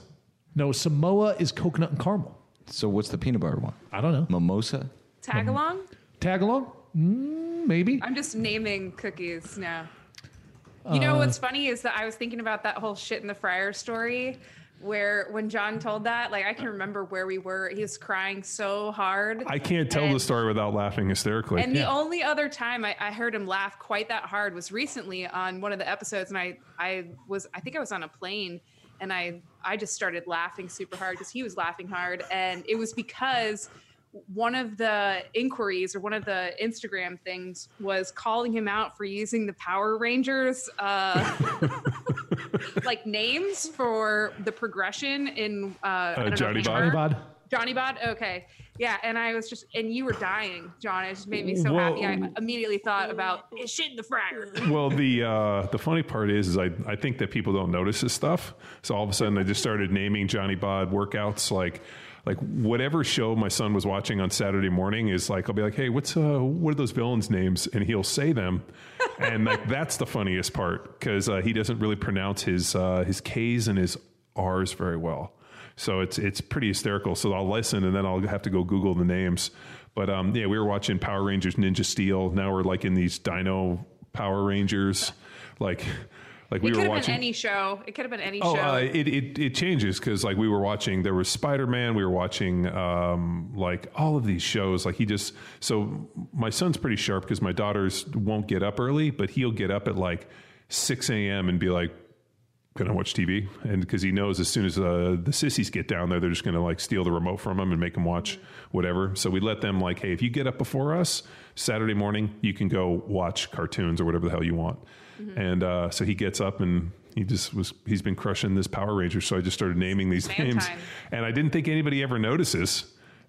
No, Samoa is coconut and caramel. So what's the peanut butter one? I don't know. Mimosa? Tagalong? Tagalong? Maybe. I'm just naming cookies now. You know what's funny is that I was thinking about that whole shit in the fryer story where when John told that, like I can remember where we were. He was crying so hard. I can't tell the story without laughing hysterically. And the only other time I heard him laugh quite that hard was recently on one of the episodes. And I think I was on a plane and I just started laughing super hard because he was laughing hard. And it was because one of the inquiries or one of the Instagram things was calling him out for using the Power Rangers like names for the progression in Johnny Bod. Okay. Yeah. And I was and you were dying, John. It just made me so happy. I immediately thought about shit in the fryer. Well, the funny part is I think that people don't notice this stuff. So all of a sudden I just started naming Johnny Bod workouts like whatever show my son was watching on Saturday morning is like, I'll be like, hey, what are those villains' names? And he'll say them. And like, that's the funniest part because he doesn't really pronounce his K's and his R's very well. So it's pretty hysterical. So I'll listen and then I'll have to go Google the names. But we were watching Power Rangers Ninja Steel. Now we're like in these Dino Power Rangers, like we were watching. It could have been any show. Oh, it changes because like we were watching, there was Spider-Man. We were watching like all of these shows. Like so my son's pretty sharp because my daughters won't get up early, but he'll get up at like 6 a.m. and be like, can I watch TV? And because he knows as soon as the sissies get down there, they're just going to like steal the remote from him and make him watch whatever. So we let them like, hey, if you get up before us Saturday morning, you can go watch cartoons or whatever the hell you want. Mm-hmm. And so he gets up and he's been crushing this Power Ranger. So I just started naming these names and I didn't think anybody ever notices.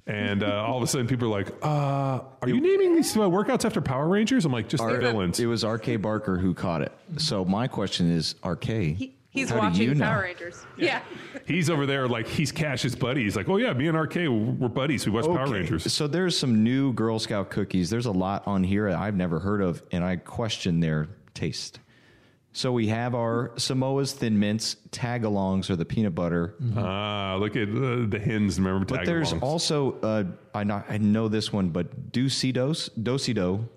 And all of a sudden people are like, are you naming these workouts after Power Rangers? I'm like, just the villains. It was R.K. Barker who caught it. So my question is, R.K., he's watching Power Rangers. Yeah. He's over there like he's Cash's buddy. He's like, oh, yeah, me and RK, we're buddies. We watch Power Rangers. So there's some new Girl Scout cookies. There's a lot on here I've never heard of, and I question their taste. So we have our Samoa's, Thin Mints, Tagalongs, or the peanut butter. Mm-hmm. Look at the hens. Remember Tagalongs. But there's also, I know this one, but Dosido.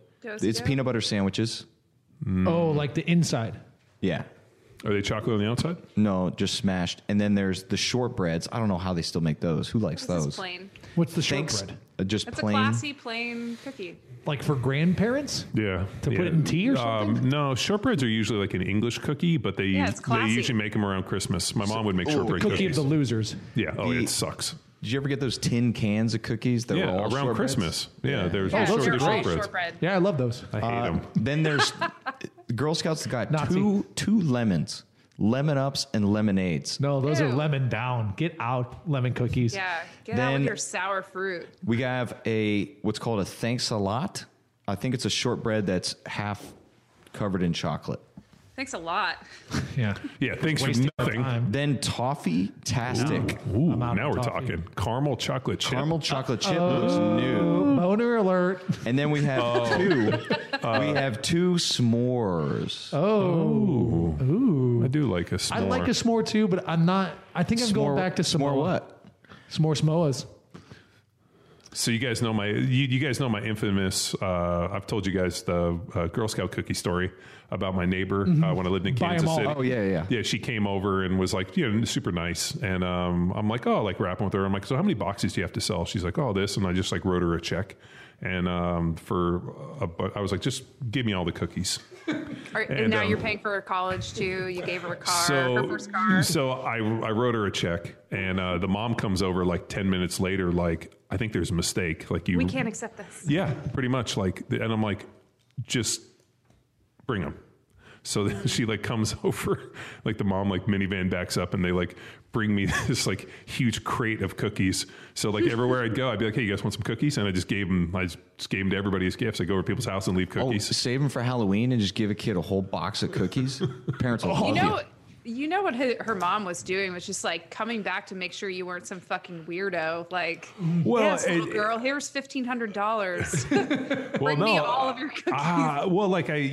It's peanut butter sandwiches. Mm. Oh, like the inside. Yeah. Are they chocolate on the outside? No, just smashed. And then there's the shortbreads. I don't know how they still make those. Who likes those? Just plain. What's the shortbread? It's plain. It's a classy, plain cookie. Like for grandparents? Yeah. To put it in tea or something? No, shortbreads are usually like an English cookie, but they usually make them around Christmas. My mom would make shortbread cookies. Cookie of the losers. Yeah. It sucks. Did you ever get those tin cans of cookies that were all around Christmas? Yeah. Those are great. Shortbread. Yeah, I love those. I hate them. Then there's... Girl Scouts got two lemons, lemon ups and lemonades. No, those are lemon down. Get out, lemon cookies. Yeah, out with your sour fruit. We have what's called a thanks-a-lot. I think it's a shortbread that's half covered in chocolate. Thanks a lot. Yeah. Yeah, thanks for nothing. Then toffee-tastic. Ooh, now we're talking. Caramel chocolate chip. Caramel chocolate chip looks new. Boner alert. And then we have two s'mores. Oh. Ooh. I do like a s'more. I like a s'more too, but I'm not. I think I'm going back to s'more. S'more what? S'more Samoas. So you guys know my infamous. I've told you guys the Girl Scout cookie story about my neighbor when I lived in Kansas City. Oh yeah. She came over and was like, you know, super nice. And I'm like, oh, like rapping with her. I'm like, so how many boxes do you have to sell? She's like, oh, this. And I just like wrote her a check. And I was like, just give me all the cookies. And now you're paying for her college too. You gave her a car, her first car. So I wrote her a check, and the mom comes over like 10 minutes later, like, I think there's a mistake. Like we can't accept this. Yeah, pretty much. Like, and I'm like, just bring them. So then she like comes over, like the mom like minivan backs up, and they like bring me this like huge crate of cookies. So like everywhere I'd go, I'd be like, "Hey, you guys want some cookies?" And I just gave them to everybody as gifts. I go over to people's house and leave cookies. Oh, save them for Halloween and just give a kid a whole box of cookies. Parents will love it. You know what her mom was doing was just like coming back to make sure you weren't some fucking weirdo. Like, well, yes, little girl, here's $1,500. Bring me all of your cookies. Well, like I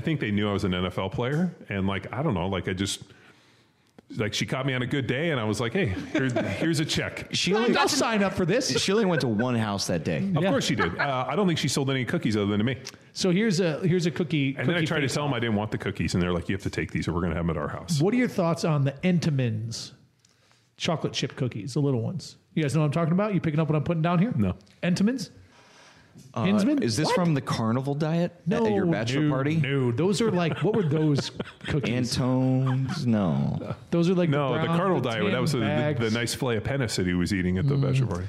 think they knew I was an NFL player, and like I don't know, like I just. Like she caught me on a good day, and I was like, "Hey, here's a check." I'll sign up for this. She only went to one house that day. Of course she did. I don't think she sold any cookies other than to me. So here's a cookie. And then I tried to tell them I didn't want the cookies, and they're like, "You have to take these, or we're going to have them at our house." What are your thoughts on the Entenmann's chocolate chip cookies, the little ones? You guys know what I'm talking about. You picking up what I'm putting down here? No, Entenmann's. Is this from the carnival diet at your bachelor party? No, those are like, what were those cookies? Antone's? No. Those are like the carnival diet. That was the nice filet of pennis that he was eating at the bachelor party.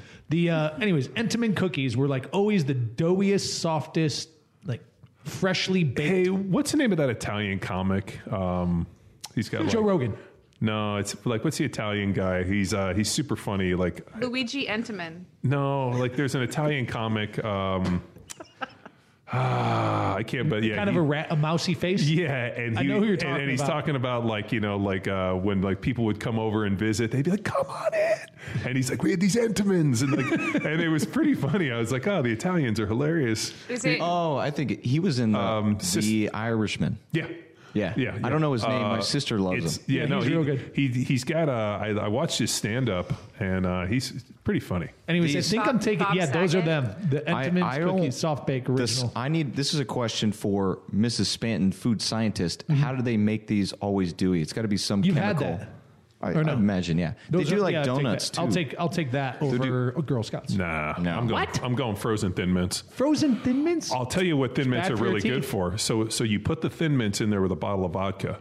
Anyways, Entenmann cookies were like always the doughiest, softest, like freshly baked. Hey, what's the name of that Italian comic? He's got Joe Rogan. No, it's like, what's the Italian guy? He's super funny. Like Luigi Entenmann. No, like there's an Italian comic. I can't, but yeah. Kind of a mousy face. Yeah. And I know who you're talking about. And he's talking about like, you know, like when like people would come over and visit, they'd be like, come on in. And he's like, we had these Entenmann's. And like, and it was pretty funny. I was like, oh, the Italians are hilarious. I think he was in The Irishman. Yeah. Yeah. I don't know his name. My sister loves him. He's real good. He's got I watched his stand-up, and he's pretty funny. Anyways, I think I'm taking... Yeah, those are them. The Entenmann's cookies, soft-bake original. This is a question for Mrs. Spanton, food scientist. Mm-hmm. How do they make these always dewy? It's got to be some chemical... Had that. I imagine, yeah. Those they do donuts, too. I'll take that over Girl Scouts. Nah. I'm going frozen Thin Mints. Frozen Thin Mints? I'll tell you what Thin Mints are really good for. So you put the Thin Mints in there with a bottle of vodka,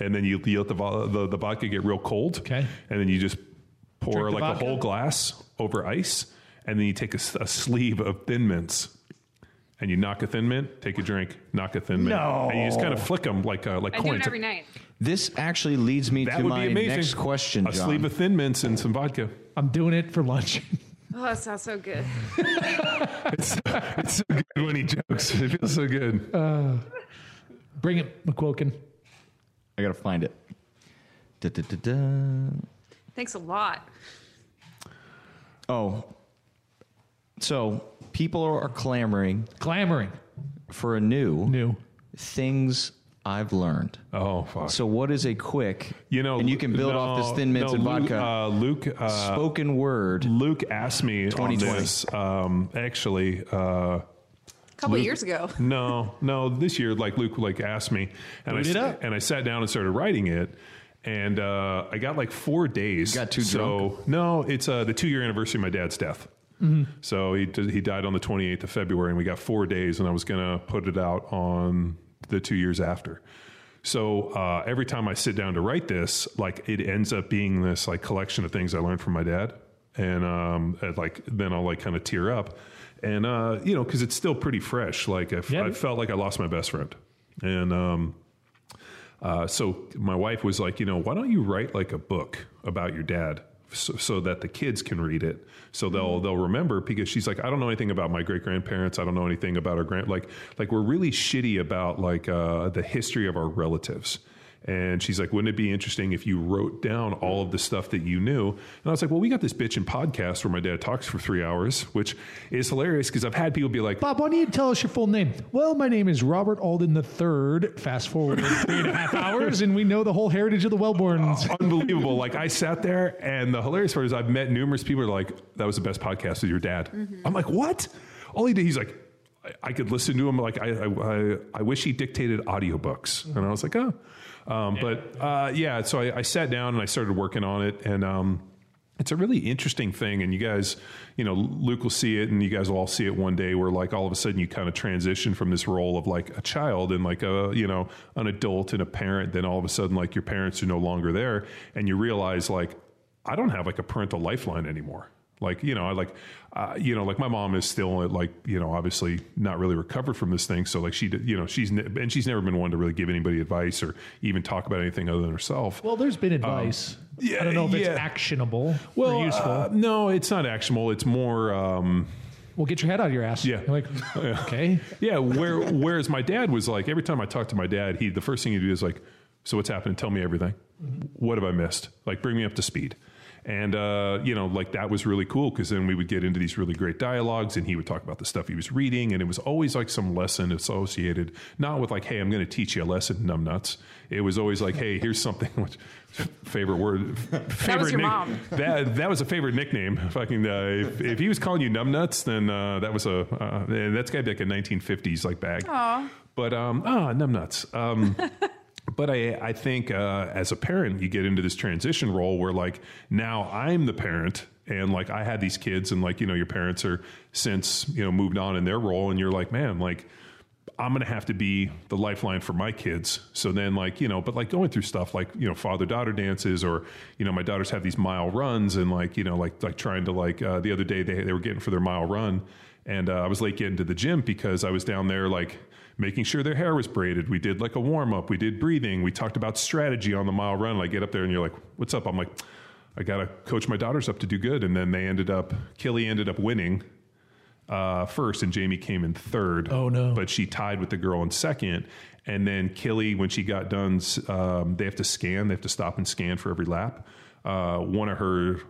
and then you let the vodka get real cold, okay. And then you just pour like a whole glass over ice, and then you take a sleeve of Thin Mints. And you knock a Thin Mint, take a drink, knock a Thin Mint. No. And you just kind of flick them like coins. I do it every night. This actually leads me to my next question, John. A sleeve of Thin Mints and some vodka. I'm doing it for lunch. Oh, that sounds so good. It's so good when he jokes. It feels so good. Bring it, McQuilkin. I got to find it. Da-da-da-da. Thanks a lot. Oh. So... People are clamoring for a new things I've learned. Oh, fuck. So what is a quick, and you can build off this Thin Mints and vodka. Luke, spoken word. Luke asked me on this, a couple of years ago. No, this year, like Luke, like asked me and I sat down and started writing it. And I got like 4 days. You got too drunk? No, it's the 2-year anniversary of my dad's death. Mm-hmm. So he died on the 28th of February, and we got 4 days, and I was going to put it out on the 2 years after. So every time I sit down to write this, like it ends up being this like collection of things I learned from my dad, and then I'll like kind of tear up, and because it's still pretty fresh. Like I felt like I lost my best friend, and so my wife was like, why don't you write like a book about your dad? So that the kids can read it, so they'll remember, because she's like, I don't know anything about my great grandparents. I don't know anything about our we're really shitty about like the history of our relatives, And she's like, wouldn't it be interesting if you wrote down all of the stuff that you knew? And I was like, well, we got this bitchin' podcast where my dad talks for 3 hours, which is hilarious because I've had people be like, Bob, why don't you tell us your full name? Well, my name is Robert Alden III. Fast forward 3.5 hours and we know the whole heritage of the Wellborns. Unbelievable. Like, I sat there, and the hilarious part is I've met numerous people who are like, that was the best podcast with your dad. Mm-hmm. I'm like, what? All he did, he's like, I could listen to him. Like, I wish he dictated audiobooks. And I was like, oh. Yeah, so I sat down and I started working on it, and it's a really interesting thing. And you guys, you know, Luke will see it, and you guys will all see it one day where, like, all of a sudden you kind of transition from this role of, like, a child and, like, a, you know, an adult and a parent. Then all of a sudden, like, your parents are no longer there, and you realize, like, I don't have, like, a parental lifeline anymore. Like, you know, I like, you know, like, my mom is still, like, you know, obviously not really recovered from this thing. So, like, she, you know, she's never been one to really give anybody advice or even talk about anything other than herself. Well, there's been advice. Yeah, I don't know if it's actionable or useful. No, it's not actionable. It's more, well, get your head out of your ass. Yeah. You're like, okay. Yeah. Whereas my dad was like, every time I talked to my dad, the first thing he'd do is like, so what's happening? Tell me everything. What have I missed? Like, bring me up to speed. And, you know, like, that was really cool because then we would get into these really great dialogues and he would talk about the stuff he was reading. And it was always like some lesson associated, not with like, hey, I'm going to teach you a lesson, numbnuts. It was always like, hey, here's something. Which, favorite word. That was your mom. That was a favorite nickname. Fucking, if he was calling you numbnuts, then that was a, that's got to be like a 1950s like bag. Aww. But, numbnuts. But I think as a parent, you get into this transition role where, like, now I'm the parent and, like, I had these kids and, like, you know, your parents are since, you know, moved on in their role and you're like, man, like, I'm going to have to be the lifeline for my kids. So then, like, you know, but, like, going through stuff like, you know, father-daughter dances or, you know, my daughters have these mile runs and, like, you know, like trying to, like, the other day they were getting for their mile run and I was late getting to the gym because I was down there, like, making sure their hair was braided. We did, like, a warm-up. We did breathing. We talked about strategy on the mile run. And I get up there, and you're like, what's up? I'm like, I got to coach my daughters up to do good. And then they ended up, Kelly ended up winning first, and Jamie came in third. Oh, no. But she tied with the girl in second. And then Kelly, when she got done, they have to scan. They have to stop and scan for every lap. One of her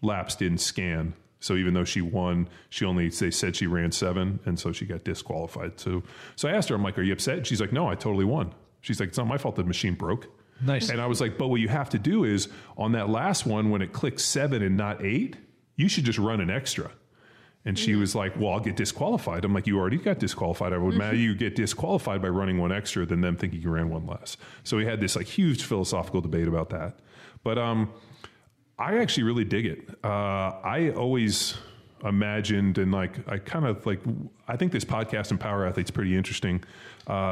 laps didn't scan. So even though she won, they said she ran 7, and so she got disqualified. So I asked her, I'm like, are you upset? And she's like, no, I totally won. She's like, it's not my fault the machine broke. Nice. And I was like, but what you have to do is on that last one, when it clicks 7 and not 8, you should just run an extra. And she was like, well, I'll get disqualified. I'm like, you already got disqualified. I would matter you get disqualified by running one extra than them thinking you ran one less. So we had this, like, huge philosophical debate about that. But, I actually really dig it. I always imagined and, like, I kind of, like, I think this podcast and Power Athlete's pretty interesting,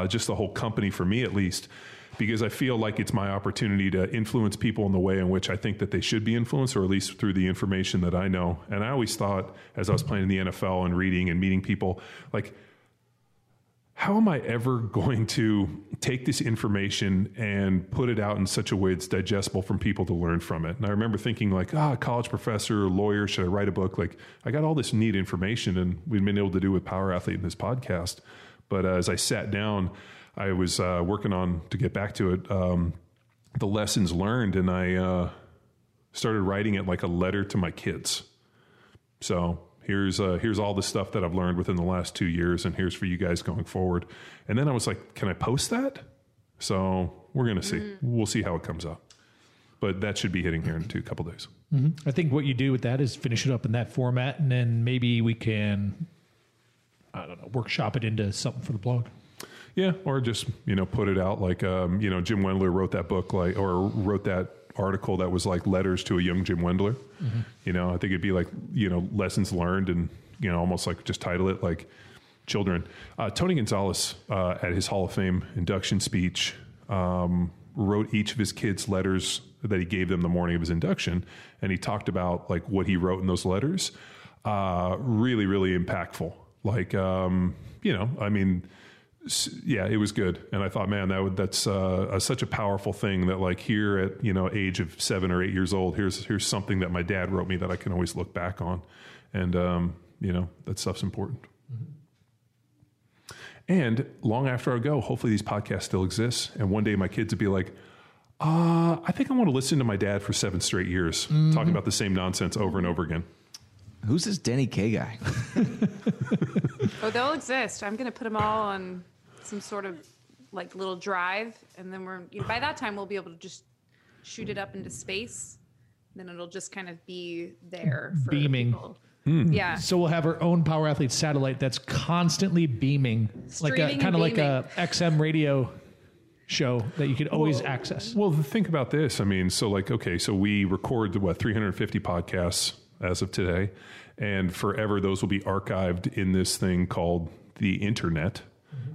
just the whole company for me at least, because I feel like it's my opportunity to influence people in the way in which I think that they should be influenced, or at least through the information that I know. And I always thought, as I was playing in the NFL and reading and meeting people, like, how am I ever going to take this information and put it out in such a way it's digestible from people to learn from it? And I remember thinking, like, college professor, lawyer, should I write a book? Like, I got all this neat information and we've been able to do with Power Athlete in this podcast. But as I sat down, I was working on, to get back to it, the lessons learned. And I started writing it like a letter to my kids. So here's all the stuff that I've learned within the last 2 years, and here's for you guys going forward. And then I was like, can I post that? So we're going to see. We'll see how it comes up. But that should be hitting here in a couple of days. Mm-hmm. I think what you do with that is finish it up in that format, and then maybe we can, I don't know, workshop it into something for the blog. Yeah, or just, you know, put it out like, you know, Jim Wendler wrote that book, like, or wrote that article that was like letters to a young Jim Wendler. Mm-hmm. You know, I think it'd be like, you know, lessons learned, and, you know, almost like just title it like children. Tony Gonzalez, at his Hall of Fame induction speech, wrote each of his kids letters that he gave them the morning of his induction. And he talked about, like, what he wrote in those letters. Really, really impactful. Like, you know, I mean, yeah, it was good. And I thought, man, that's such a powerful thing that, like, here at, you know, age of 7 or 8 years old, here's something that my dad wrote me that I can always look back on. And, you know, that stuff's important. Mm-hmm. And long after I go, hopefully these podcasts still exist. And one day my kids would be like, I think I want to listen to my dad for 7 straight years, mm-hmm. talking about the same nonsense over and over again. Who's this Denny K guy? Oh, they'll exist. I'm going to put them all on some sort of like little drive, and then we're, you know, by that time we'll be able to just shoot it up into space. Then it'll just kind of be there for beaming. People. Mm. Yeah. So we'll have our own Power Athlete satellite that's constantly beaming, streaming, like a kind of like a XM radio show that you could always access. Well, think about this. I mean, so like, okay, so we record 350 podcasts as of today, and forever those will be archived in this thing called the internet,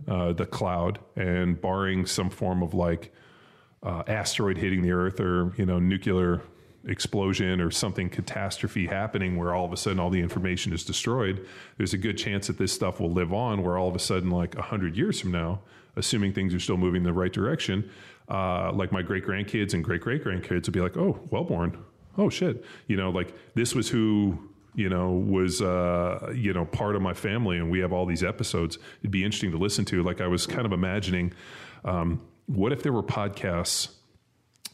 mm-hmm. The cloud, and barring some form of like asteroid hitting the earth or, you know, nuclear explosion or something catastrophe happening where all of a sudden all the information is destroyed, there's a good chance that this stuff will live on where all of a sudden like 100 years from now, assuming things are still moving in the right direction, like my great-grandkids and great-great-grandkids will be like, oh, Wellborn. Oh, shit. You know, like this was who, you know, was, you know, part of my family, and we have all these episodes. It'd be interesting to listen to. Like I was kind of imagining, what if there were podcasts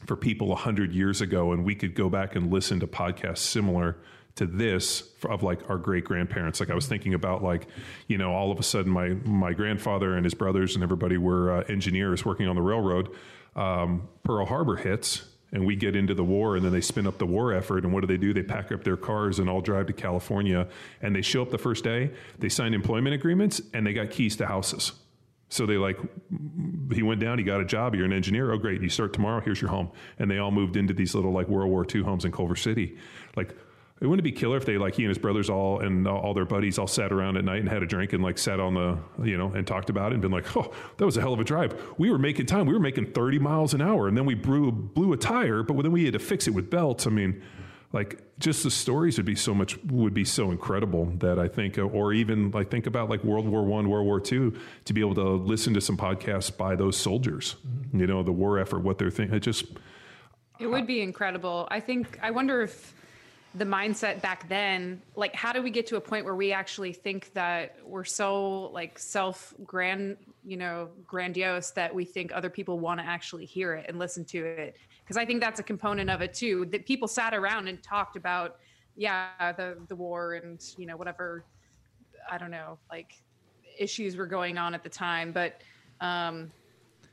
for people 100 years ago, and we could go back and listen to podcasts similar to this of like our great grandparents. Like I was thinking about like, you know, all of a sudden my grandfather and his brothers and everybody were engineers working on the railroad. Pearl Harbor hits, and we get into the war, and then they spin up the war effort. And what do? They pack up their cars and all drive to California, and they show up the first day, they sign employment agreements, and they got keys to houses. So they like, he went down, he got a job, you're an engineer, oh great, you start tomorrow, here's your home. And they all moved into these little like World War II homes in Culver City. Like, it wouldn't it be killer if they like, he and his brothers all and all their buddies all sat around at night and had a drink and like sat on the, you know, and talked about it and been like, oh, that was a hell of a drive. We were making time. We were making 30 miles an hour, and then we blew a tire, but then we had to fix it with belts. I mean, like just the stories would be so incredible that I think, or even like think about like World War I, World War II, to be able to listen to some podcasts by those soldiers, mm-hmm. you know, the war effort, what they're thinking. It would be incredible. I wonder if the mindset back then, like how do we get to a point where we actually think that we're so like grandiose that we think other people want to actually hear it and listen to it? Because I think that's a component of it too, that people sat around and talked about, yeah, the war and, you know, whatever, I don't know, like issues were going on at the time. But I'm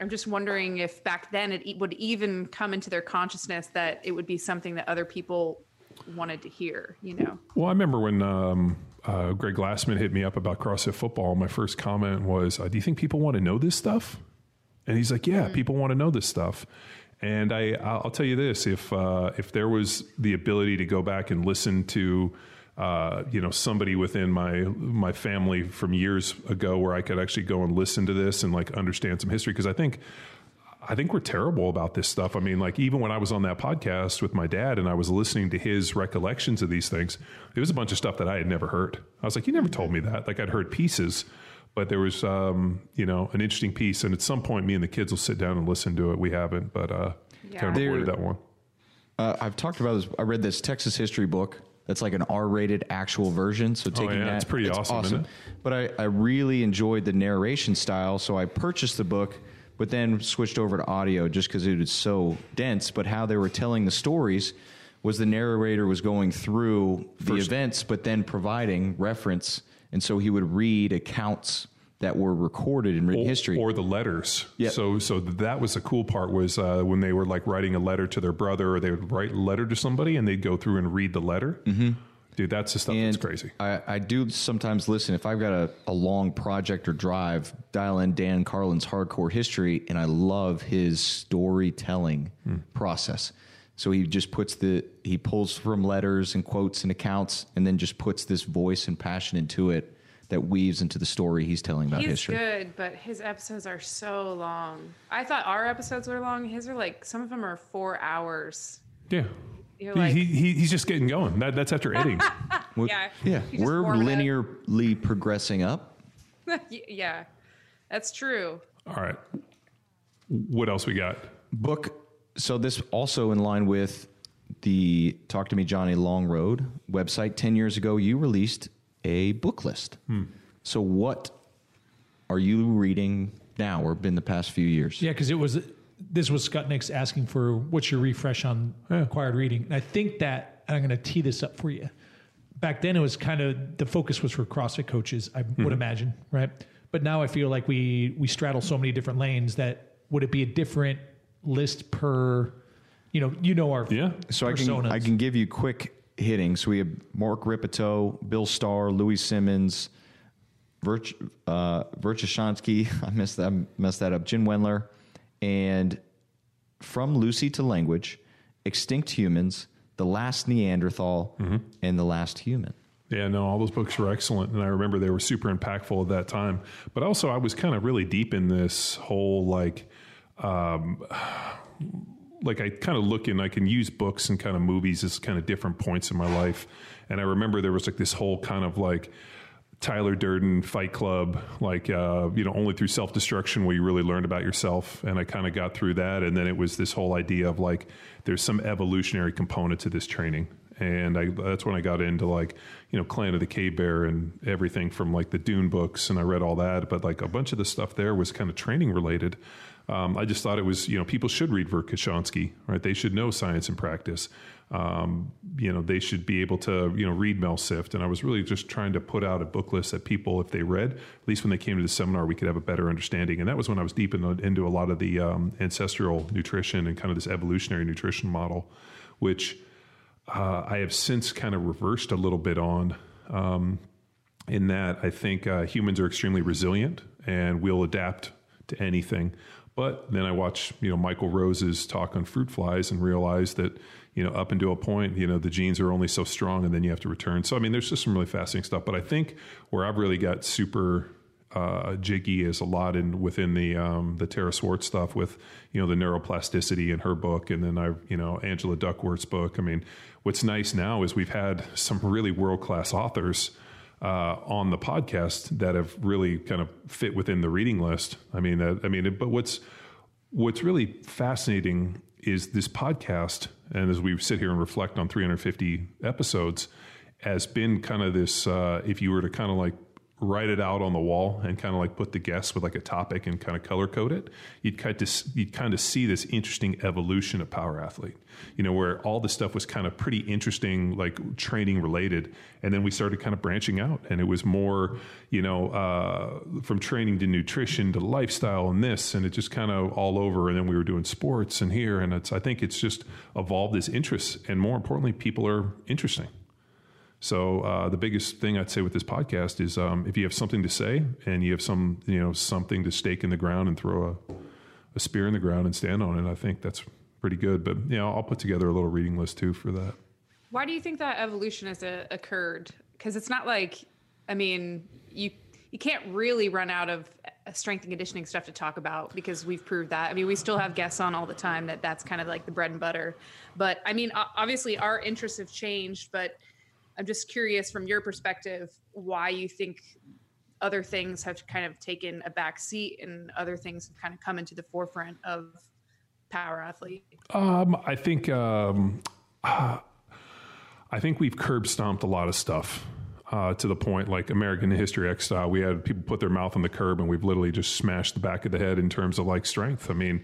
just wondering if back then it would even come into their consciousness that it would be something that other people wanted to hear, you know? Well, I remember when Greg Glassman hit me up about CrossFit Football, my first comment was, do you think people want to know this stuff? And he's like, yeah, people want to know this stuff. And I'll tell you this, if there was the ability to go back and listen to, you know, somebody within my family from years ago where I could actually go and listen to this and like understand some history, because I think we're terrible about this stuff. I mean, like even when I was on that podcast with my dad and I was listening to his recollections of these things, it was a bunch of stuff that I had never heard. I was like, you never told me that. Like I'd heard pieces, but there was, you know, an interesting piece. And at some point, me and the kids will sit down and listen to it. We haven't, but kind of avoided that one. I've talked about this. I read this Texas history book that's like an R-rated actual version. So taking that, it's pretty awesome. Isn't it? But I really enjoyed the narration style. So I purchased the book, but then switched over to audio just because it was so dense. But how they were telling the stories was the narrator was going through the events, but then providing reference. And so he would read accounts that were recorded in written history. Or the letters. Yep. So that was the cool part was when they were like writing a letter to their brother, or they would write a letter to somebody and they'd go through and read the letter. Mm-hmm. Dude, that's the stuff that's crazy. I do sometimes listen. If I've got a long project or drive, dial in Dan Carlin's Hardcore History, and I love his storytelling process. So he just pulls from letters and quotes and accounts, and then just puts this voice and passion into it that weaves into the story he's telling about history. He's good, but his episodes are so long. I thought our episodes were long. His are like, some of them are 4 hours. Yeah. Like, he's just getting going. That's after editing. Yeah. We're linearly progressing up. Yeah, that's true. All right. What else we got? Book. So this also in line with the Talk to Me Johnny Long Road website. 10 years ago, you released a book list. So what are you reading now or been the past few years? Yeah, because it was... this was Skutnik's asking for what's your refresh on acquired reading. And I think that, and I'm going to tee this up for you. Back then, it was kind of, the focus was for CrossFit coaches, I would imagine, right? But now I feel like we straddle so many different lanes that would it be a different list per, you know our So personas. I can give you quick hitting. So we have Mark Ripito, Bill Starr, Louis Simmons, Verkhoshansky. I messed that up. Jim Wendler. And From Lucy to Language, Extinct Humans, The Last Neanderthal, and The Last Human. Yeah, no, all those books were excellent, and I remember they were super impactful at that time. But also, I was kind of really deep in this whole, like I kind of look and I can use books and kind of movies as kind of different points in my life. And I remember there was, like, this whole kind of, like, Tyler Durden, Fight Club, only through self-destruction where you really learned about yourself. And I kind of got through that. And then it was this whole idea of, like, there's some evolutionary component to this training. And that's when I got into, Clan of the Cave Bear and everything from, like, the Dune books. And I read all that. But, like, a bunch of the stuff there was kind of training related. I just thought it was, people should read Verkhoshansky, right? They should know Science and Practice. They should be able to, read Mel Sift. And I was really just trying to put out a book list that people, if they read, at least when they came to the seminar, we could have a better understanding. And that was when I was deep into a lot of the ancestral nutrition and kind of this evolutionary nutrition model, which I have since kind of reversed a little bit on. In that I think humans are extremely resilient and we'll adapt to anything. But then I watch, Michael Rose's talk on fruit flies and realize that, up until a point, the genes are only so strong and then you have to return. So, I mean, there's just some really fascinating stuff. But I think where I've really got super jiggy is a lot within the Tara Swart stuff with, the neuroplasticity in her book. And then Angela Duckworth's book. I mean, what's nice now is we've had some really world-class authors on the podcast that have really kind of fit within the reading list. But what's really fascinating is this podcast, and as we sit here and reflect on 350 episodes, has been kind of this, if you were to kind of like write it out on the wall and kind of like put the guests with like a topic and kind of color code it, you'd kind of see this interesting evolution of Power Athlete, where all the stuff was kind of pretty interesting, like training related. And then we started kind of branching out and it was more, from training to nutrition to lifestyle and this, and it just kind of all over. And then we were doing sports and here, and I think it's just evolved as interests. And more importantly, people are interesting. So the biggest thing I'd say with this podcast is if you have something to say and you have something to stake in the ground and throw a spear in the ground and stand on it, I think that's pretty good. But I'll put together a little reading list too for that. Why do you think that evolution has occurred? Because it's not like, you can't really run out of strength and conditioning stuff to talk about because we've proved that. We still have guests on all the time that's kind of like the bread and butter. But obviously our interests have changed, but I'm just curious from your perspective, why you think other things have kind of taken a back seat and other things have kind of come into the forefront of Power Athlete. I think we've curb stomped a lot of stuff to the point like American History X style. We had people put their mouth on the curb and we've literally just smashed the back of the head in terms of like strength. We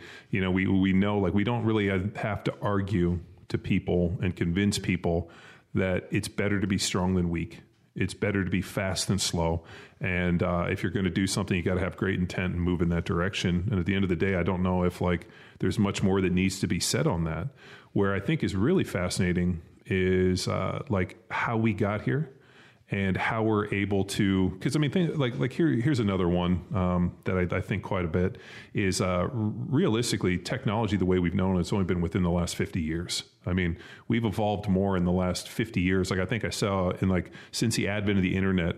know like we don't really have to argue to people and convince people that it's better to be strong than weak. It's better to be fast than slow. And if you're going to do something, you got to have great intent and move in that direction. And at the end of the day, I don't know if like there's much more that needs to be said on that. Where I think is really fascinating is like how we got here and how we're able to, because here's another one that I think quite a bit is realistically technology, the way we've known it's only been within the last 50 years. We've evolved more in the last 50 years. Like I think I saw in like since the advent of the internet,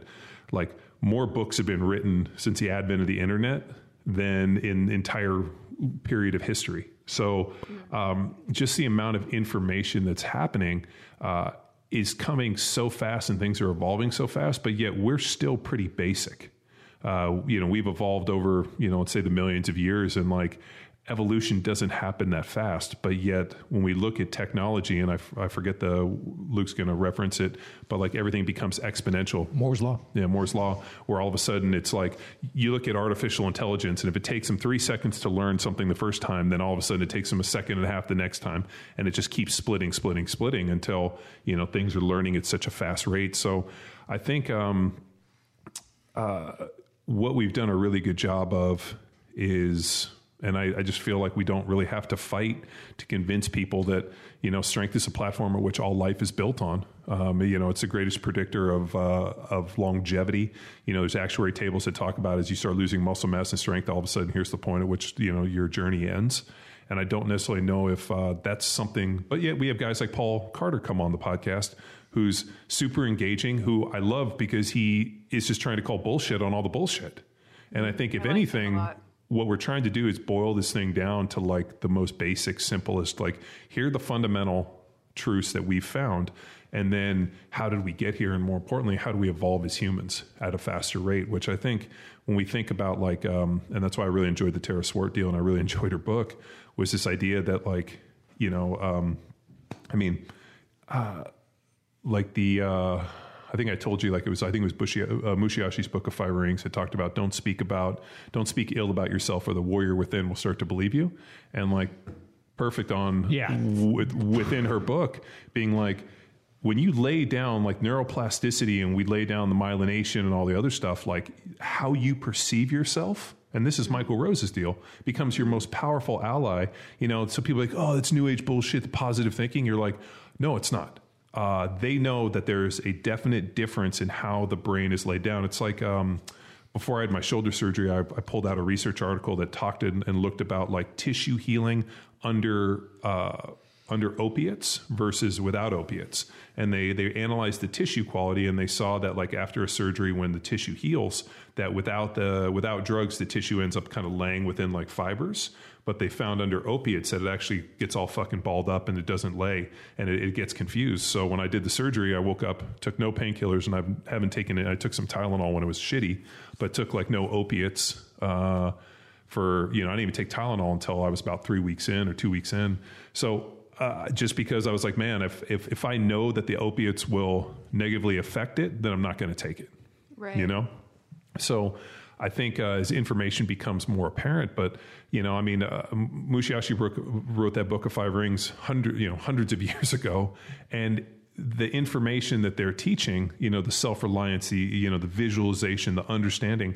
like more books have been written since the advent of the internet than in the entire period of history. So just the amount of information that's happening is coming so fast and things are evolving so fast, but yet we're still pretty basic. We've evolved over, let's say the millions of years and like evolution doesn't happen that fast, but yet when we look at technology, and I forget Luke's going to reference it, but like everything becomes exponential. Moore's Law. Yeah, Moore's Law, where all of a sudden it's like you look at artificial intelligence, and if it takes them 3 seconds to learn something the first time, then all of a sudden it takes them a second and a half the next time, and it just keeps splitting until, you know, things are learning at such a fast rate. So I think what we've done a really good job of is... And I just feel like we don't really have to fight to convince people that, you know, strength is a platform at which all life is built on. You know, it's the greatest predictor of longevity. You know, there's actuary tables that talk about as you start losing muscle mass and strength, all of a sudden, here's the point at which, you know, your journey ends. And I don't necessarily know if that's something, but yet we have guys like Paul Carter come on the podcast, who's super engaging, who I love because he is just trying to call bullshit on all the bullshit. And I think if anything... what we're trying to do is boil this thing down to like the most basic, simplest, like here are the fundamental truths that we've found. And then how did we get here? And more importantly, how do we evolve as humans at a faster rate? Which I think when we think about like, and that's why I really enjoyed the Tara Swart deal. And I really enjoyed her book, was this idea that like, you know, I think I told you, like I think it was Mushiashi's Book of Five Rings that talked about don't speak ill about yourself, or the warrior within will start to believe you. And like perfect on within her book being like, when you lay down like neuroplasticity and we lay down the myelination and all the other stuff, like how you perceive yourself, and this is Michael Rose's deal, becomes your most powerful ally. You know, so people are like, oh, it's new age bullshit, the positive thinking. You're like, no, it's not. They know that there's a definite difference in how the brain is laid down. It's like before I had my shoulder surgery, I pulled out a research article that talked and looked about like tissue healing under opiates versus without opiates. And they analyzed the tissue quality, and they saw that like after a surgery, when the tissue heals, that without drugs, the tissue ends up kind of laying within like fibers. But they found under opiates that it actually gets all fucking balled up and it doesn't lay, and it gets confused. So when I did the surgery, I woke up, took no painkillers, and I haven't taken it. I took some Tylenol when it was shitty, but took like no opiates for, you know, I didn't even take Tylenol until I was about 3 weeks in or 2 weeks in. So just because I was like, man, if I know that the opiates will negatively affect it, then I'm not going to take it. Right. You know? So I think as information becomes more apparent, but you know, I mean, Mushiashi wrote that Book of Five Rings hundreds of years ago, and the information that they're teaching, you know, the self-reliance, the visualization, the understanding,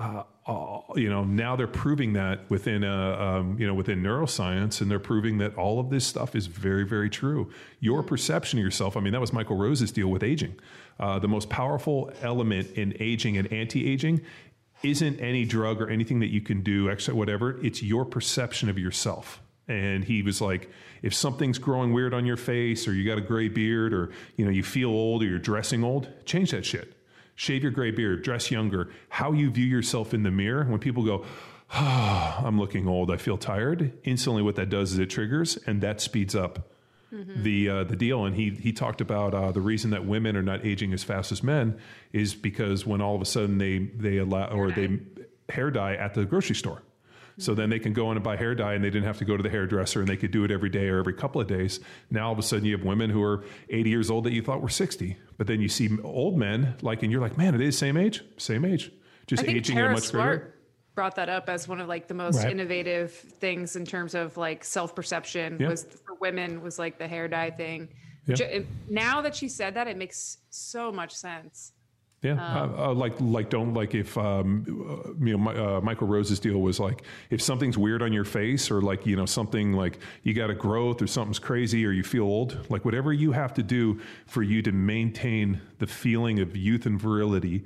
now they're proving that within within neuroscience, and they're proving that all of this stuff is very, very true. Your perception of yourself, I mean, that was Michael Rose's deal with aging. The most powerful element in aging and anti-aging isn't any drug or anything that you can do, except whatever. It's your perception of yourself. And he was like, if something's growing weird on your face, or you got a gray beard, or you know, you feel old, or you're dressing old, change that shit. Shave your gray beard, dress younger. How you view yourself in the mirror, when people go, oh, I'm looking old, I feel tired, instantly what that does is it triggers, and that speeds up the deal. And he talked about the reason that women are not aging as fast as men is because when all of a sudden they allow hair dye at the grocery store. So then they can go in and buy hair dye, and they didn't have to go to the hairdresser, and they could do it every day or every couple of days. Now, all of a sudden, you have women who are 80 years old that you thought were 60. But then you see old men, like, and you're like, man, it is same age. Just aging at a much greater rate. Brought that up as one of like the most innovative things in terms of like self-perception was for women, was like the hair dye thing. Yeah. Now that she said that, it makes so much sense. Yeah, Michael Rose's deal was like, if something's weird on your face, or like, you know, something like you got a growth, or something's crazy, or you feel old, like whatever you have to do for you to maintain the feeling of youth and virility,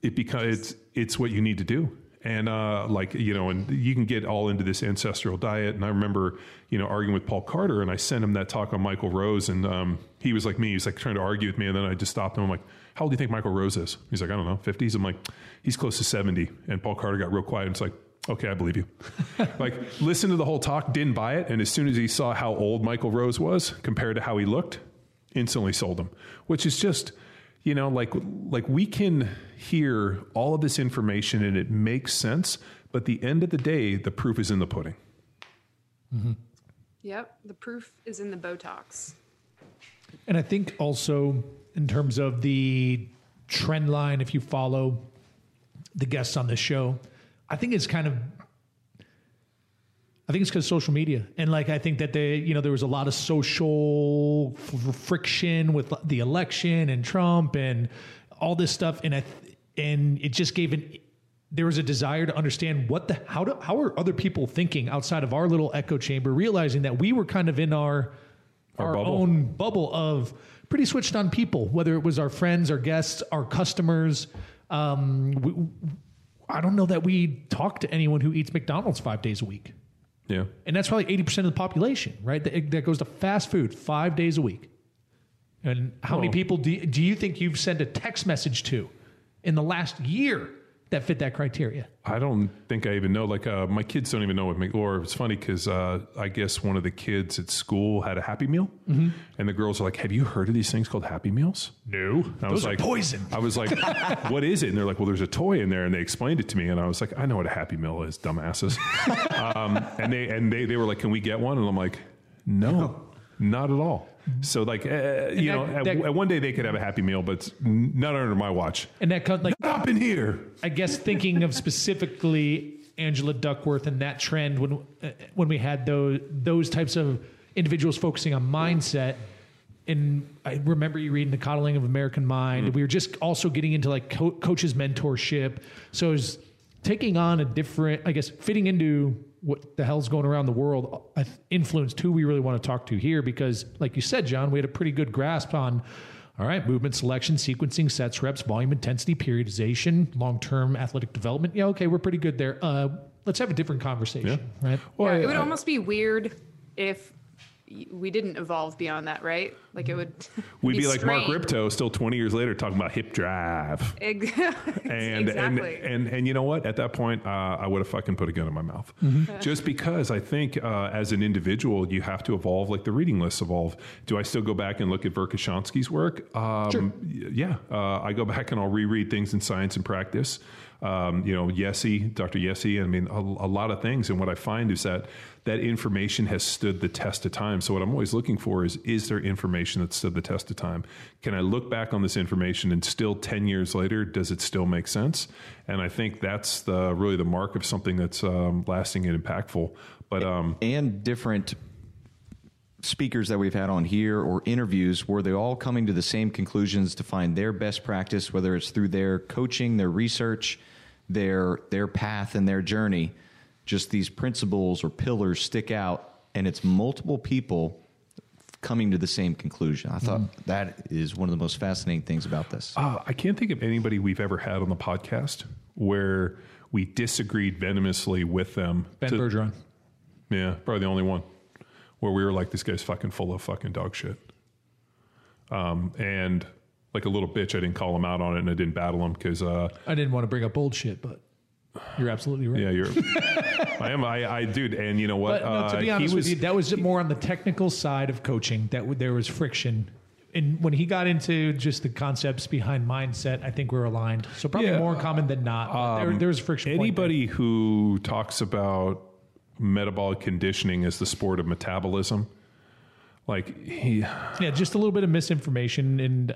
it's what you need to do. And and you can get all into this ancestral diet. And I remember, you know, arguing with Paul Carter, and I sent him that talk on Michael Rose, and he was like me. He was like trying to argue with me, and then I just stopped him. I'm like, how old do you think Michael Rose is? He's like, I don't know, 50s. I'm like, he's close to 70. And Paul Carter got real quiet, and it's like, okay, I believe you. Like, listened to the whole talk, didn't buy it, and as soon as he saw how old Michael Rose was compared to how he looked, instantly sold him. Which is just, you know, like we can hear all of this information and it makes sense, But the end of the day, the proof is in the pudding. Mm-hmm. Yep. The proof is in the Botox. And I think also in terms of the trend line, if you follow the guests on this show, I think it's kind of, I think it's because of social media. And like, I think that they, you know, there was a lot of social friction with the election and Trump and all this stuff. And it just gave there was a desire to understand how are other people thinking outside of our little echo chamber, realizing that we were kind of in our bubble. Own bubble of pretty switched on people, whether it was our friends, our guests, our customers. I don't know that we talk to anyone who eats McDonald's 5 days a week. Yeah. And that's probably 80% of the population, right? That goes to fast food 5 days a week. And how many people do you think you've sent a text message to in the last year that fit that criteria? I don't think I even know. Like, my kids don't even know what or it's funny because I guess one of the kids at school had a Happy Meal, mm-hmm. and the girls are like, "Have you heard of these things called Happy Meals?" No. And those are like, poison. I was like, "What is it?" And they're like, "Well, there's a toy in there," and they explained it to me, and I was like, "I know what a Happy Meal is, dumbasses." and they were like, "Can we get one?" And I'm like, "No, not at all." So like, one day they could have a Happy Meal, but it's not under my watch. And that comes like up in here. I guess thinking of specifically Angela Duckworth and that trend when we had those types of individuals focusing on mindset. And I remember you reading The Coddling of American Mind. Mm-hmm. We were just also getting into like coaches mentorship. So it was taking on a different, I guess, fitting into what the hell's going around the world influenced who we really want to talk to here, because like you said, John, we had a pretty good grasp on, all right, movement selection, sequencing, sets, reps, volume, intensity, periodization, long-term athletic development. Yeah. Okay. We're pretty good there. Let's have a different conversation. Yeah. Right. Well, yeah, it would almost be weird if we didn't evolve beyond that. Right. Like it would, we'd be like Mark Ripto still 20 years later talking about hip drive. Exactly. And you know what, at that point, I would have fucking put a gun in my mouth, mm-hmm. just because I think, as an individual, you have to evolve like the reading lists evolve. Do I still go back and look at Verkhoshansky's work? Sure. Yeah. I go back and I'll reread things in Science and Practice. Yessi, Dr. Yessi, I mean, a lot of things. And what I find is that information has stood the test of time. So what I'm always looking for is there information that stood the test of time? Can I look back on this information and still 10 years later, does it still make sense? And I think that's really the mark of something that's lasting and impactful. But and different speakers that we've had on here or interviews, were they all coming to the same conclusions to find their best practice, whether it's through their coaching, their research, their path and their journey? Just these principles or pillars stick out, and it's multiple people coming to the same conclusion. I thought that is one of the most fascinating things about this. I can't think of anybody we've ever had on the podcast where we disagreed venomously with them. Ben Bergeron. Yeah, probably the only one. Where we were like, this guy's fucking full of fucking dog shit. And like a little bitch, I didn't call him out on it and I didn't battle him because... I didn't want to bring up old shit, but you're absolutely right. Yeah, I am, dude, and you know what? But, no, to be honest with you, that was more on the technical side of coaching, that there was friction. And when he got into just the concepts behind mindset, I think we're aligned. So probably more common than not. There was friction. Anybody who talks about metabolic conditioning as the sport of metabolism, like just a little bit of misinformation, and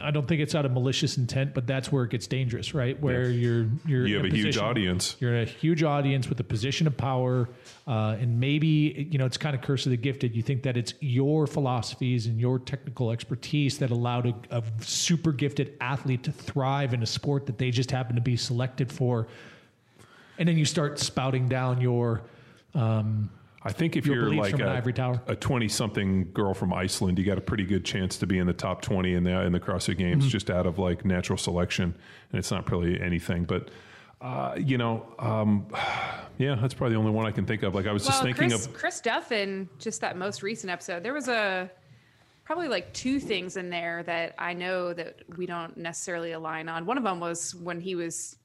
I don't think it's out of malicious intent, but that's where it gets dangerous, right? Where you have a huge audience. You're in a huge audience with a position of power, and maybe it's kind of curse of the gifted. You think that it's your philosophies and your technical expertise that allowed a super gifted athlete to thrive in a sport that they just happen to be selected for. And then you start spouting down your. I think if you're like a 20-something girl from Iceland, you got a pretty good chance to be in the top 20 in the CrossFit Games, mm-hmm. just out of like natural selection, and it's not really anything. But that's probably the only one I can think of. Like I was just thinking of Chris Duffin, just that most recent episode. There was probably like two things in there that I know that we don't necessarily align on. One of them was when he was.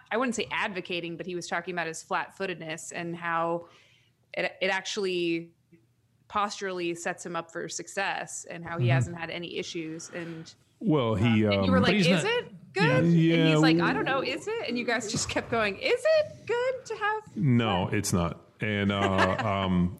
I wouldn't say advocating, but he was talking about his flat-footedness and how it actually posturally sets him up for success, and how he hasn't had any issues. And you were like, is it? good? Yeah. And he's like, I don't know, is it? And you guys just kept going, is it good to have? No, it's not. And,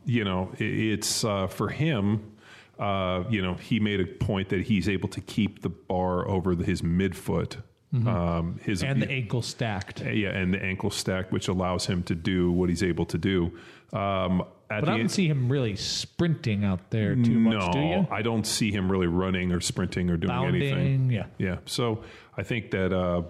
you know, it's for him, you know, he made a point that he's able to keep the bar over his midfoot. Mm-hmm. And the ankle stacked. Yeah, and the ankle stacked, which allows him to do what he's able to do. But I don't see him really sprinting out there too much, do you? No, I don't see him really running or sprinting or doing anything. Yeah. Yeah, so I think that,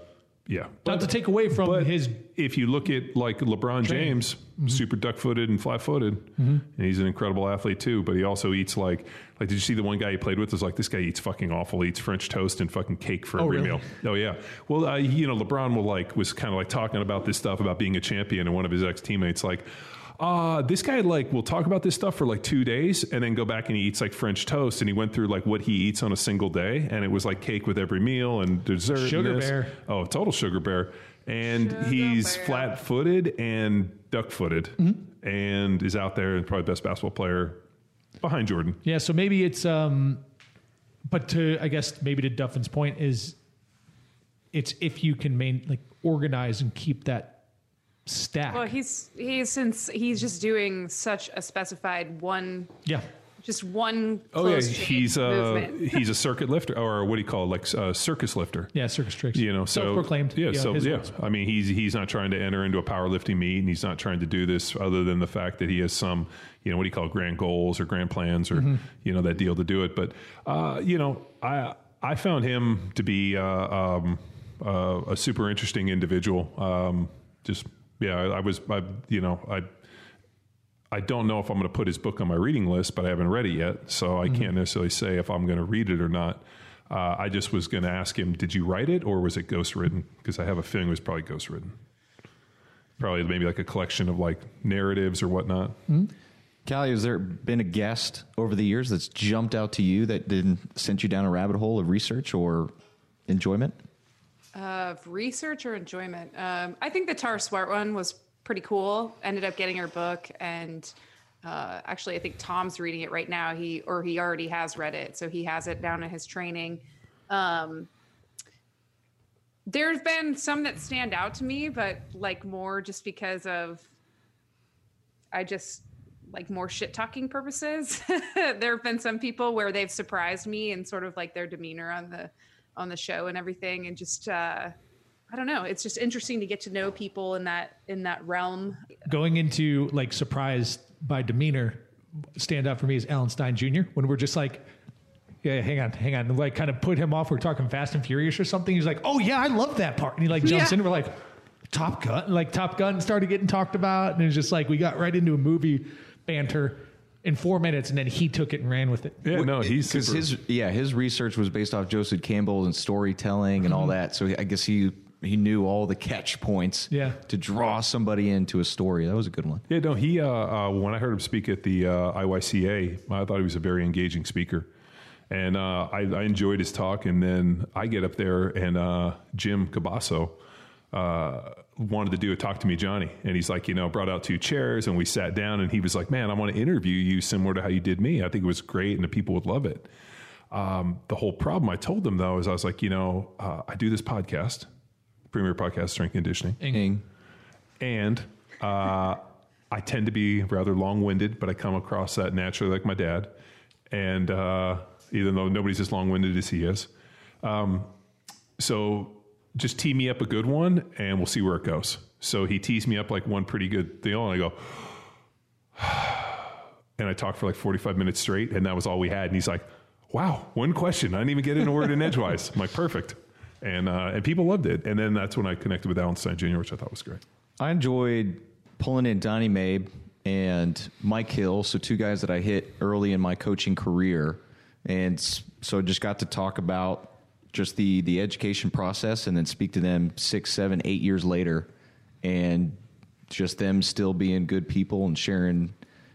yeah. Not to take away from his... If you look at, like, LeBron James, mm-hmm. super duck-footed and fly-footed, mm-hmm. and he's an incredible athlete, too, but he also eats, like, did you see the one guy he played with? It was like, this guy eats fucking awful. He eats French toast and fucking cake for every meal. Oh, yeah. Well, you know, LeBron was kind of, like, talking about this stuff about being a champion, and one of his ex-teammates, like... this guy, like, will talk about this stuff for, like, 2 days and then go back and he eats, like, French toast. And he went through, like, what he eats on a single day. And it was, like, cake with every meal and dessert. Sugar bear. Oh, total sugar bear. And he's flat-footed and duck-footed mm-hmm. and is out there and probably best basketball player behind Jordan. Yeah, so maybe it's but to, I guess, maybe to Duffin's point is it's if you can, organize and keep that stack. Well, he's just doing such a specified one. Yeah. Just one. Oh yeah, he's a circuit lifter, or what do you call it, circus lifter? Yeah, circus tricks. You know, so self-proclaimed. Yeah. So yeah, words. I mean, he's not trying to enter into a powerlifting meet, and he's not trying to do this other than the fact that he has some, you know, what do you call it, grand goals or grand plans or mm-hmm. you know that deal to do it. But you know, I found him to be a super interesting individual. I don't know if I'm going to put his book on my reading list, but I haven't read it yet, so I mm-hmm. can't necessarily say if I'm going to read it or not. I just was going to ask him, did you write it or was it ghostwritten? Because I have a feeling it was probably ghostwritten. Probably maybe like a collection of like narratives or whatnot. Mm-hmm. Callie, has there been a guest over the years that's jumped out to you that didn't send you down a rabbit hole of research or enjoyment? Of research or enjoyment. I think the Tara Swart one was pretty cool. Ended up getting her book, and actually I think Tom's reading it right now. He already has read it, so he has it down in his training. There's been some that stand out to me, but like more just because of I just like more shit talking purposes. There have been some people where they've surprised me and sort of like their demeanor on the show and everything, and just I don't know, it's just interesting to get to know people in that realm. Going into like surprised by demeanor, stand out for me is Alan Stein Jr. When we're just like, yeah, hang on, and like kind of put him off. We're talking Fast and Furious or something. He's like, oh yeah, I love that part, and he like jumps in. And we're like, Top Gun started getting talked about, and it's just like we got right into a movie banter in 4 minutes, and then he took it and ran with it. Yeah, no, he's because his research was based off Joseph Campbell and storytelling mm-hmm. and all that. So I guess he knew all the catch points. Yeah. To draw somebody into a story. That was a good one. Yeah, no, he when I heard him speak at the IYCA, I thought he was a very engaging speaker, and I enjoyed his talk. And then I get up there, and Jim Cabasso wanted to do a Talk to Me Johnny, and he's like, you know, brought out 2 chairs and we sat down, and he was like, man, I want to interview you similar to how you did me. I think it was great and the people would love it. The whole problem I told them though is I was like, you know, I do this podcast, premier podcast, strength and conditioning, and I tend to be rather long-winded, but I come across that naturally like my dad, and even though nobody's as long-winded as he is, so just tee me up a good one and we'll see where it goes. So he teased me up like one pretty good deal, and I go, and I talked for like 45 minutes straight, and that was all we had. And he's like, wow, one question. I didn't even get in a word in edgewise. I'm like, perfect. And people loved it. And then that's when I connected with Alan Stein Jr., which I thought was great. I enjoyed pulling in Donnie Mabe and Mike Hill. So 2 guys that I hit early in my coaching career. And so just got to talk about just the education process, and then speak to them 6, 7, 8 years later, and just them still being good people and sharing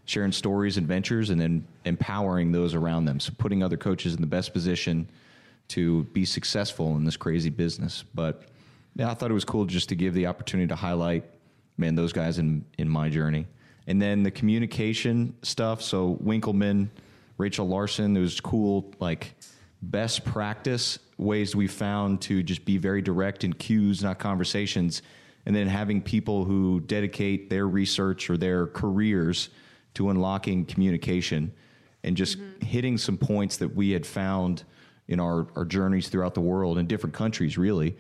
stories, adventures, and then empowering those around them. So putting other coaches in the best position to be successful in this crazy business. But yeah, I thought it was cool just to give the opportunity to highlight, man, those guys in my journey. And then the communication stuff. So Winkleman, Rachel Larson, it was cool. Like, best practice, ways we found to just be very direct in cues, not conversations, and then having people who dedicate their research or their careers to unlocking communication and just hitting some points that we had found in our journeys throughout the world in different countries, really,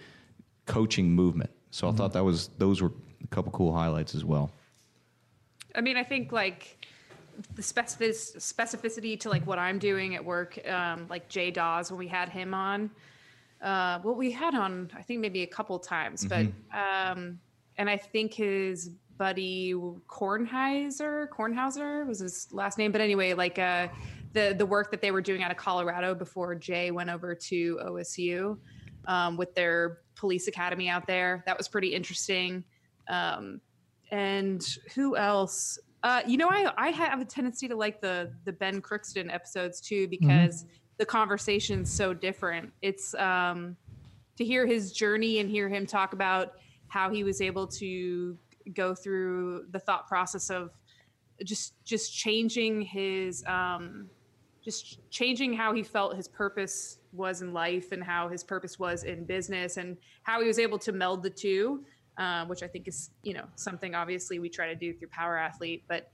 coaching movement. So I thought that was, those were a couple cool highlights as well. I mean, I think like the specificity to like what I'm doing at work, like Jay Dawes, when we had him on, well, we had on, I think maybe a couple times, but, and I think his buddy Kornheiser was his last name. But anyway, like, the work that they were doing out of Colorado before Jay went over to OSU, with their police academy out there, that was pretty interesting. And who else? You know, I have a tendency to like the Ben Crookston episodes too, because the conversation's so different. It's to hear his journey and hear him talk about how he was able to go through the thought process of just changing his just changing how he felt his purpose was in life and how his purpose was in business and how he was able to meld the two. Which I think is, you know, something obviously we try to do through Power Athlete, but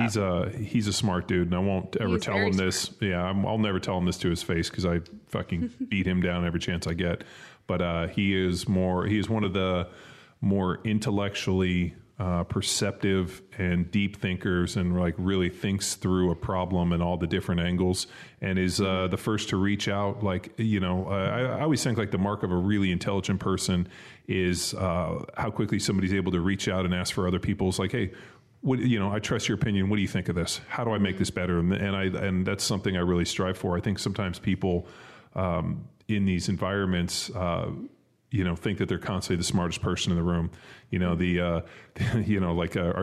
he's a smart dude, and I won't ever tell him this. Yeah, I'll never tell him this to his face because I fucking beat him down every chance I get. But he is one of the more intellectually perceptive and deep thinkers, and like really thinks through a problem and all the different angles, and is the first to reach out. Like, you know, I always think like the mark of a really intelligent person is how quickly somebody's able to reach out and ask for other people's, like, hey, what, you know, I trust your opinion. What do you think of this? How do I make this better? And that's something I really strive for. I think sometimes people in these environments, you know, think that they're constantly the smartest person in the room. You know, our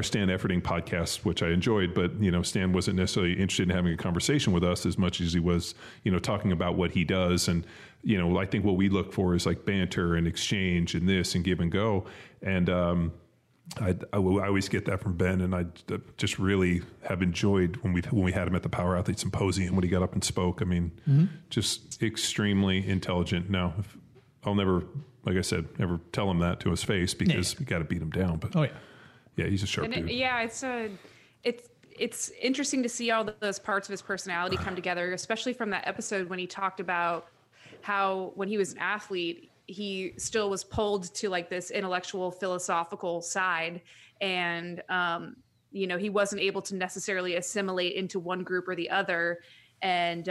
Stan Efferding podcast, which I enjoyed, but, you know, Stan wasn't necessarily interested in having a conversation with us as much as he was, you know, talking about what he does. And, you know, I think what we look for is like banter and exchange and this and give and go. And, I always get that from Ben, and I just really have enjoyed when we had him at the Power Athlete Symposium, when he got up and spoke. I mean, just extremely intelligent. Now, I'll never, like I said, never tell him that to his face because we got to beat him down. But yeah, he's a sharp dude. It's interesting to see all those parts of his personality come together, especially from that episode when he talked about how when he was an athlete, he still was pulled to like this intellectual, philosophical side, and you know, he wasn't able to necessarily assimilate into one group or the other, and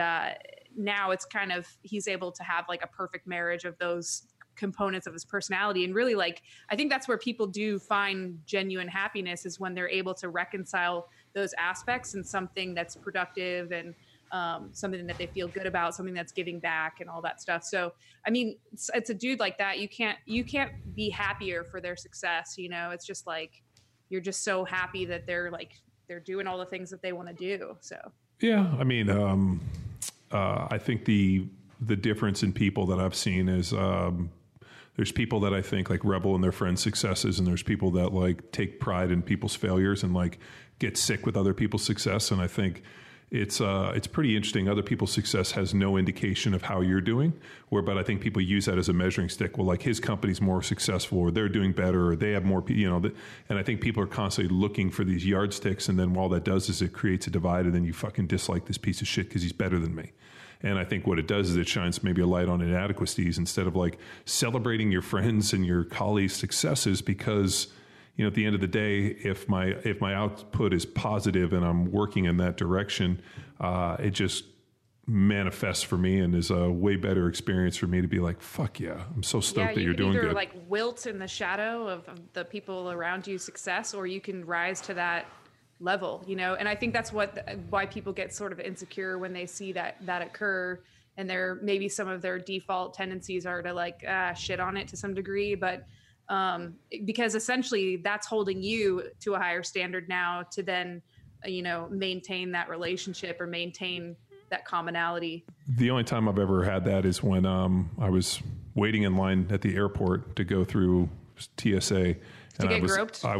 now it's kind of, he's able to have like a perfect marriage of those components of his personality. And really, like, I think that's where people do find genuine happiness, is when they're able to reconcile those aspects in something that's productive and something that they feel good about, something that's giving back and all that stuff. So, I mean, it's a dude like that. You can't be happier for their success. You know, it's just like, you're just so happy that they're like, they're doing all the things that they want to do. So, yeah, I mean, I think the difference in people that I've seen is there's people that I think like revel in their friends' successes, and there's people that like take pride in people's failures and like get sick with other people's success. And I think it's pretty interesting. Other people's success has no indication of how you're doing, but I think people use that as a measuring stick. Well, like his company's more successful, or they're doing better, or they have more, you know, and I think people are constantly looking for these yardsticks. And then all that does is it creates a divide, and then you fucking dislike this piece of shit because he's better than me. And I think what it does is it shines maybe a light on inadequacies instead of like celebrating your friends and your colleagues' successes, because, you know, at the end of the day, if my output is positive and I'm working in that direction, it just manifests for me and is a way better experience for me to be like, fuck yeah, I'm so stoked that you're doing good. You can either like wilt in the shadow of the people around you success, or you can rise to that level, you know. And I think that's why people get sort of insecure when they see that occur, and their maybe some of their default tendencies are to like shit on it to some degree, but because essentially that's holding you to a higher standard now to then, you know, maintain that relationship or maintain that commonality. The only time I've ever had that is when I was waiting in line at the airport to go through TSA. And I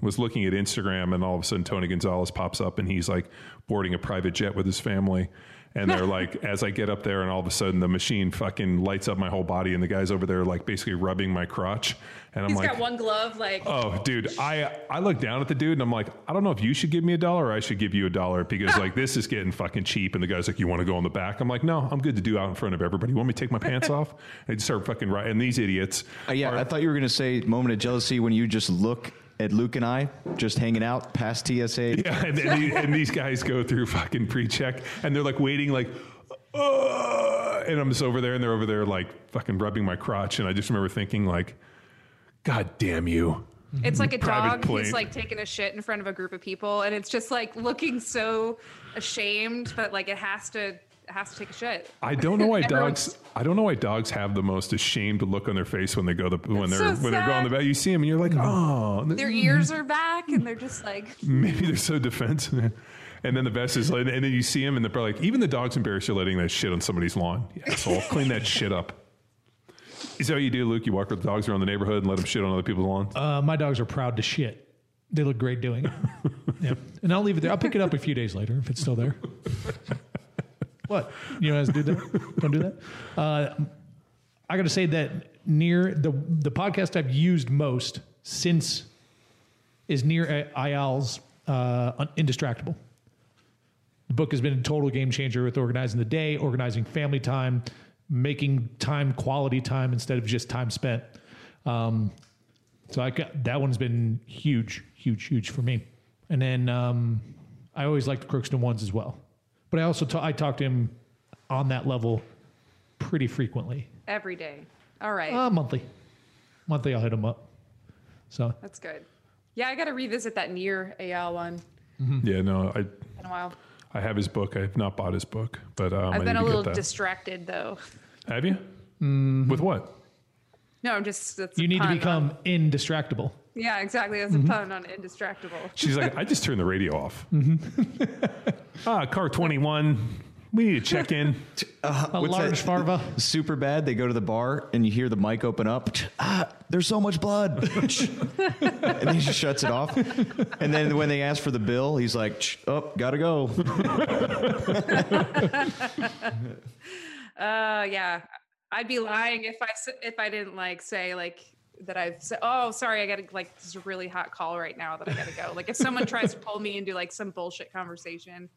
was looking at Instagram, and all of a sudden Tony Gonzalez pops up, and he's like boarding a private jet with his family. And they're like, as I get up there and all of a sudden the machine fucking lights up my whole body and the guy's over there like basically rubbing my crotch. And I'm got one glove. Like, oh dude, I look down at the dude and I'm like, I don't know if you should give me $1 or I should give you $1 because like this is getting fucking cheap. And the guy's like, you want to go on the back? I'm like, no, I'm good to do out in front of everybody. You want me to take my pants off? I just start fucking right. And these idiots. I thought you were going to say moment of jealousy when you just look at Luke and I just hanging out past TSA. Yeah, and these guys go through fucking pre-check and they're like waiting like, and I'm just over there and they're over there like fucking rubbing my crotch. And I just remember thinking like, God damn you. It's like a dog who's like taking a shit in front of a group of people. And it's just like looking so ashamed, but like it has to take a shit. I don't know why dogs. I don't know why dogs have the most ashamed look on their face when they go they're going the back. You see them and you're like, oh, their ears are back and they're just like maybe they're so defensive. And then the best is, and then you see them and they're probably like, even the dog's embarrassed you're letting that shit on somebody's lawn. You asshole, clean that shit up. Is that what you do, Luke? You walk with the dogs around the neighborhood and let them shit on other people's lawns? My dogs are proud to shit. They look great doing it. Yeah. And I'll leave it there. I'll pick it up a few days later if it's still there. What? You don't have to do that? Don't do that? I got to say that near the podcast I've used most since is near Ayal's Indistractable. The book has been a total game changer with organizing the day, organizing family time, making time quality time instead of just time spent. So that one's been huge, huge, huge for me. And then I always liked the Crookston ones as well. But I also I talk to him on that level pretty frequently. Every day. All right. Monthly I'll hit him up. So that's good. Yeah, I got to revisit that near AL one. Mm-hmm. Yeah, no, in a while. I have his book. I have not bought his book, but I've been a little distracted though. Have you? Mm-hmm. With what? No, I'm just. That's you need to become indistractable. Yeah, exactly. That's a pun on Indistractable. She's like, I just turned the radio off. Mm-hmm. Car 21. We need to check in. A large Farva. Super bad. They go to the bar and you hear the mic open up. There's so much blood. And he just shuts it off. And then when they ask for the bill, he's like, oh, gotta go. Yeah. I'd be lying if I didn't like say like, that I've said, oh, sorry, I got to like, this is a really hot call right now that I got to go. Like if someone tries to pull me into like some bullshit conversation,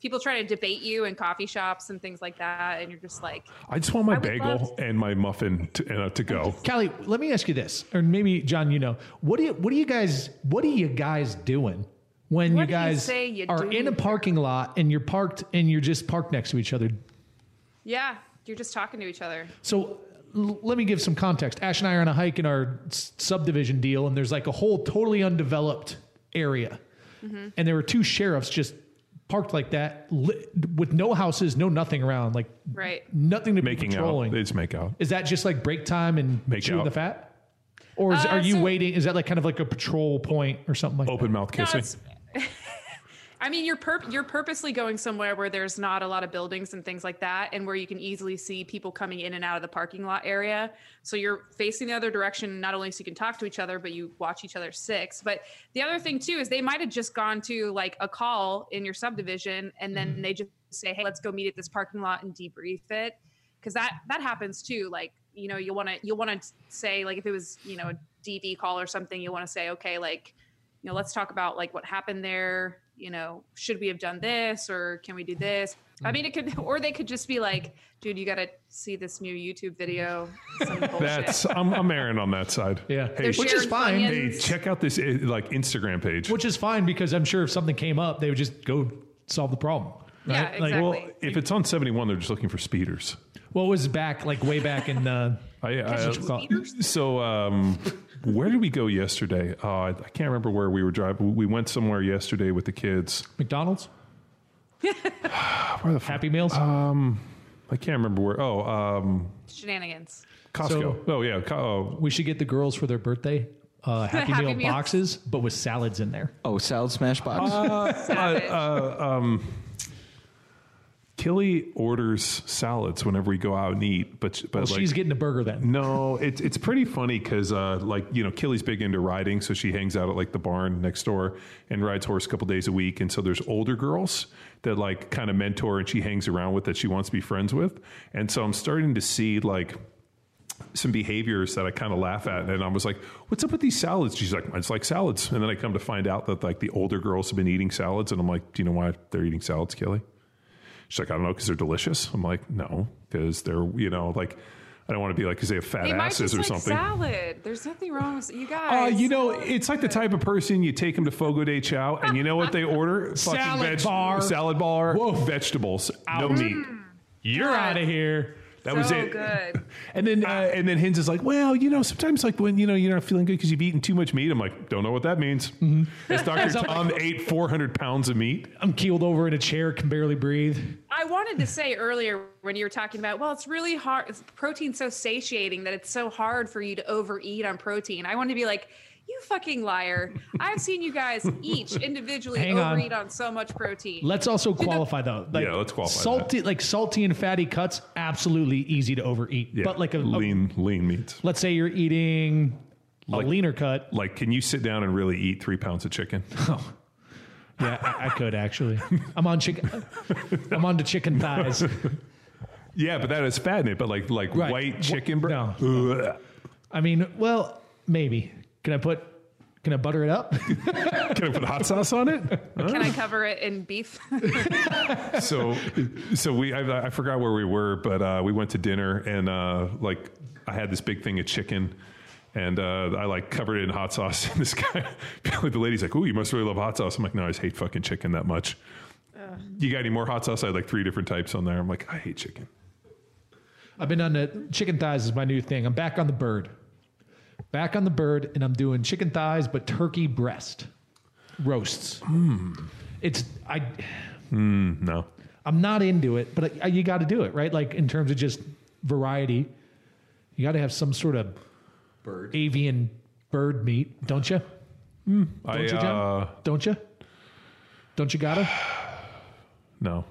people try to debate you in coffee shops and things like that. And you're just like, I just want my bagel and my muffin to go. Callie, let me ask you this, or maybe John, you know, what are you guys doing when you guys are in a parking lot and you're parked and you're just parked next to each other? Yeah. You're just talking to each other. So let me give some context. Ash and I are on a hike in our subdivision deal, and there's like a whole totally undeveloped area. Mm-hmm. And there were two sheriffs just parked like that with no houses, no nothing around, like right. Nothing to be patrolling. It's make out. Is that just like break time and chewing the fat? Or are you waiting? Is that like kind of like a patrol point or something like open mouth kissing? No, I mean, you're purposely going somewhere where there's not a lot of buildings and things like that, and where you can easily see people coming in and out of the parking lot area. So you're facing the other direction, not only so you can talk to each other, but you watch each other six. But the other thing, too, is they might have just gone to, like, a call in your subdivision, and then they just say, hey, let's go meet at this parking lot and debrief it. Because that happens, too. Like, you know, you'll want to say, like, if it was, you know, a DV call or something, you'll want to say, okay, like, you know, let's talk about, like, what happened there. You know, should we have done this or can we do this? I mean, it could, or they could just be like, dude, you got to see this new YouTube video. Some bullshit. I'm Aaron on that side. Yeah. Hey, which is fine. Hey, check out this like Instagram page, which is fine because I'm sure if something came up, they would just go solve the problem. Right? Yeah, exactly. Like, well, if it's on 71, they're just looking for speeders. Well, it was way back in where did we go yesterday? I can't remember where we were driving. We went somewhere yesterday with the kids. McDonald's? Where the Happy Meals? I can't remember where. Shenanigans. Costco. So, we should get the girls for their birthday Happy Meal boxes, but with salads in there. Oh, salad smash box. Tilly orders salads whenever we go out and eat, but well, like, she's getting a burger then. No, it's pretty funny because like, you know, Killy's big into riding, so she hangs out at like the barn next door and rides horse a couple days a week. And so there's older girls that like kind of mentor and she hangs around with that she wants to be friends with. And so I'm starting to see like some behaviors that I kind of laugh at, and I was like, what's up with these salads? She's like, it's like salads. And then I come to find out that like the older girls have been eating salads, and I'm like, do you know why they're eating salads, Killy? She's like, I don't know, because they're delicious. I'm like, no, because they're, you know, like, I don't want to be like, because they have fat asses or something. Salad. There's nothing wrong with you guys. You know, it's like the type of person you take them to Fogo de Chao, and you know what they order? Salad bar. Whoa. Vegetables. Out. No meat. You're out of here. That was it. Good. and then Hinz is like, well, you know, sometimes like when, you know, you're not feeling good because you've eaten too much meat. I'm like, don't know what that means. Mm-hmm. As Dr. Tom ate 400 pounds of meat. I'm keeled over in a chair, can barely breathe. I wanted to say earlier when you were talking about, well, it's really hard. Protein's so satiating that it's so hard for you to overeat on protein. I wanted to be like, you fucking liar. I've seen you guys each individually overeat on so much protein. Let's also qualify though. Like, yeah, let's qualify salty, that. Like salty and fatty cuts, absolutely easy to overeat. Yeah, but like lean meats. Let's say you're eating like, a leaner cut. Like, can you sit down and really eat 3 pounds of chicken? Oh. Yeah, I could actually. I'm on to chicken thighs. Yeah, but that is fat in it. But like right. White chicken breast. No. I mean, well, maybe. Can I butter it up? Can I put hot sauce on it? Can I cover it in beef? I forgot where we were, but we went to dinner and like I had this big thing of chicken and I like covered it in hot sauce. And this guy, the lady's like, "Ooh, you must really love hot sauce." I'm like, "No, I just hate fucking chicken that much." You got any more hot sauce? I had like 3 different types on there. I'm like, I hate chicken. I've been on the chicken thighs is my new thing. I'm back on the bird. Back on the bird, and I'm doing chicken thighs, but turkey breast roasts. No, I'm not into it, but you got to do it, right? Like in terms of just variety, you got to have some sort of bird, avian bird meat, don't you? John? Don't you? Don't you gotta? No.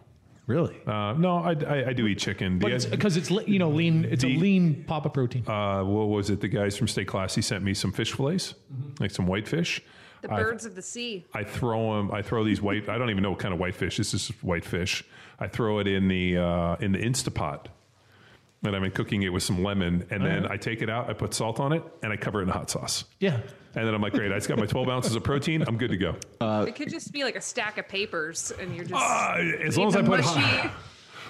Really? No, I do eat chicken. Because it's you know, lean. It's a lean pop of protein. What was it? The guys from Stay Classy sent me some fish fillets, like some white fish. The birds of the sea. I throw these white. I don't even know what kind of white fish. This is white fish. I throw it in the Instapot, and I've been cooking it with some lemon, and then I take it out, I put salt on it, and I cover it in hot sauce. Yeah. And then I'm like, great, I just got my 12 ounces of protein, I'm good to go. It could just be like a stack of papers, and you're just... as long as I put hot...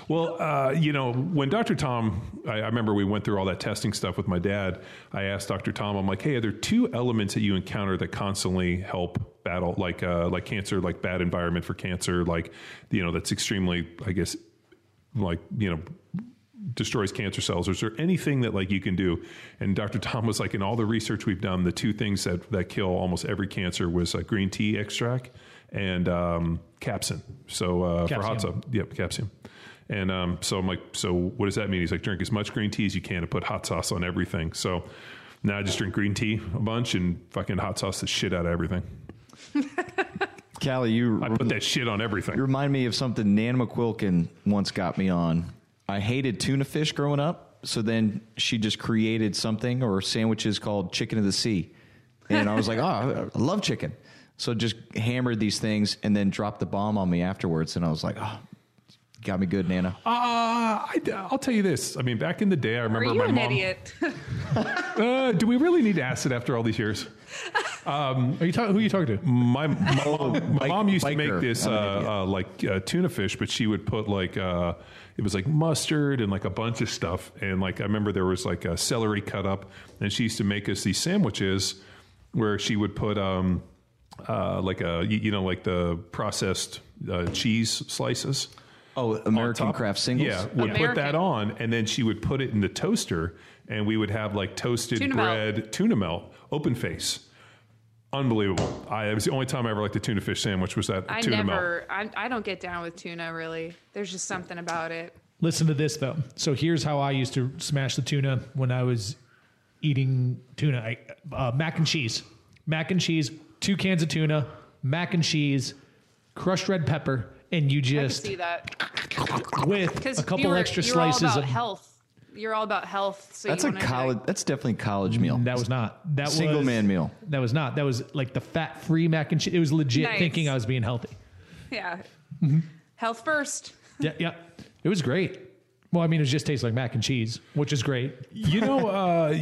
Well, you know, when Dr. Tom, I remember we went through all that testing stuff with my dad, I asked Dr. Tom, I'm like, hey, are there 2 elements that you encounter that constantly help battle, like cancer, like bad environment for cancer, like, you know, that's extremely, I guess, like, you know... destroys cancer cells, or is there anything that like you can do? And Dr. Tom was like, in all the research we've done, the 2 things that kill almost every cancer was green tea extract and capsaicin. So for hot sauce, yep, capsaicin. And so I'm like, so what does that mean? He's like, drink as much green tea as you can and put hot sauce on everything. So now I just drink green tea a bunch and fucking hot sauce the shit out of everything. Callie, I put that shit on everything. You remind me of something Nan McQuilkin once got me on. I hated tuna fish growing up, so then she just created something or sandwiches called Chicken of the Sea. And I was like, oh, I love chicken. So just hammered these things and then dropped the bomb on me afterwards. And I was like, oh, got me good, Nana. I'll tell you this. I mean, back in the day, I remember my mom... Are you an idiot? Do we really need acid after all these years? Who are you talking to? My mom used to make this tuna fish, but she would put like... it was like mustard and like a bunch of stuff. And like, I remember there was like a celery cut up, and she used to make us these sandwiches where she would put like a, you know, like the processed cheese slices. Oh, American Craft Singles. Yeah. Would put that on, and then she would put it in the toaster, and we would have like toasted tuna melt, open face. Unbelievable. It was the only time I ever liked a tuna fish sandwich was that tuna melt. I don't get down with tuna, really. There's just something about it. Listen to this, though. So here's how I used to smash the tuna when I was eating tuna. Mac and cheese. Mac and cheese, 2 cans of tuna, mac and cheese, crushed red pepper, And you just see that with a couple extra slices all about of health. You're all about health. So that's that's definitely a college meal. That was not. That single man meal. That was not. That was like the fat free mac and cheese. It was legit thinking I was being healthy. Yeah. Mm-hmm. Health first. Yeah. Yeah. It was great. Well, I mean, it just tastes like mac and cheese, which is great. You know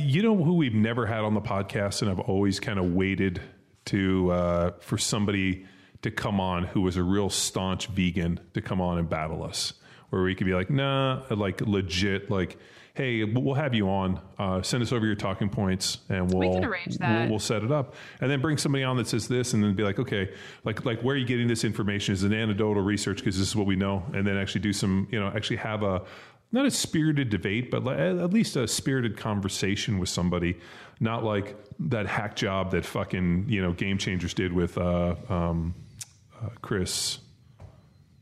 who we've never had on the podcast, and I've always kind of waited to for somebody to come on who was a real staunch vegan to come on and battle us, where we could be like, nah, like legit, like, hey, we'll have you on. Send us over your talking points, and we can arrange that. We'll set it up, and then bring somebody on that says this, and then be like, okay, like where are you getting this information? Is it anecdotal research because this is what we know, and then actually do some, actually have a not a spirited debate, but at least a spirited conversation with somebody, not like that hack job that fucking Game Changers did with Chris.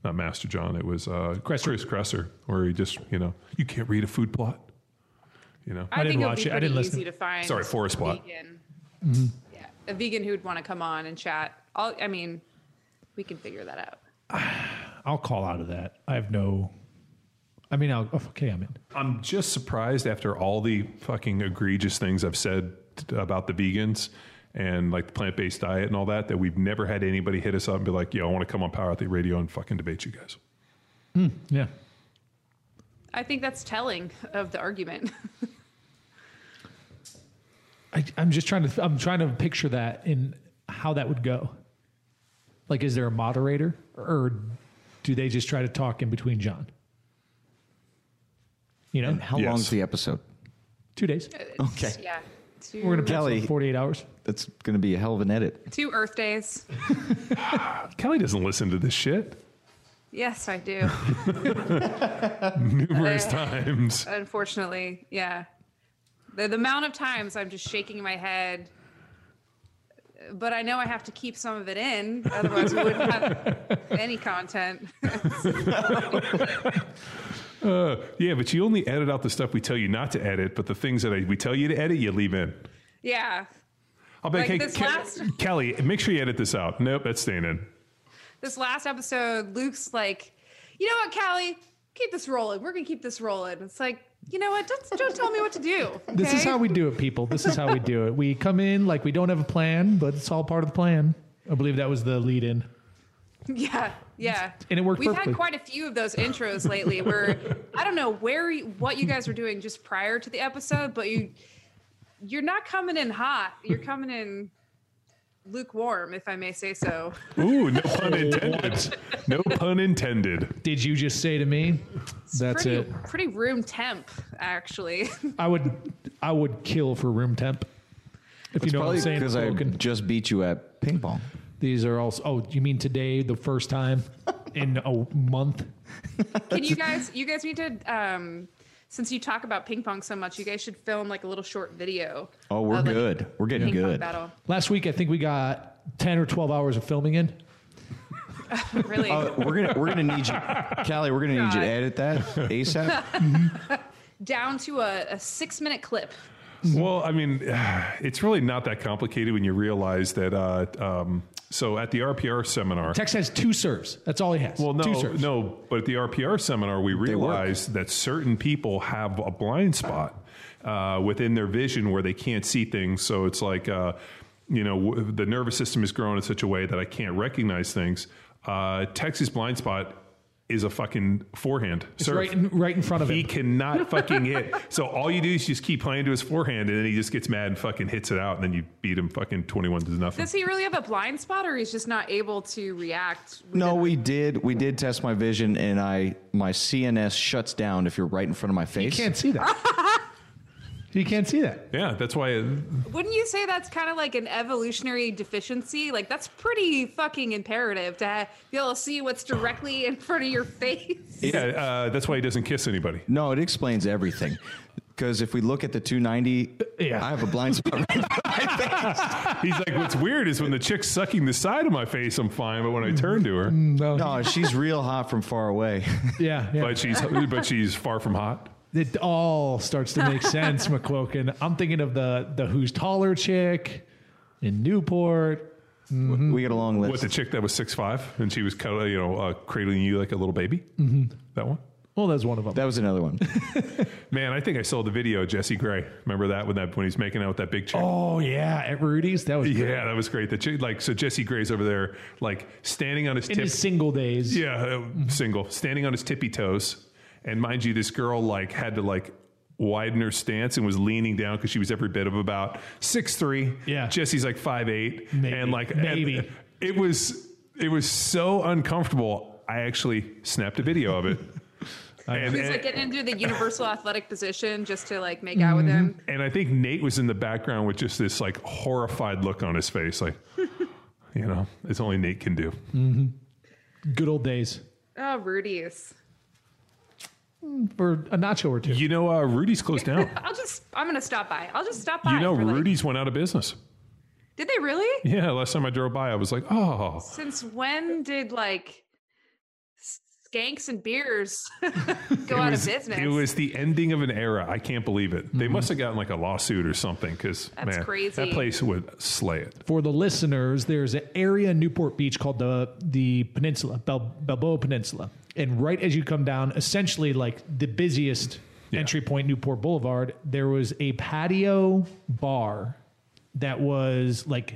Not Master John, it was Chris Kresser, where he just, you can't read a food plot. I didn't watch it. I didn't listen. Sorry, Forest Plot. Mm-hmm. Yeah, a vegan who'd want to come on and chat. We can figure that out. I'll call out of that. I have no. I mean, okay, I'm in. I'm just surprised after all the fucking egregious things I've said about the vegans and like the plant-based diet and all that we've never had anybody hit us up and be like, yo, I want to come on Power Athlete Radio and fucking debate you guys. Mm, yeah. I think that's telling of the argument. I'm trying to picture that in how that would go. Like, is there a moderator or do they just try to talk in between John? And how long's the episode? 2 days. Okay. Yeah. We're going to play 48 hours. That's going to be a hell of an edit. 2 Earth Days. Kelly doesn't listen to this shit. Yes, I do. Numerous times. Unfortunately, yeah. The amount of times I'm just shaking my head. But I know I have to keep some of it in. Otherwise, we wouldn't have any content. Yeah, but you only edit out the stuff we tell you not to edit, but the things that we tell you to edit, you leave in. Yeah. I'll be like, hey, Kelly, make sure you edit this out. Nope, that's staying in. This last episode, Luke's like, you know what, Kelly? Keep this rolling. We're going to keep this rolling. It's like, you know what? Don't tell me what to do. Okay? This is how we do it, people. This is how we do it. We come in like we don't have a plan, but it's all part of the plan. I believe that was the lead-in. Yeah. Yeah. And it worked perfectly. We've had quite a few of those intros lately where I don't know what you guys were doing just prior to the episode, but you're not coming in hot. You're coming in lukewarm, if I may say so. Ooh, no pun intended. No pun intended. Did you just say to me? That's it. Pretty room temp, actually. I would kill for room temp. If it's, you know what I'm saying, because I just beat you at ping pong. These are also, you mean today, the first time in a month? Can you guys need to, since you talk about ping pong so much, you guys should film like a little short video. Oh, we're good. We're getting good. Last week, I think we got 10 or 12 hours of filming in. Really? We're gonna need you. Callie, we're going to need you to edit that ASAP. Mm-hmm. Down to a 6-minute clip. Well, I mean, it's really not that complicated when you realize that, so at the RPR seminar... Tex has 2 serves. That's all he has. Well, no, 2 serves. No, but at the RPR seminar, we realized that certain people have a blind spot within their vision where they can't see things. So it's like, the nervous system is growing in such a way that I can't recognize things. Tex's blind spot is a fucking forehand. It's right in front of him. He cannot fucking hit. So all you do is just keep playing to his forehand, and then he just gets mad and fucking hits it out, and then you beat him fucking 21-0. Does he really have a blind spot, or he's just not able to react? No, we did test my vision, and my CNS shuts down if you're right in front of my face. You can't see that. You can't see that. Yeah, that's why. Wouldn't you say that's kind of like an evolutionary deficiency? Like, that's pretty fucking imperative to be able to see what's directly in front of your face. Yeah, that's why he doesn't kiss anybody. No, it explains everything. Because if we look at the 290, I have a blind spot right in front of my face. He's like, what's weird is when the chick's sucking the side of my face, I'm fine. But when I turn to her. No, she's real hot from far away. Yeah. But she's far from hot. It all starts to make sense, McQuoken. I'm thinking of the Who's Taller chick in Newport. Mm-hmm. We get a long list. What, the chick that was 6'5" and she was kind of, you know, cradling you like a little baby? Mm-hmm. That one? Well, that's one of them. That was another one. Man, I think I saw the video, Jesse Gray. Remember that when he's making out with that big chick? Oh, yeah, at Rudy's. That was great. Yeah, that was great. The chick, like, so Jesse Gray's over there, like, standing on his tippy toes. In his single days. Yeah, single. Standing on his tippy toes. And mind you, this girl, like, had to, like, widen her stance and was leaning down because she was every bit of about 6'3". Yeah. Jesse's, like, 5'8". And, like, maybe. And it was so uncomfortable, I actually snapped a video of it. He's like getting into the universal athletic position just to like make out with him. And I think Nate was in the background with just this like horrified look on his face. Like, you know, it's only Nate can do. Mm-hmm. Good old days. Oh, Rudy's. For a nacho or two. You know, Rudy's closed down. I'm going to stop by. I'll just stop by. You know, Rudy's went out of business. Did they really? Yeah. Last time I drove by, I was like, oh. Since when did like... Ganks and beers go out of business. It was the ending of an era. I can't believe it. They must have gotten like a lawsuit or something because that's crazy. That place would slay it. For the listeners, there's an area in Newport Beach called the Peninsula, Balboa Peninsula. And right as you come down, essentially like the busiest entry point, Newport Boulevard, there was a patio bar that was like...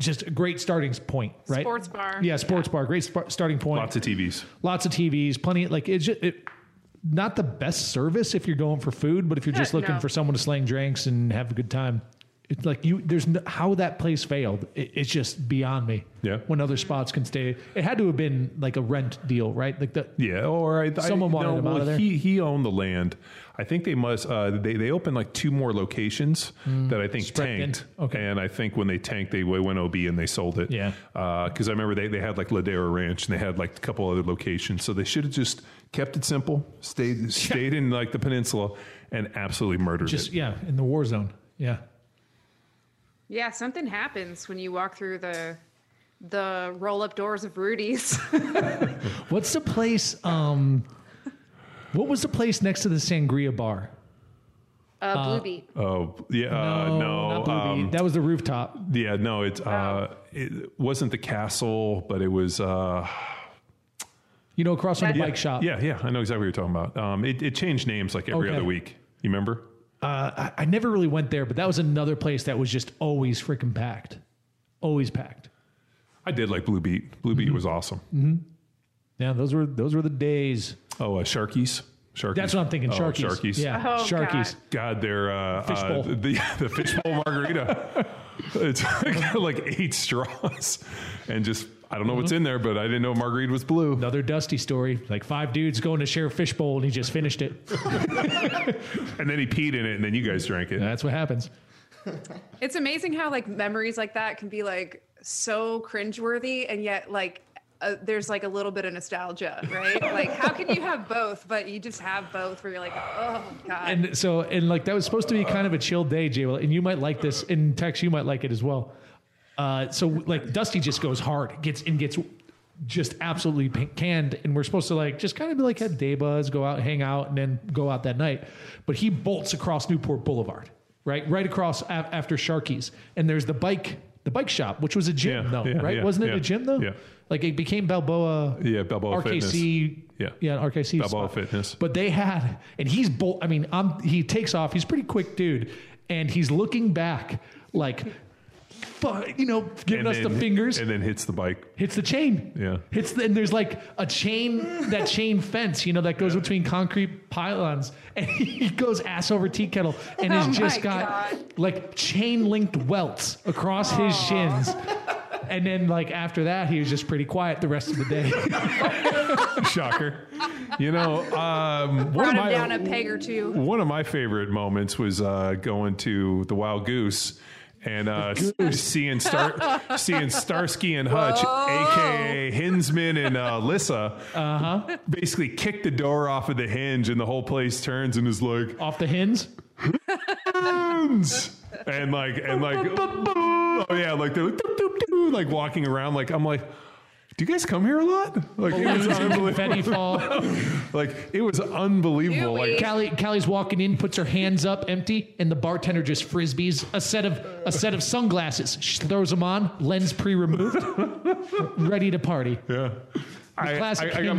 just a great starting point, right? Sports bar. Yeah, sports bar. Great starting point. Lots of TVs. Plenty. Like, it's just, not the best service if you're going for food, but if you're just looking for someone to sling drinks and have a good time, it's like how that place failed. It's just beyond me. Yeah. When other spots can stay, it had to have been like a rent deal, right? Like someone wanted him out of there. He owned the land. I think they must. They opened like two more locations that I think tanked. Okay. And I think when they tanked, they went OB and they sold it. Yeah. Because I remember they had like Ladera Ranch and they had like a couple other locations. So they should have just kept it simple, stayed in like the peninsula, and absolutely murdered it. Yeah, in the war zone. Yeah. Yeah, something happens when you walk through the roll-up doors of Rudy's. What's the place? What was the place next to the Sangria Bar? Bluebee. Oh, yeah. No, not Bluebee. That was the rooftop. Yeah, no, it wasn't the Castle, but it was... across from the bike shop. Yeah, yeah, I know exactly what you're talking about. It changed names like every other week. You remember? I never really went there, but that was another place that was just always freaking packed. Always packed. I did like Blue Beat. Blue Beat was awesome. Mm-hmm. Yeah, those were the days. Oh, Sharky's. That's what I'm thinking. Sharky's. Yeah, Sharky's. God, they're fishbowl. The fishbowl margarita. It's like 8 straws, and just I don't know what's in there, but I didn't know margarita was blue. Another Dusty story. Like 5 dudes going to share a fishbowl, and he just finished it, and then he peed in it, and then you guys drank it. That's what happens. It's amazing how like memories like that can be like so cringeworthy, and yet like. There's like a little bit of nostalgia, right? Like how can you have both, but you just have both where you're like, oh God. And so, and like, that was supposed to be kind of a chill day, Jay. And you might like this in text. You might like it as well. So like Dusty just goes hard, gets just absolutely canned. And we're supposed to like, just kind of be like, have day buzz, go out, hang out, and then go out that night. But he bolts across Newport Boulevard, right across after Sharky's. And there's the bike shop, which was a gym, right? Yeah, wasn't it a gym, though? Yeah. Like, it became Balboa... Yeah, Balboa RKC, Fitness. Yeah, RKC. Balboa spot. Fitness. But they had... And he's... he takes off. He's a pretty quick dude. And he's looking back, like, you know, giving us the fingers. And then hits the bike. Hits the chain. Yeah. And there's, like, a chain... that chain fence, you know, that goes between concrete pylons. And he goes ass over tea kettle. And he's just got, like, chain-linked welts across his shins. And then, like, after that, he was just pretty quiet the rest of the day. Shocker. You know, brought him down a peg or two. One of my favorite moments was going to the Wild Goose and seeing Starsky and Hutch, a.k.a. Hinsman and Lissa, basically kick the door off of the hinge, and the whole place turns and is like... Off the hinge? Hinge! And like... Oh, yeah, like they're like walking around, like I'm like, do you guys come here a lot? Like, it was unbelievable. Like, it was unbelievable. Like, Callie's walking in, puts her hands up empty, and the bartender just frisbees a set of sunglasses. She throws them on, lens pre-removed, ready to party. Yeah. I got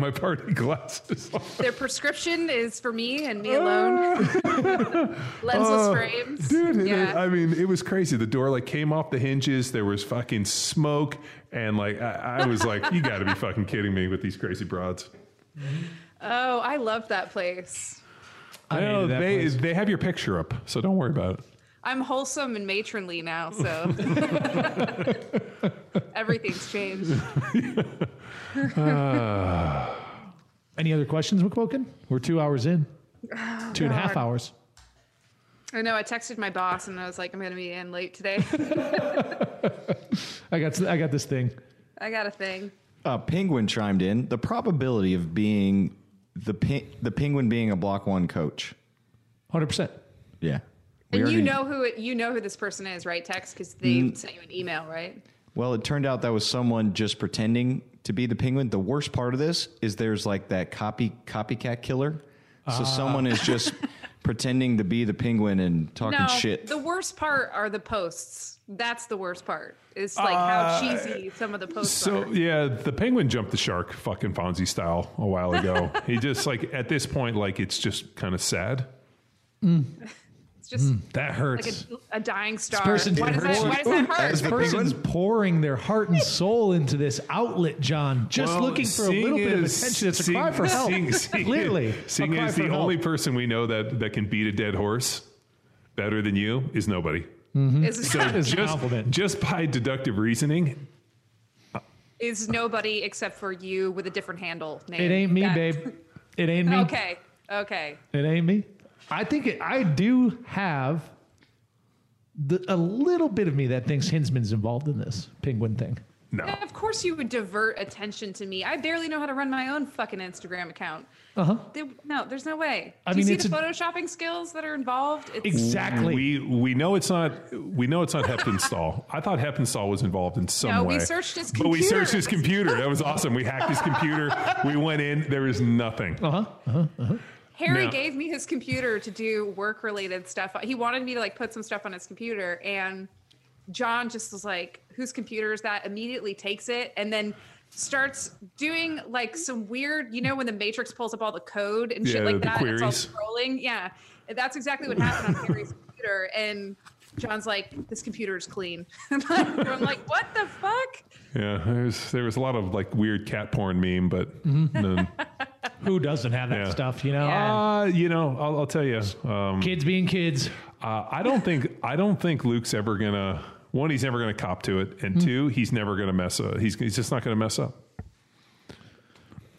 my party glasses. Their prescription is for me and me alone. Lensless frames. Dude, yeah. It was crazy. The door came off the hinges. There was fucking smoke. And I was like, you got to be fucking kidding me with these crazy broads. Oh, I love that place. I know. They have your picture up, so don't worry about it. I'm wholesome and matronly now, so everything's changed. Any other questions, McQuilkin? We're 2 hours in. Oh, 2.5 hours. I know. I texted my boss and I was like, I'm going to be in late today. I got this thing. I got a thing. Penguin chimed in. The probability of being the Penguin being a Block One coach. 100%. Yeah. And you know who this person is, right, Tex? Because they sent you an email, right? Well, it turned out that was someone just pretending to be the Penguin. The worst part of this is there's that copycat killer. So someone is just pretending to be the Penguin and talking shit. The worst part are the posts. That's the worst part. It's how cheesy some of the posts are. So yeah, the Penguin jumped the shark, fucking Fonzie style, a while ago. He just at this point, it's just kind of sad. Mm. Just that hurts. A dying star. Why does that hurt? This person's pouring their heart and soul into this outlet, John. Just looking for a little bit of attention. It's a cry for help. Literally. Singh is the only person we know that can beat a dead horse better than you is nobody. Mm-hmm. Just by deductive reasoning. Is nobody except for you with a different handle name. It ain't me, babe. It ain't me. Okay. It ain't me. I think I do have a little bit of me that thinks Hinsman's involved in this Penguin thing. No. Yeah, of course you would divert attention to me. I barely know how to run my own fucking Instagram account. Uh-huh. No, there's no way. Do you see the photoshopping skills that are involved? Exactly. We know it's not. We know it's not Heptinstall. I thought Heptinstall was involved in some way. No, we searched his computer. That was awesome. We hacked his computer. We went in. There was nothing. Uh huh. Uh huh. Uh-huh. Harry gave me his computer to do work-related stuff. He wanted me to put some stuff on his computer, and John just was like, whose computer is that? Immediately takes it and then starts doing some weird, when the Matrix pulls up all the code and shit like that, and it's all scrolling. Yeah, that's exactly what happened on Harry's computer. And John's like, this computer is clean. I'm like, what the fuck? Yeah, there was a lot of weird cat porn meme, but none. Who doesn't have that stuff, you know? Yeah. I'll tell you. Kids being kids. I don't think Luke's ever gonna. One, he's never gonna cop to it, and two, he's never gonna mess up. He's just not gonna mess up.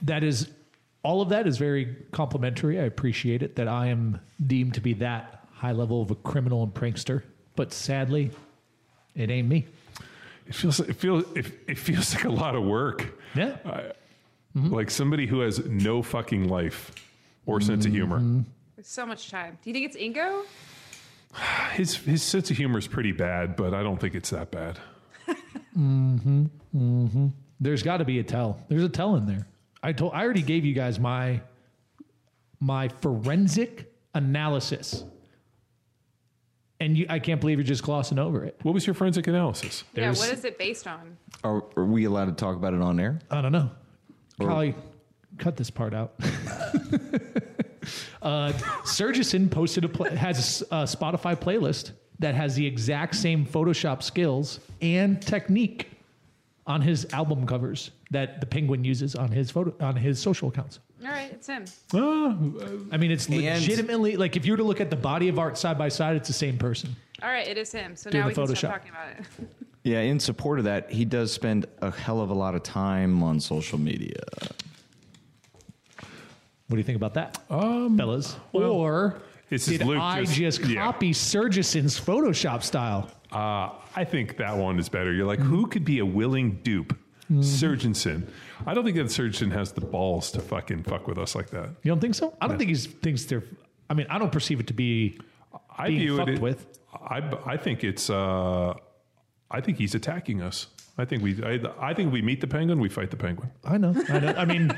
That is, all of that is very complimentary. I appreciate it that I am deemed to be that high level of a criminal and prankster, but sadly, it ain't me. It feels like a lot of work. Yeah. Mm-hmm. Somebody who has no fucking life or sense of humor. There's so much time. Do you think it's Ingo? His sense of humor is pretty bad, but I don't think it's that bad. Mm-hmm. Mm-hmm. There's got to be a tell. There's a tell in there. I already gave you guys my forensic analysis. And I can't believe you're just glossing over it. What was your forensic analysis? Yeah, what is it based on? Are we allowed to talk about it on air? I don't know. Probably cut this part out. Sergison posted has a Spotify playlist that has the exact same Photoshop skills and technique on his album covers that the Penguin uses on his social accounts. All right, it's him. It's legitimately if you were to look at the body of art side by side, it's the same person. All right, it is him. So now we can stop talking about it. Yeah, in support of that, he does spend a hell of a lot of time on social media. What do you think about that, fellas? Or did I just copy Sergison's Photoshop style? I think that one is better. You're like, who could be a willing dupe? Serginson. I don't think that Serginson has the balls to fucking fuck with us like that. You don't think so? I don't think he thinks they're... I don't perceive it to be being fucked with. I think it's... I think he's attacking us. I think we meet the penguin, we fight the penguin. I know. I mean,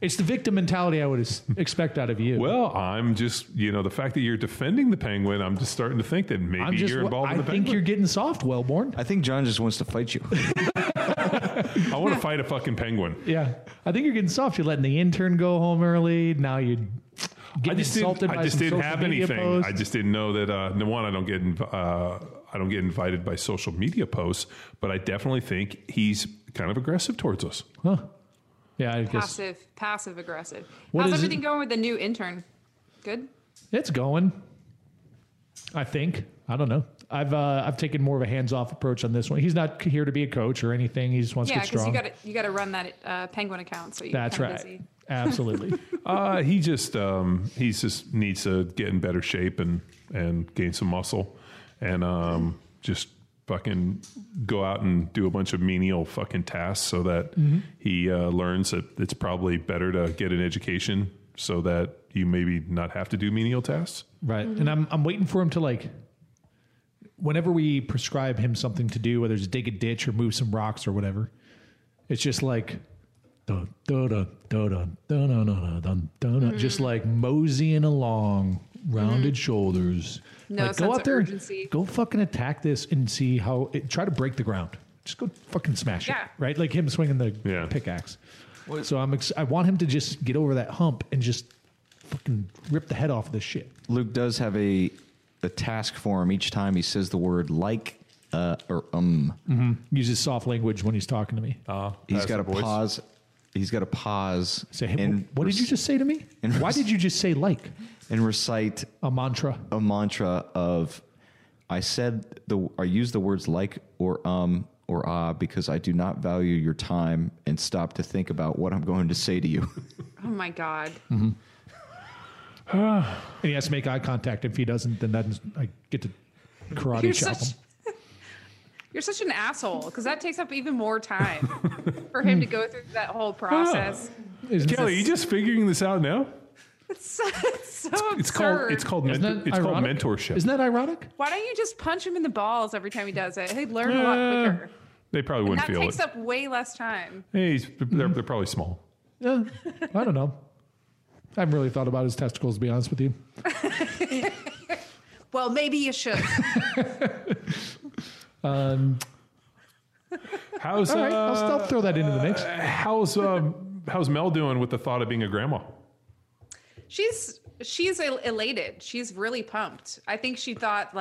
it's the victim mentality I would expect out of you. Well, I'm just, the fact that you're defending the penguin, I'm just starting to think that maybe you're involved in the penguin. I think you're getting soft, Wellborn. I think John just wants to fight you. I want to fight a fucking penguin. Yeah. I think you're getting soft. You're letting the intern go home early. Now you're getting insulted by some social media posts. I just didn't have anything. I just didn't know that, one, I don't get invited by social media posts, but I definitely think he's kind of aggressive towards us. Huh. Yeah, I guess. Passive aggressive. How's everything going with the new intern? Good? It's going. I think. I don't know. I've taken more of a hands-off approach on this one. He's not here to be a coach or anything. He just wants to get strong. Yeah, because you got to run that penguin account. So that's right. Busy. Absolutely. He just needs to get in better shape and gain some muscle and just fucking go out and do a bunch of menial fucking tasks so that he learns that it's probably better to get an education so that you maybe not have to do menial tasks. Right. Mm-hmm. And I'm waiting for him to whenever we prescribe him something to do, whether it's dig a ditch or move some rocks or whatever, it's just just moseying along, rounded shoulders. No sense go out there, urgency. Go fucking attack this and see how. Try to break the ground. Just go fucking smash it, right? Like him swinging the pickaxe. What? So I want him to just get over that hump and just fucking rip the head off this shit. Luke does have a task for him each time he says the word uses soft language when he's talking to me. He's got to pause. He's got to pause. Say, hey, what did you just say to me? Why did you just say like? And recite a mantra of, I use the words like or ah because I do not value your time and stop to think about what I'm going to say to you. Oh my God. Mm-hmm. And he has to make eye contact. If he doesn't, then I get to karate chop him. You're such an asshole because that takes up even more time for him to go through that whole process. Kelly, are you just figuring this out now? It's absurd. It's called mentorship. Isn't that ironic? Why don't you just punch him in the balls every time he does it? He'd learn a lot quicker. They probably wouldn't feel it. That takes up way less time. Hey, they're probably small. Yeah, I don't know. I haven't really thought about his testicles, to be honest with you. Well, maybe you should. How's all right, I'll still throw that into the mix. How's Mel doing with the thought of being a grandma? She's elated. She's really pumped. I think she thought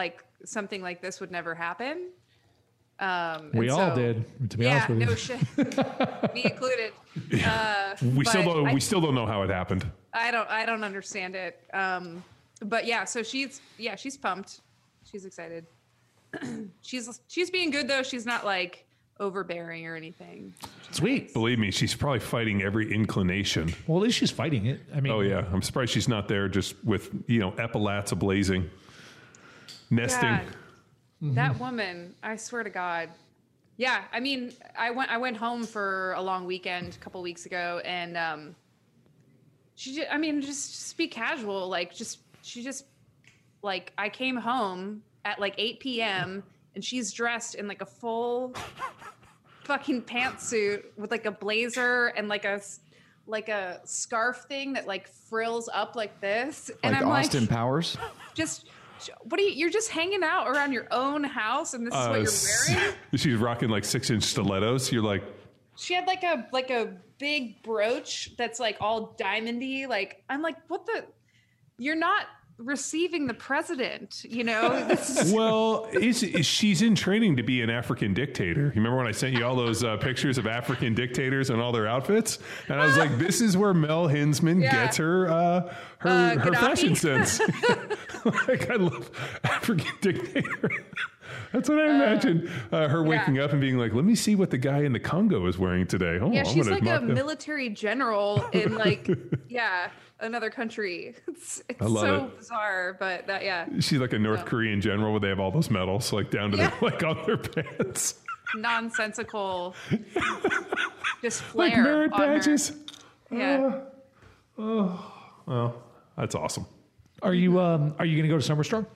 something like this would never happen. We all did, to be honest with you. No shit. Me included. We still don't know how it happened. I don't understand it. But yeah, so she's pumped. She's excited. She's being good though. She's not overbearing or anything. Sweet. Nice. Believe me, she's probably fighting every inclination. Well, at least she's fighting it. I mean, oh yeah, I'm surprised she's not there just with epaulets ablazing, nesting. God. Mm-hmm. That woman, I swear to God. Yeah, I mean, I went home for a long weekend a couple weeks ago, and just be casual, I came home at 8 p.m. and she's dressed in a full fucking pantsuit with a blazer and a scarf thing that frills up like this. And I'm Austin Powers. Just what are you? You're just hanging out around your own house, and this is what you're wearing. She's rocking 6-inch stilettos. You're like. She had a big brooch that's all diamondy. I'm like, what the? You're not receiving the president, Well, she's in training to be an African dictator. You remember when I sent you all those pictures of African dictators and all their outfits? And I was like, this is where Mel Hinsman gets her fashion sense. I love African dictator. That's what I imagine her waking up and being like, let me see what the guy in the Congo is wearing today. Oh, yeah, she's military general in another country. It's bizarre, but that, yeah. She's like a North Korean general where they have all those medals down to their, on their pants. Nonsensical display. Merit badges. Her. Yeah. Well, that's awesome. Are you going to go to Summer Storm?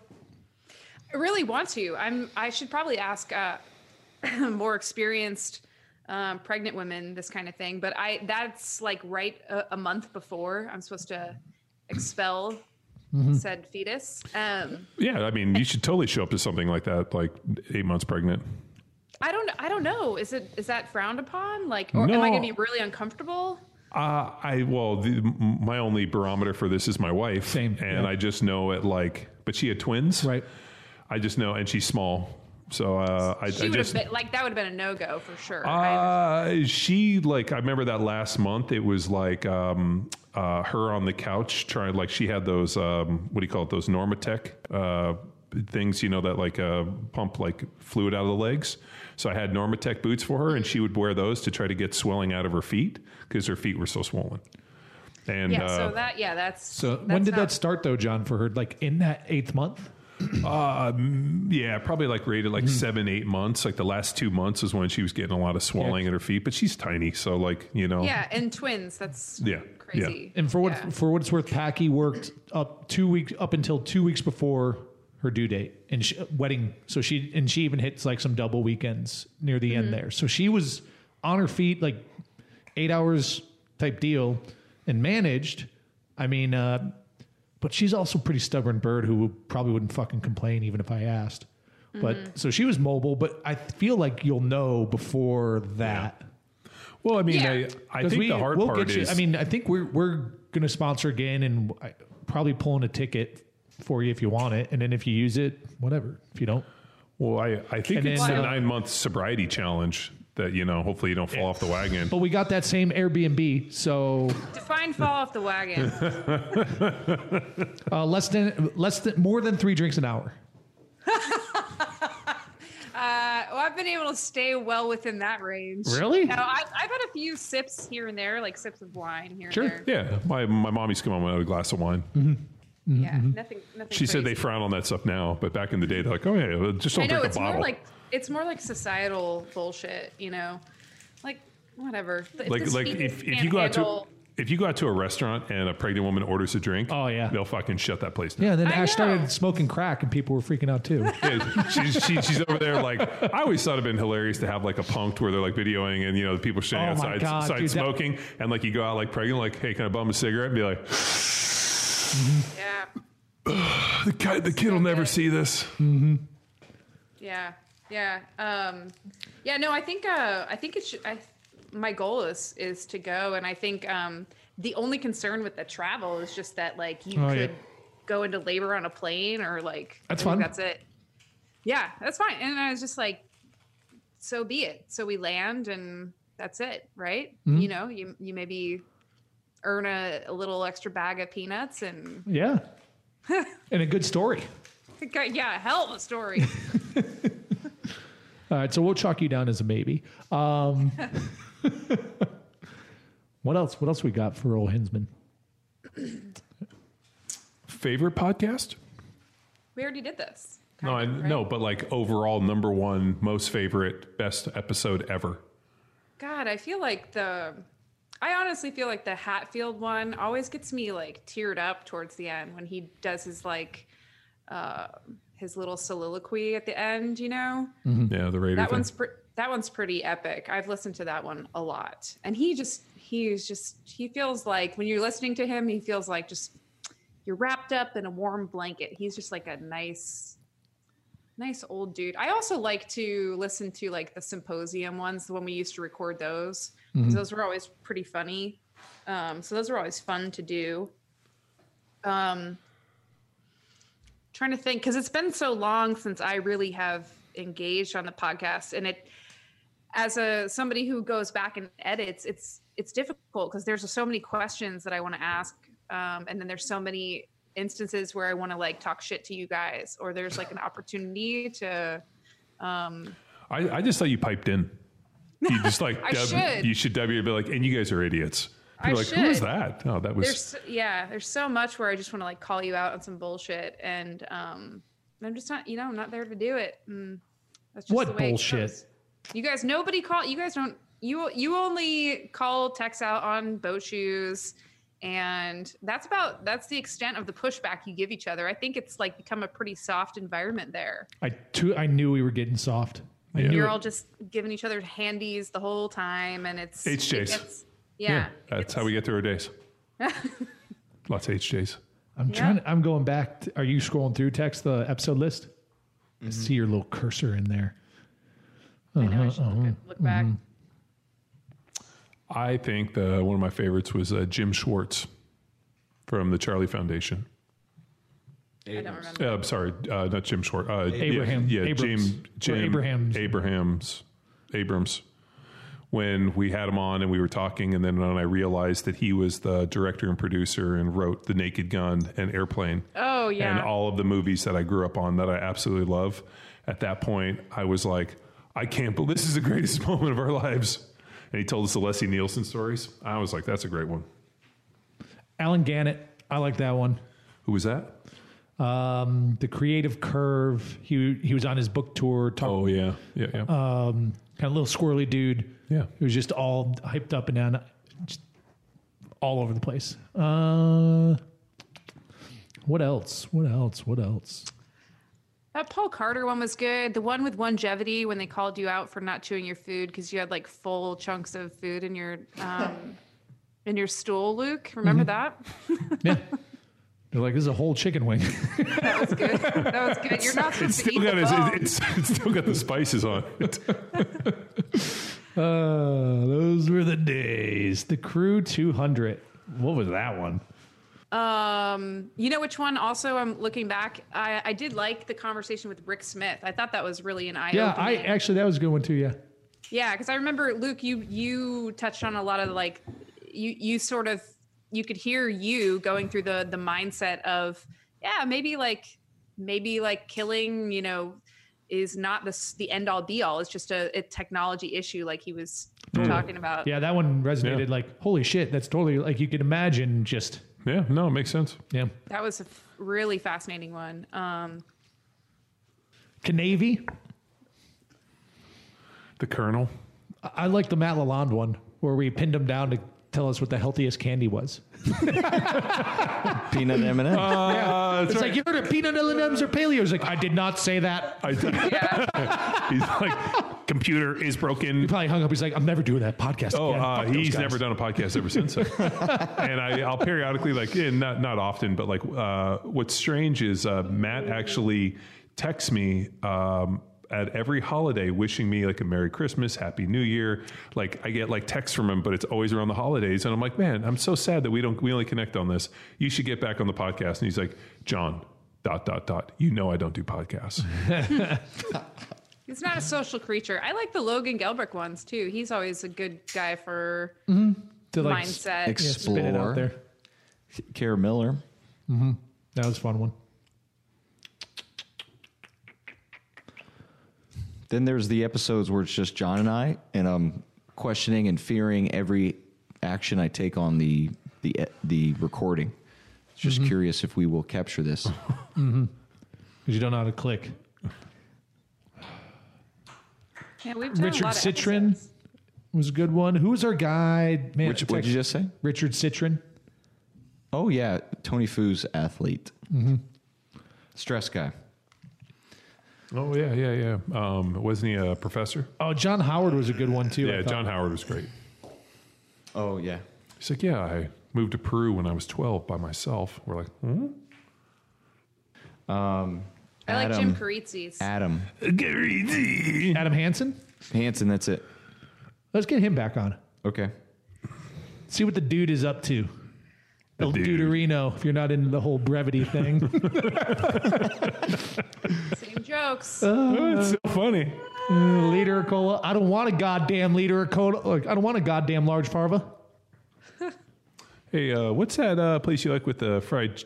I really want to. I should probably ask more experienced pregnant women, this kind of thing. But that's like right a month before I'm supposed to expel said fetus. Yeah, I mean, you should totally show up to something like that, like 8 months pregnant. I don't know. Is that frowned upon? Like, or no. Am I going to be really uncomfortable? My only barometer for this is my wife. Same. And yeah. I just know it but she had twins. Right. I just know, and she's small. So that would have been a no-go for sure. I remember that last month, it was her on the couch trying, she had those, what do you call it? Those Normatec, things, that pump fluid out of the legs. So I had Normatec boots for her, and she would wear those to try to get swelling out of her feet because her feet were so swollen. And when did that start though, John, for her? In that 8th month? Probably rated 7-8 months. The last 2 months is when she was getting a lot of swelling at her feet, but she's tiny. So and twins, that's crazy. Yeah. And for what it's worth, Packy worked up until 2 weeks before her due date and wedding. So she even hits some double weekends near the end there. So she was on her feet 8 hours type deal and managed. But she's also a pretty stubborn bird who probably wouldn't fucking complain even if I asked. But so she was mobile, but I feel you'll know before that. Yeah. Well, I think the hard part is... I think we're going to sponsor again and probably pulling a ticket for you if you want it. And then if you use it, whatever. If you don't... Well, I think it's a 9-month sobriety challenge that, hopefully you don't fall off the wagon. But we got that same Airbnb, so... Define fall off the wagon. More than 3 drinks an hour. I've been able to stay well within that range. Really? Now, I've had a few sips here and there, sips of wine here and there. Sure, yeah. My mom used to come home without a glass of wine. Mm-hmm. Yeah, nothing. She said they frown on that stuff now, but back in the day, they're oh yeah, just don't drink a bottle. It's more like societal bullshit, whatever. If you go out to a restaurant and a pregnant woman orders a drink, oh yeah, they'll fucking shut that place down. Yeah, then Ash started smoking crack, and people were freaking out too. Yeah, she's over there I always thought it'd been hilarious to have a punked where they're videoing and the people standing outside, smoking, and you go out pregnant, hey, can I bum a cigarette? And be like. Mm-hmm. Yeah. The kid will never see this. Mm-hmm. Yeah. Yeah. I think it should, my goal is to go. And I think, the only concern with the travel is just that, you could go into labor on a plane or that's fun. That's it. Yeah, that's fine. And I was just so be it. So we land and that's it. Right. Mm-hmm. You maybe earn a little extra bag of peanuts and and a good story. Yeah, hell of a story. All right, so we'll chalk you down as a maybe. What else we got for old Hinsman? Favorite podcast? We already did this. But overall #1 most favorite, best episode ever. God, I feel I honestly feel the Hatfield one always gets me teared up towards the end when he does his his little soliloquy at the end, Mm-hmm. Yeah, the radio. That one's pretty epic. I've listened to that one a lot, and he feels when you're listening to him, he feels just you're wrapped up in a warm blanket. He's just a nice old dude. I also like to listen to the symposium ones, the one we used to record those. Mm-hmm. Those were always pretty funny. So those were always fun to do. Trying to think, because it's been so long since I really have engaged on the podcast. And as somebody who goes back and edits, it's difficult because there's so many questions that I want to ask. And then there's so many instances where I want to talk shit to you guys, or there's an opportunity to I just thought you piped in. You just you should be and you guys are idiots. People who is that? Oh, that was there's so much where I just want to call you out on some bullshit, and I'm just not I'm not there to do it. And that's just what the way bullshit. You guys you only call Tex out on boat shoes. And that's the extent of the pushback you give each other. I think it's become a pretty soft environment there. I knew we were getting soft. Like you're all just giving each other handies the whole time, and it's HJs. That's how we get through our days. Lots of HJs. I'm going back. Are you scrolling through text the episode list? Mm-hmm. I see your little cursor in there. I know. I should look back. Mm-hmm. I think one of my favorites was Jim Schwartz from the Charlie Foundation. I don't remember. I'm sorry, not Jim Schwartz. Abraham. Yeah, Jim Abrahams. When we had him on and we were talking, and then I realized that he was the director and producer and wrote The Naked Gun and Airplane. Oh, yeah. And all of the movies that I grew up on that I absolutely love. At that point, I was like, I can't believe this is the greatest moment of our lives. And he told us the Leslie Nielsen stories. I was like, that's a great one. Alan Gannett. I like that one. Who was that? The Creative Curve. He was on his book tour. Yeah. Kind of little squirrely dude. Yeah. He was just all hyped up and down, just all over the place. What else? That Paul Carter one was good. The one with longevity, when they called you out for not chewing your food because you had like full chunks of food in your stool, Luke. Remember that? Yeah. They're like, this is a whole chicken wing. That was good. You're not supposed to eat the bone. It's still got the spices on it. Those were the days. The Crew 200. What was that one? You know which one also I'm looking back? I did like the conversation with Rick Smith. I thought that was really an eye-opening. Yeah, that was a good one too, yeah. Yeah, because I remember, Luke, you touched on a lot of like, you sort of, you could hear you going through the mindset of, maybe like killing, is not the end all be all. It's just a technology issue. Like he was talking about. Yeah. That one resonated like, holy shit. That's totally like, you could imagine just. Yeah. No, it makes sense. Yeah. That was a really fascinating one. Canavy. The Colonel. I like the Matt Lalonde one where we pinned him down to tell us what the healthiest candy was. Peanut M&M's. It's right. Like, you heard of peanut M&M's or paleo? It's like, I did not say that. He's like, computer is broken. He probably hung up. He's like, I'm never doing that podcast again. He's never done a podcast ever since. So. And I'll periodically, like, not often, but like, what's strange is Matt actually texts me at every holiday wishing me like a Merry Christmas, Happy New Year. Like I get like texts from him, but it's always around the holidays. And I'm like, man, I'm so sad that we only connect on this. You should get back on the podcast. And he's like, John, ... I don't do podcasts. He's not a social creature. I like the Logan Gelbrick ones too. He's always a good guy for to like mindset. Explore. Spin it out there. Kara Miller. Mm-hmm. That was a fun one. Then there's the episodes where it's just John and I, and I'm questioning and fearing every action I take on the recording. Just curious if we will capture this. Because you don't know how to click. Yeah, we've done Richard a lot of Citron episodes. Was a good one. Who's our guy? Man, what did you just say? Richard Citron. Oh, yeah. Tony Fu's athlete. Stress guy. Oh, yeah. Wasn't he a professor? Oh, John Howard was a good one, too. Yeah, John Howard was great. Oh, yeah. He's like, I moved to Peru when I was 12 by myself. We're like, I like Jim Carizi's. Carizi. Adam Hansen? Hansen, that's it. Let's get him back on. Okay. See what the dude is up to. El Duderino, if you're not into the whole brevity thing. Same jokes. It's so funny. Liter of cola. I don't want a goddamn liter of cola. Look, I don't want a goddamn large farva. Hey, what's that place you like with the fried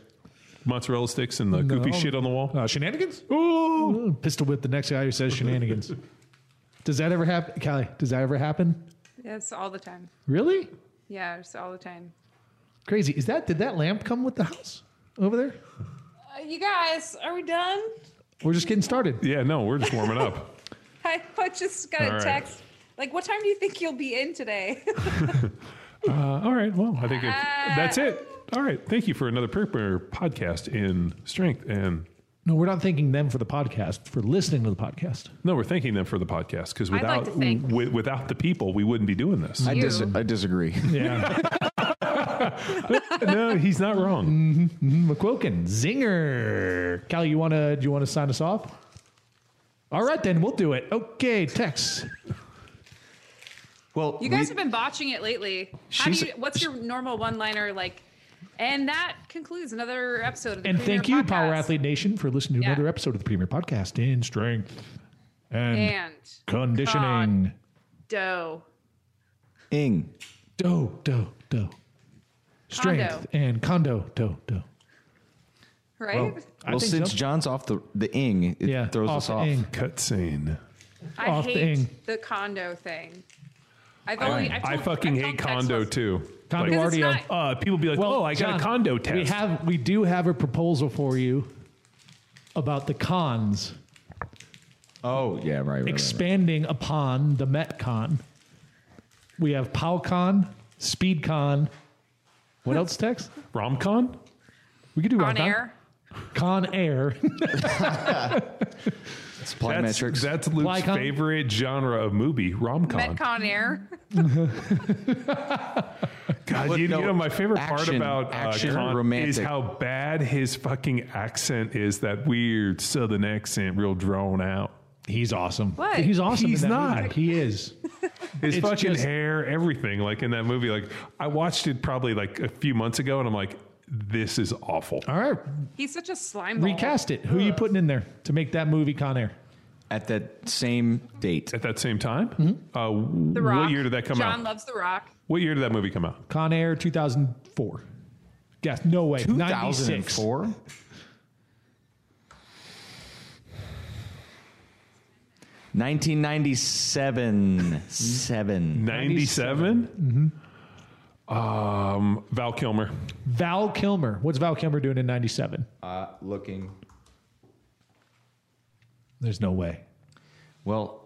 mozzarella sticks and the goopy shit on the wall? Shenanigans? Ooh. Pistol whip the next guy who says shenanigans. Does that ever happen? Callie, does that ever happen? Yes, all the time. Really? Yeah, it's all the time. Crazy. Did that lamp come with the house over there? You guys, are we done? We're just getting started. Yeah, no, we're just warming up. I just got a text. Like, what time do you think you'll be in today? All right. Well, I think that's it. All right. Thank you for another podcast in strength and No, we're not thanking them for the podcast, for listening to the podcast. No, we're thanking them for the podcast, because without without the people, we wouldn't be doing this. I disagree. Yeah. No, he's not wrong. Mm-hmm. McQuilkin, zinger. Cal, do you want to sign us off? All right, then we'll do it. Okay, Tex. Well, you guys have been botching it lately. What's your normal one-liner like? And that concludes another episode of the Premier Podcast. And thank you, Power Athlete Nation, for listening to another episode of the Premier Podcast in strength and conditioning. Strength and condo. Do. Right? Well, since John's off the ing, it throws us off. Cutscene. I hate the condo thing. I fucking hate condo too. Condo RDO. People be like, I got a condo test. We do have a proposal for you about the cons. Oh, yeah, right. Expanding upon the MetCon. We have PowCon, SpeedCon. What else, Tex? RomCon? We could do RomCon. Con Air. Plyometrics. That's Luke's favorite genre of movie, rom-com. Metcon Air. God, my favorite part about Con romantic is how bad his fucking accent is, that weird southern accent, real drawn out. He's awesome. What? He's awesome. He's not. Movie. He is. His fucking hair, everything, like in that movie. Like, I watched it probably like a few months ago, and I'm like, this is awful. All right. He's such a slime ball. Recast it. Who are you putting in there to make that movie Con Air? At that same date. At that same time? Mm-hmm. The Rock. What year did that come out? John loves The Rock. What year did that movie come out? Con Air 2004. Yes, no way. 2004? 1997. 97? Mm-hmm. Val Kilmer. What's Val Kilmer doing in 97? Looking. There's no way. Well,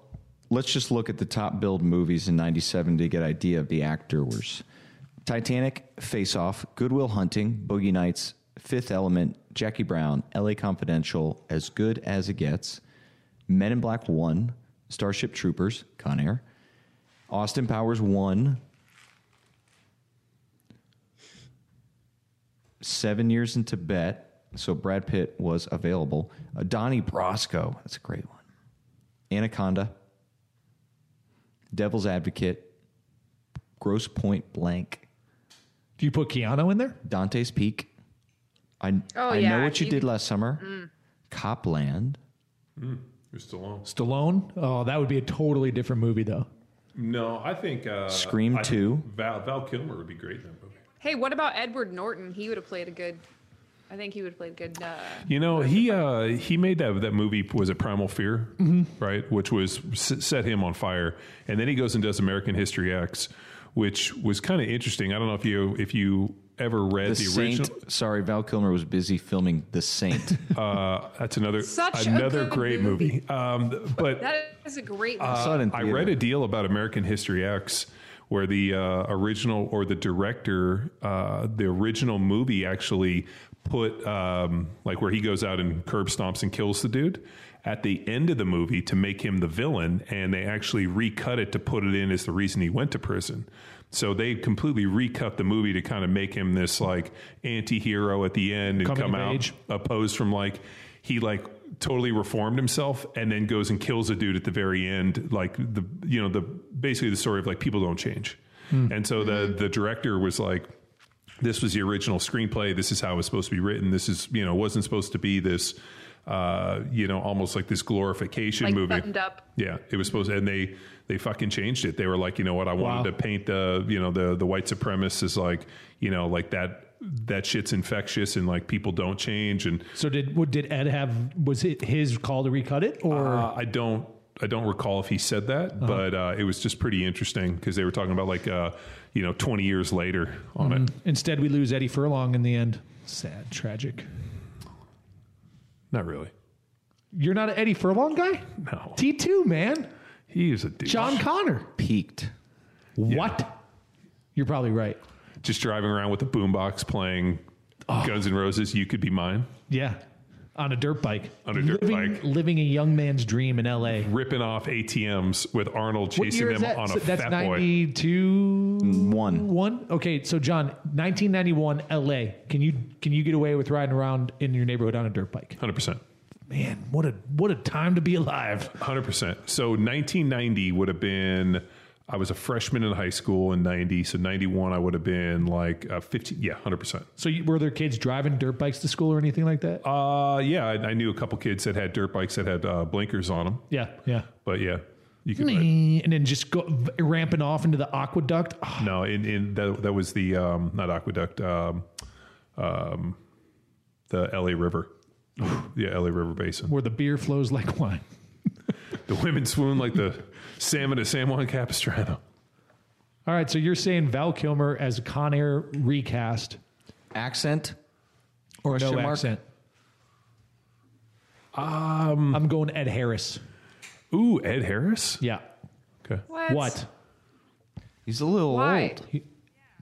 let's just look at the top billed movies in 97 to get an idea of the actors. Titanic, Face Off, Good Will Hunting, Boogie Nights, Fifth Element, Jackie Brown, LA Confidential, As Good As It Gets, Men in Black 1, Starship Troopers, Con Air, Austin Powers 1, 7 Years in Tibet, so Brad Pitt was available. Donnie Brasco, that's a great one. Anaconda, Devil's Advocate, Gross Point Blank. Do you put Keanu in there? Dante's Peak. I know what you did last summer. Mm. Copland. Mm. You're Stallone? Oh, that would be a totally different movie, though. No, I think... Scream 2. Val Kilmer would be great in that movie. Hey, what about Edward Norton? He would have played a good... I think he would have played good... he made that movie, was it Primal Fear? Mm-hmm. Right? Which was set him on fire. And then he goes and does American History X, which was kind of interesting. I don't know if you ever read the original... Saint. Sorry, Val Kilmer was busy filming The Saint. That's another great movie. But that is a great movie. I read a deal about American History X... where the original, or the director, the original movie actually put, where he goes out and curb stomps and kills the dude at the end of the movie to make him the villain, and they actually recut it to put it in as the reason he went to prison. So they completely recut the movie to kind of make him this, anti-hero at the end and come out opposed from, he totally reformed himself and then goes and kills a dude at the very end. Basically the story of people don't change. Mm. And so the director was like, this was the original screenplay. This is how it was supposed to be written. This is, wasn't supposed to be this, almost like this glorification movie. Buttoned up. Yeah. It was supposed to, and they fucking changed it. They were like, you know what? I wanted to paint the white supremacists as that shit's infectious and people don't change. And so did Ed was it his call to recut it, or I don't recall if he said that, but it was just pretty interesting because they were talking about 20 years later on it. Instead, we lose Eddie Furlong in the end. Sad, tragic. Not really. You're not an Eddie Furlong guy? No. T2, man. He is a douche. John Connor. Peaked. What? Yeah. You're probably right. Just driving around with a boombox playing Guns N' Roses, You Could Be Mine. Yeah. On a dirt bike. On a dirt bike. Living a young man's dream in L.A. Ripping off ATMs with Arnold chasing him on a fat boy. That's 92? One? Okay, so John, 1991 L.A. Can you get away with riding around in your neighborhood on a dirt bike? 100%. Man, what a time to be alive. 100%. So 1990 would have been... I was a freshman in high school in 90, so 91 I would have been like 15, yeah, 100%. So were there kids driving dirt bikes to school or anything like that? Yeah, I knew a couple kids that had dirt bikes that had blinkers on them. Yeah. But yeah, you could ride. And then just go ramping off into the aqueduct? Oh. No, that was the, not aqueduct, the LA River. Yeah, LA River Basin. Where the beer flows like wine. The women swoon like the salmon at San Juan Capistrano. All right, so you're saying Val Kilmer as a Con Air recast. Accent? Or no accent? I'm going Ed Harris. Ooh, Ed Harris? Yeah. Okay. What? He's a little old.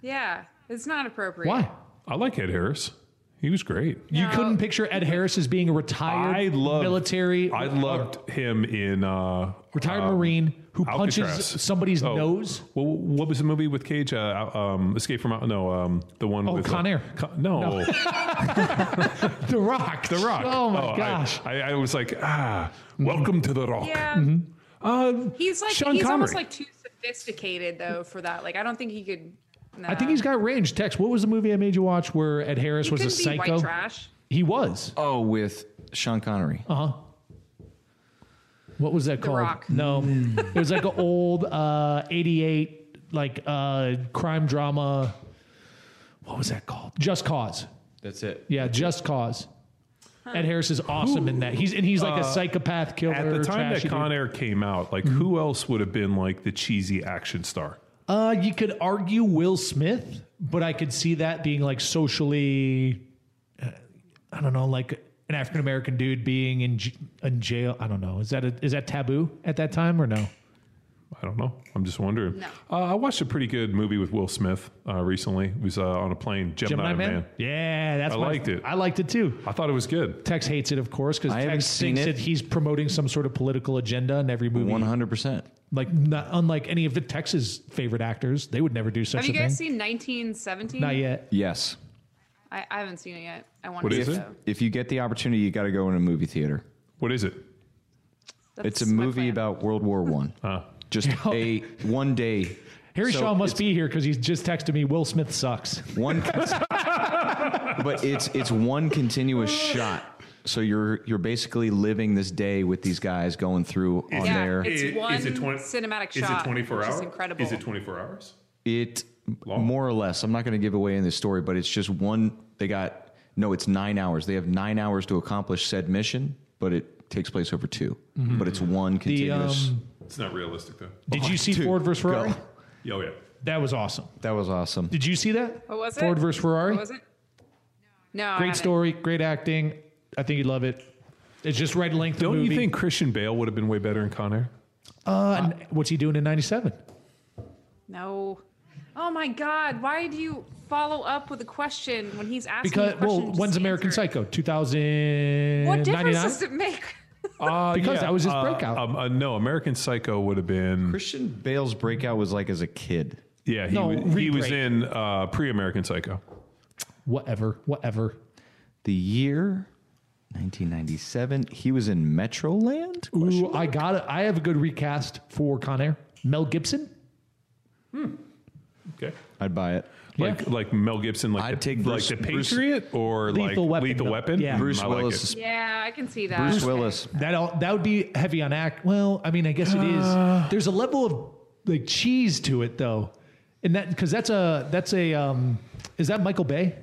Yeah, it's not appropriate. Why? I like Ed Harris. He was great. No. You couldn't picture Ed Harris as being a retired military. I loved him in retired Marine who punches Alcatraz. Somebody's nose. Well, what was the movie with Cage? Escape from Out? No, the one. Oh, with Con Air. No. The Rock. The Rock. Oh my gosh! I was like, welcome to The Rock. Yeah. Mm-hmm. He's like Sean Connery. Almost like too sophisticated though for that. Like I don't think he could. No. I think he's got range. Tex, what was the movie I made you watch where Ed Harris was a psycho? He couldn't be white trash. He was. Oh, with Sean Connery. Uh-huh. What was that called? The Rock. No. It was like an old 88 crime drama. What was that called? Just Cause. That's it. Yeah, Just Cause. Huh. Ed Harris is awesome in that. He's like a psychopath killer. At the time that Con Air came out, who else would have been like the cheesy action star? You could argue Will Smith, but I could see that being like socially, I don't know, like an African American dude being in jail. I don't know. Is that taboo at that time or no? I don't know. I'm just wondering. No. I watched a pretty good movie with Will Smith recently. It was on a plane, Gemini Man. Yeah, that's what I liked it. I liked it too. I thought it was good. Tex hates it, of course, because Tex thinks that he's promoting some sort of political agenda in every movie. 100%. Unlike any of the Tex's favorite actors, they would never do such a thing. Have you guys seen 1917? Not yet. Yes. I haven't seen it yet. I want to see it, though. If you get the opportunity, you got to go in a movie theater. What is it? It's a movie about World War I. Just a one day. Harry Shaw must be here because he's just texted me. Will Smith sucks. But it's one continuous shot. So you're basically living this day with these guys going through on there. It's one cinematic shot. Is it 24 hours? Incredible. Is it 24 hours? It long. More or less. I'm not going to give away in this story, but it's just one. It's 9 hours. They have 9 hours to accomplish said mission, but it takes place over two. Mm-hmm. But it's one continuous. It's not realistic, though. Did you see Ford vs. Ferrari? Oh, yeah. That was awesome. Did you see that? What was it? Ford vs. Ferrari? What was it? No. Great story. Great acting. I think you'd love it. It's just right length of movie. Don't you think Christian Bale would have been way better in Con Air? What's he doing in 97? No. Oh, my God. Why do you follow up with a question when he's asking a question? Because when's American Psycho? 2099? What difference does it make? Because that was his breakout. No, American Psycho would have been... Christian Bale's breakout was as a kid. Yeah, he was in pre-American Psycho. Whatever. The year 1997, he was in Metroland? Ooh, I got it. I have a good recast for Con Air. Mel Gibson? Okay. I'd buy it. Like Mel Gibson, like I'd take Bruce, like The Patriot Bruce, or Lethal Weapon. Lethal Weapon. Yeah. Bruce Willis. I can see that. Bruce Willis. That would be heavy on act. Well, I mean, I guess it is. There's a level of cheese to it though, and that because that's a is that Michael Bay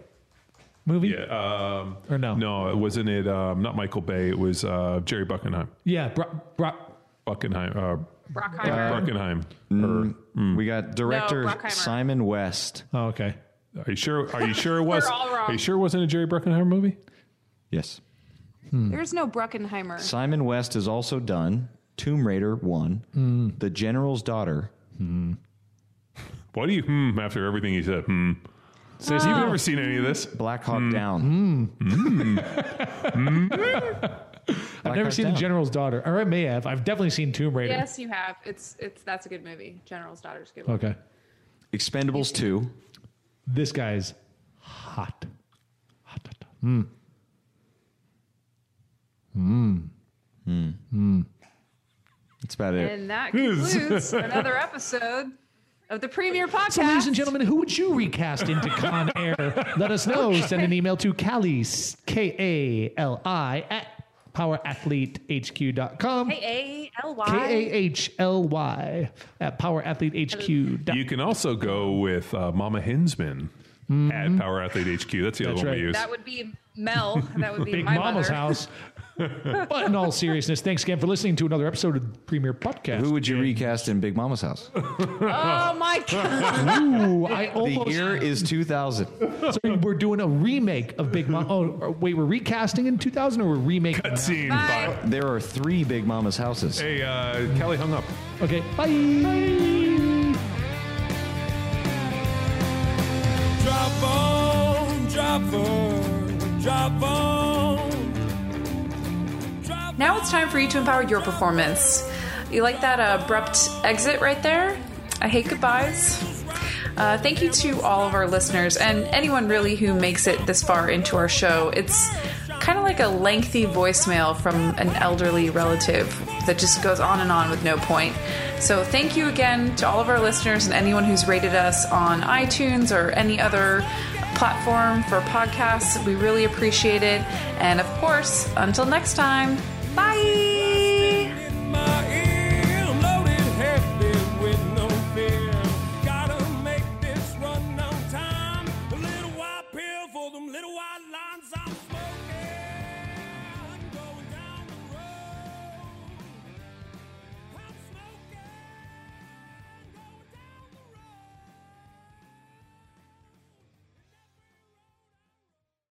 movie? Yeah. Or no? No, it wasn't. It not Michael Bay. It was Jerry Buckenheim. Yeah, Buckenheim. Brockheimer. We got director Simon West. Oh, okay. Are you sure it was? We're all wrong. Are you sure it wasn't a Jerry Bruckheimer movie? Yes. There's no Bruckheimer. Simon West has also done Tomb Raider 1, The General's Daughter. Why do you after everything he said? So have you ever seen any of this? Black Hawk Down. I've never seen The General's Daughter. Or I may have. I've definitely seen Tomb Raider. Yes, you have. That's a good movie. General's Daughter's a good movie. Okay. Expendables 2. This guy's hot. That's about it. And that concludes another episode of the Premier Podcast. So, ladies and gentlemen, who would you recast into Con Air? Let us know. Okay. Send an email to Kali, K-A-L-I, at powerathletehq.com. K-A-L-Y. K-A-H-L-Y at powerathletehq.com. You can also go with Mama Hinsman. Mm-hmm. At Power Athlete HQ. That's the other one we use. That would be Mel. That would be Big my Mama's mother. House. But in all seriousness, thanks again for listening to another episode of the Premier Podcast. Who would you recast in Big Mama's House? Oh, my God. Ooh, the year is 2000. So we're doing a remake of Big Mama. Oh, wait, we're recasting in 2000 or we're remaking? Cutscene. There are 3 Big Mama's houses. Hey, Kelly hung up. Okay, bye. Drop on, drop on, drop on, drop. Now it's time for you to empower your performance. You like that abrupt exit right there? I hate goodbyes. Thank you to all of our listeners and anyone really who makes it this far into our show. It's kind of like a lengthy voicemail from an elderly relative that just goes on and on with no point. So thank you again to all of our listeners and anyone who's rated us on iTunes or any other platform for podcasts. We really appreciate it. And of course, until next time, bye! Little white lines, I'm smoking.